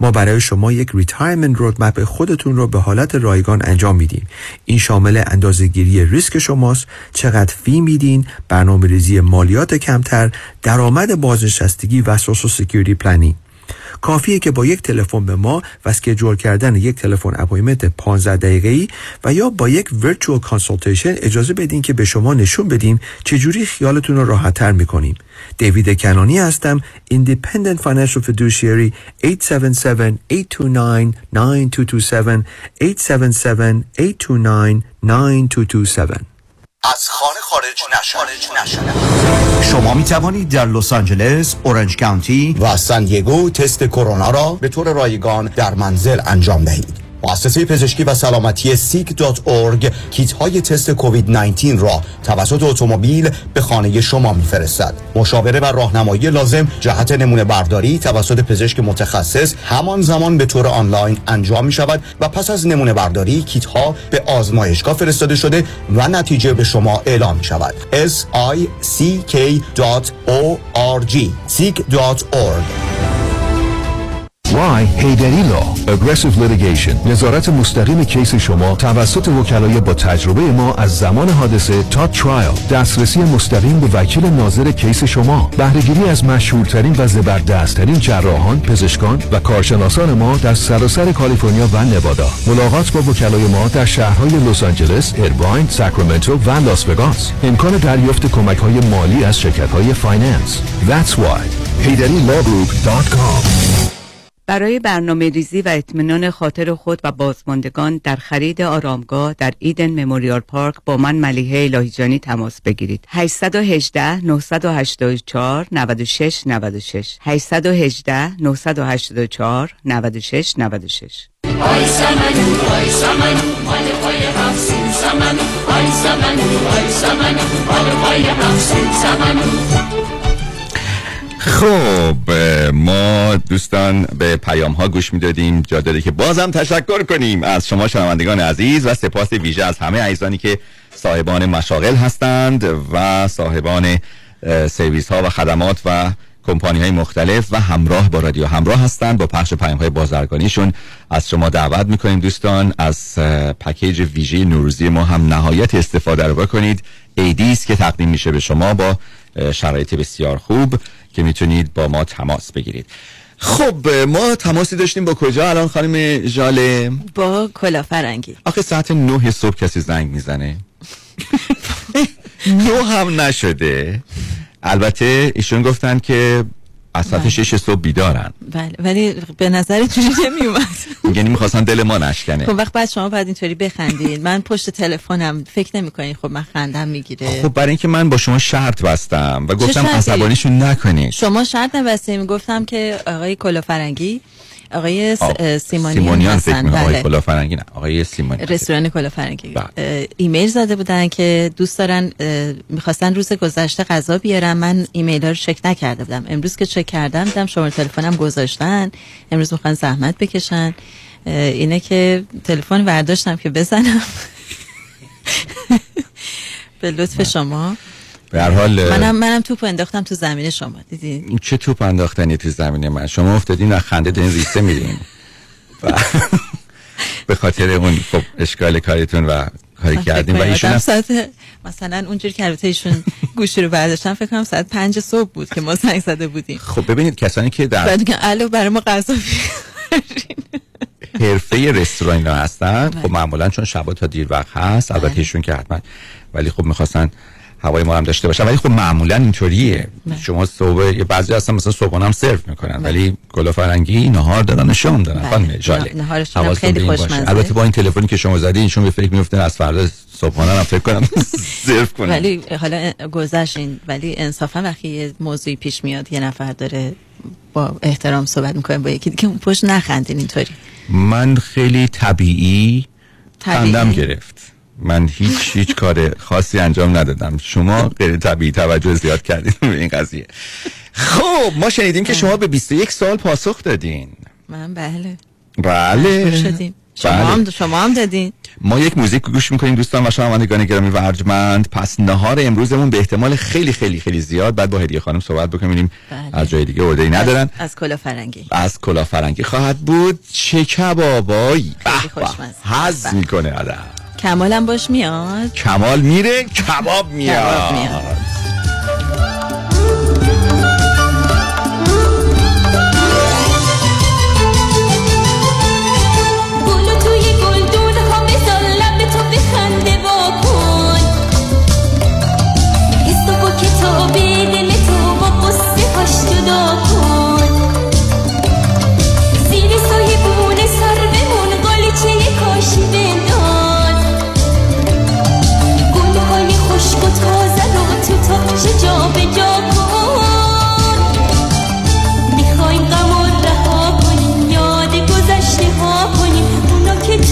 ما برای شما یک ریتایرمنت رودمپ خودتون رو به حالت رایگان انجام میدیم. این شامل اندازه‌گیری ریسک شماست، چقدر فی میدین، برنامه‌ریزی مالیات کمتر، درآمد بازنشستگی و سوشال سکیوریتی پلنینگ. کافیه که با یک تلفن به ما و اسکیجول کردن یک تلفن اپایمنت پانزده دقیقه‌ای و یا با یک ورچوال کانسالتیشن اجازه بدین که به شما نشون بدیم چجوری خیالتون رو راحت‌تر می‌کنیم. دیوید کنانی هستم، ایندیپندنت فینانشل فیدوشیری. هشت هفت هفت هشت دو نه نه دو دو هفت هشت هفت هفت هشت دو نه نه دو دو هفت. از خانه خارج نشو. شما می توانید در لس آنجلس، اورنج کانتی و سن دیگو تست کرونا را به طور رایگان در منزل انجام دهید. مؤسسه پزشکی و سلامتی سیک دات اورگ کیت های تست کووید نوزده را توسط اتومبیل به خانه شما میفرستد. مشاوره و راهنمایی لازم جهت نمونه برداری توسط پزشک متخصص همان زمان به طور آنلاین انجام می شود و پس از نمونه برداری کیت ها به آزمایشگاه فرستاده شده و نتیجه به شما اعلام می شود. سیک دات اورگ سیک دات اورگ. وای هیدری لا اگریسیو لیتیگیشن، نظارت مستقیم کیس شما توسط وکلای با تجربه ما از زمان حادثه تا ترایل، دسترسی مستقیم به وکیل ناظر کیس شما، بهره‌گیری از مشهورترین و زبردستترین جراحان، پزشکان و کارشناسان ما در سراسر کالیفرنیا و نوادا. ملاقات با وکلای ما در شهرهای لس آنجلس، ایرواین، ساکرامنتو و لاس وگاس. امکان دریافت کمک‌های مالی از شرکت‌های فایننس. That's why هیدری لا گروپ دات کام. برای برنامه ریزی و اطمینان خاطر خود و بازماندگان در خرید آرامگاه در ایدن مموریال پارک با من ملیحه الهی‌جانی تماس بگیرید. هشت یک هشت نه هشت چهار نه شش نه شش هشت یک هشت نه هشت چهار نه شش نه شش. آی سمنو آی سمنو مال پای هفسین سمنو آی سمنو آی سمنو مال پای هفسین سمنو. خب ما دوستان به پیام ها گوش می دادیم. جا داره که بازم تشکر کنیم از شما شنوندگان عزیز و سپاس ویژه از همه عزیزانی که صاحبان مشاغل هستند و صاحبان سرویس ها و خدمات و کمپانی های مختلف و همراه با رادیو همراه هستند. با پخش پیام های بازرگانیشون از شما دعوت می کنیم دوستان از پکیج ویژه نوروزی ما هم نهایت استفاده رو کنید. ایدیس که تقدیم میشه به شما با شرایط بسیار خوب که میتونید با ما تماس بگیرید. خب ما تماسی داشتیم با کجا الان خانم جاله؟ با کلافرنگی. آخه ساعت نه صبح کسی زنگ میزنه؟ نه هم نشده. البته ایشون گفتن که از ساعت شش صبح بیدارن. بله ولی به نظر چیزی نمیومد. یعنی می‌خواستن دل ما نشکنه. خب وقت بعد شما باید اینطوری بخندید. من پشت تلفنم فکر نمی‌کنید خب من خندم میگیره. خب برای اینکه من با شما شرط بستم و گفتم عصبانیشون نکنید. شما شرط نبستید. میگفتم که آقای کلافرنگی آقای سیمانیان هستن. آقای کلافرنگی نه آقای سیمانیان رستوران کلافرنگی ایمیل زده بودن که دوست دارن میخواستن روز گذشته غذا بیارن. من ایمیل ها رو چک نکرده بودم. امروز که چک کردم دیدم شماره تلفنم گذاشتن. امروز میخوان زحمت بکشن. اینه که تلفن برداشتم که بزنم به لطف شما. به هر حال منم منم توپ انداختم تو زمین شما. دیدین چه توپ انداختنی تو زمین من؟ شما افتادین و خنده دین ریسه میدین به خاطر اون خب اشکال کارتون و کاری کردیم و ایشون ساعت مثلا اونجوری که البته ایشون گوشی رو برداشتن فکر کنم ساعت پنج صبح بود که ما زنگ زده بودیم. خب ببینید کسانی که در بعد میگن الو برای ما غذا حرفه رستوران هستن خب معمولا چون شب تا دیر وقت هست البته ایشون که حتما ولی خب می‌خواستن هوای ما هم داشته باشن ولی خب معمولا اینطوریه. شما صبح یه بعضی هستن مثلا صبحانه هم سرو میکنن مه. ولی کلافرنگی نهار دادن شام دادن خانم جاله نهارشون خیلی خوشمزه. البته با این تلفنی که شما زدی اینشون به فکر میافتن از فردا صبحانه هم فکر کنم سرو کنن. ولی حالا گذشین ولی انصافا وقتی یه موضوعی پیش میاد یه نفر داره با احترام صحبت میکنه با یکی دیگه اون پشت نخندین اینطوری. من خیلی طبیعی خندم گرفت. من هیچ هیچ کار خاصی انجام ندادم. شما غیر طبیعی توجه زیاد کردین به این قضیه. خب ما شنیدیم که شما به بیست و یک سال پاسخ دادین. من بله بله شما هم شما هم دادین. ما یک موزیک گوش میکنیم دوستان و شنوندگان گرامی و ارجمند. پس نهار امروزمون به احتمال خیلی خیلی خیلی زیاد بعد با هدیه خانم صحبت بکنیم. از جای دیگه وردی ندارن. از کلافرنگی از کلافرنگی خواهد بود. چه کبابایی حظ میکنه آدم. کمالم باش میاد. کمال میره کباب میاد.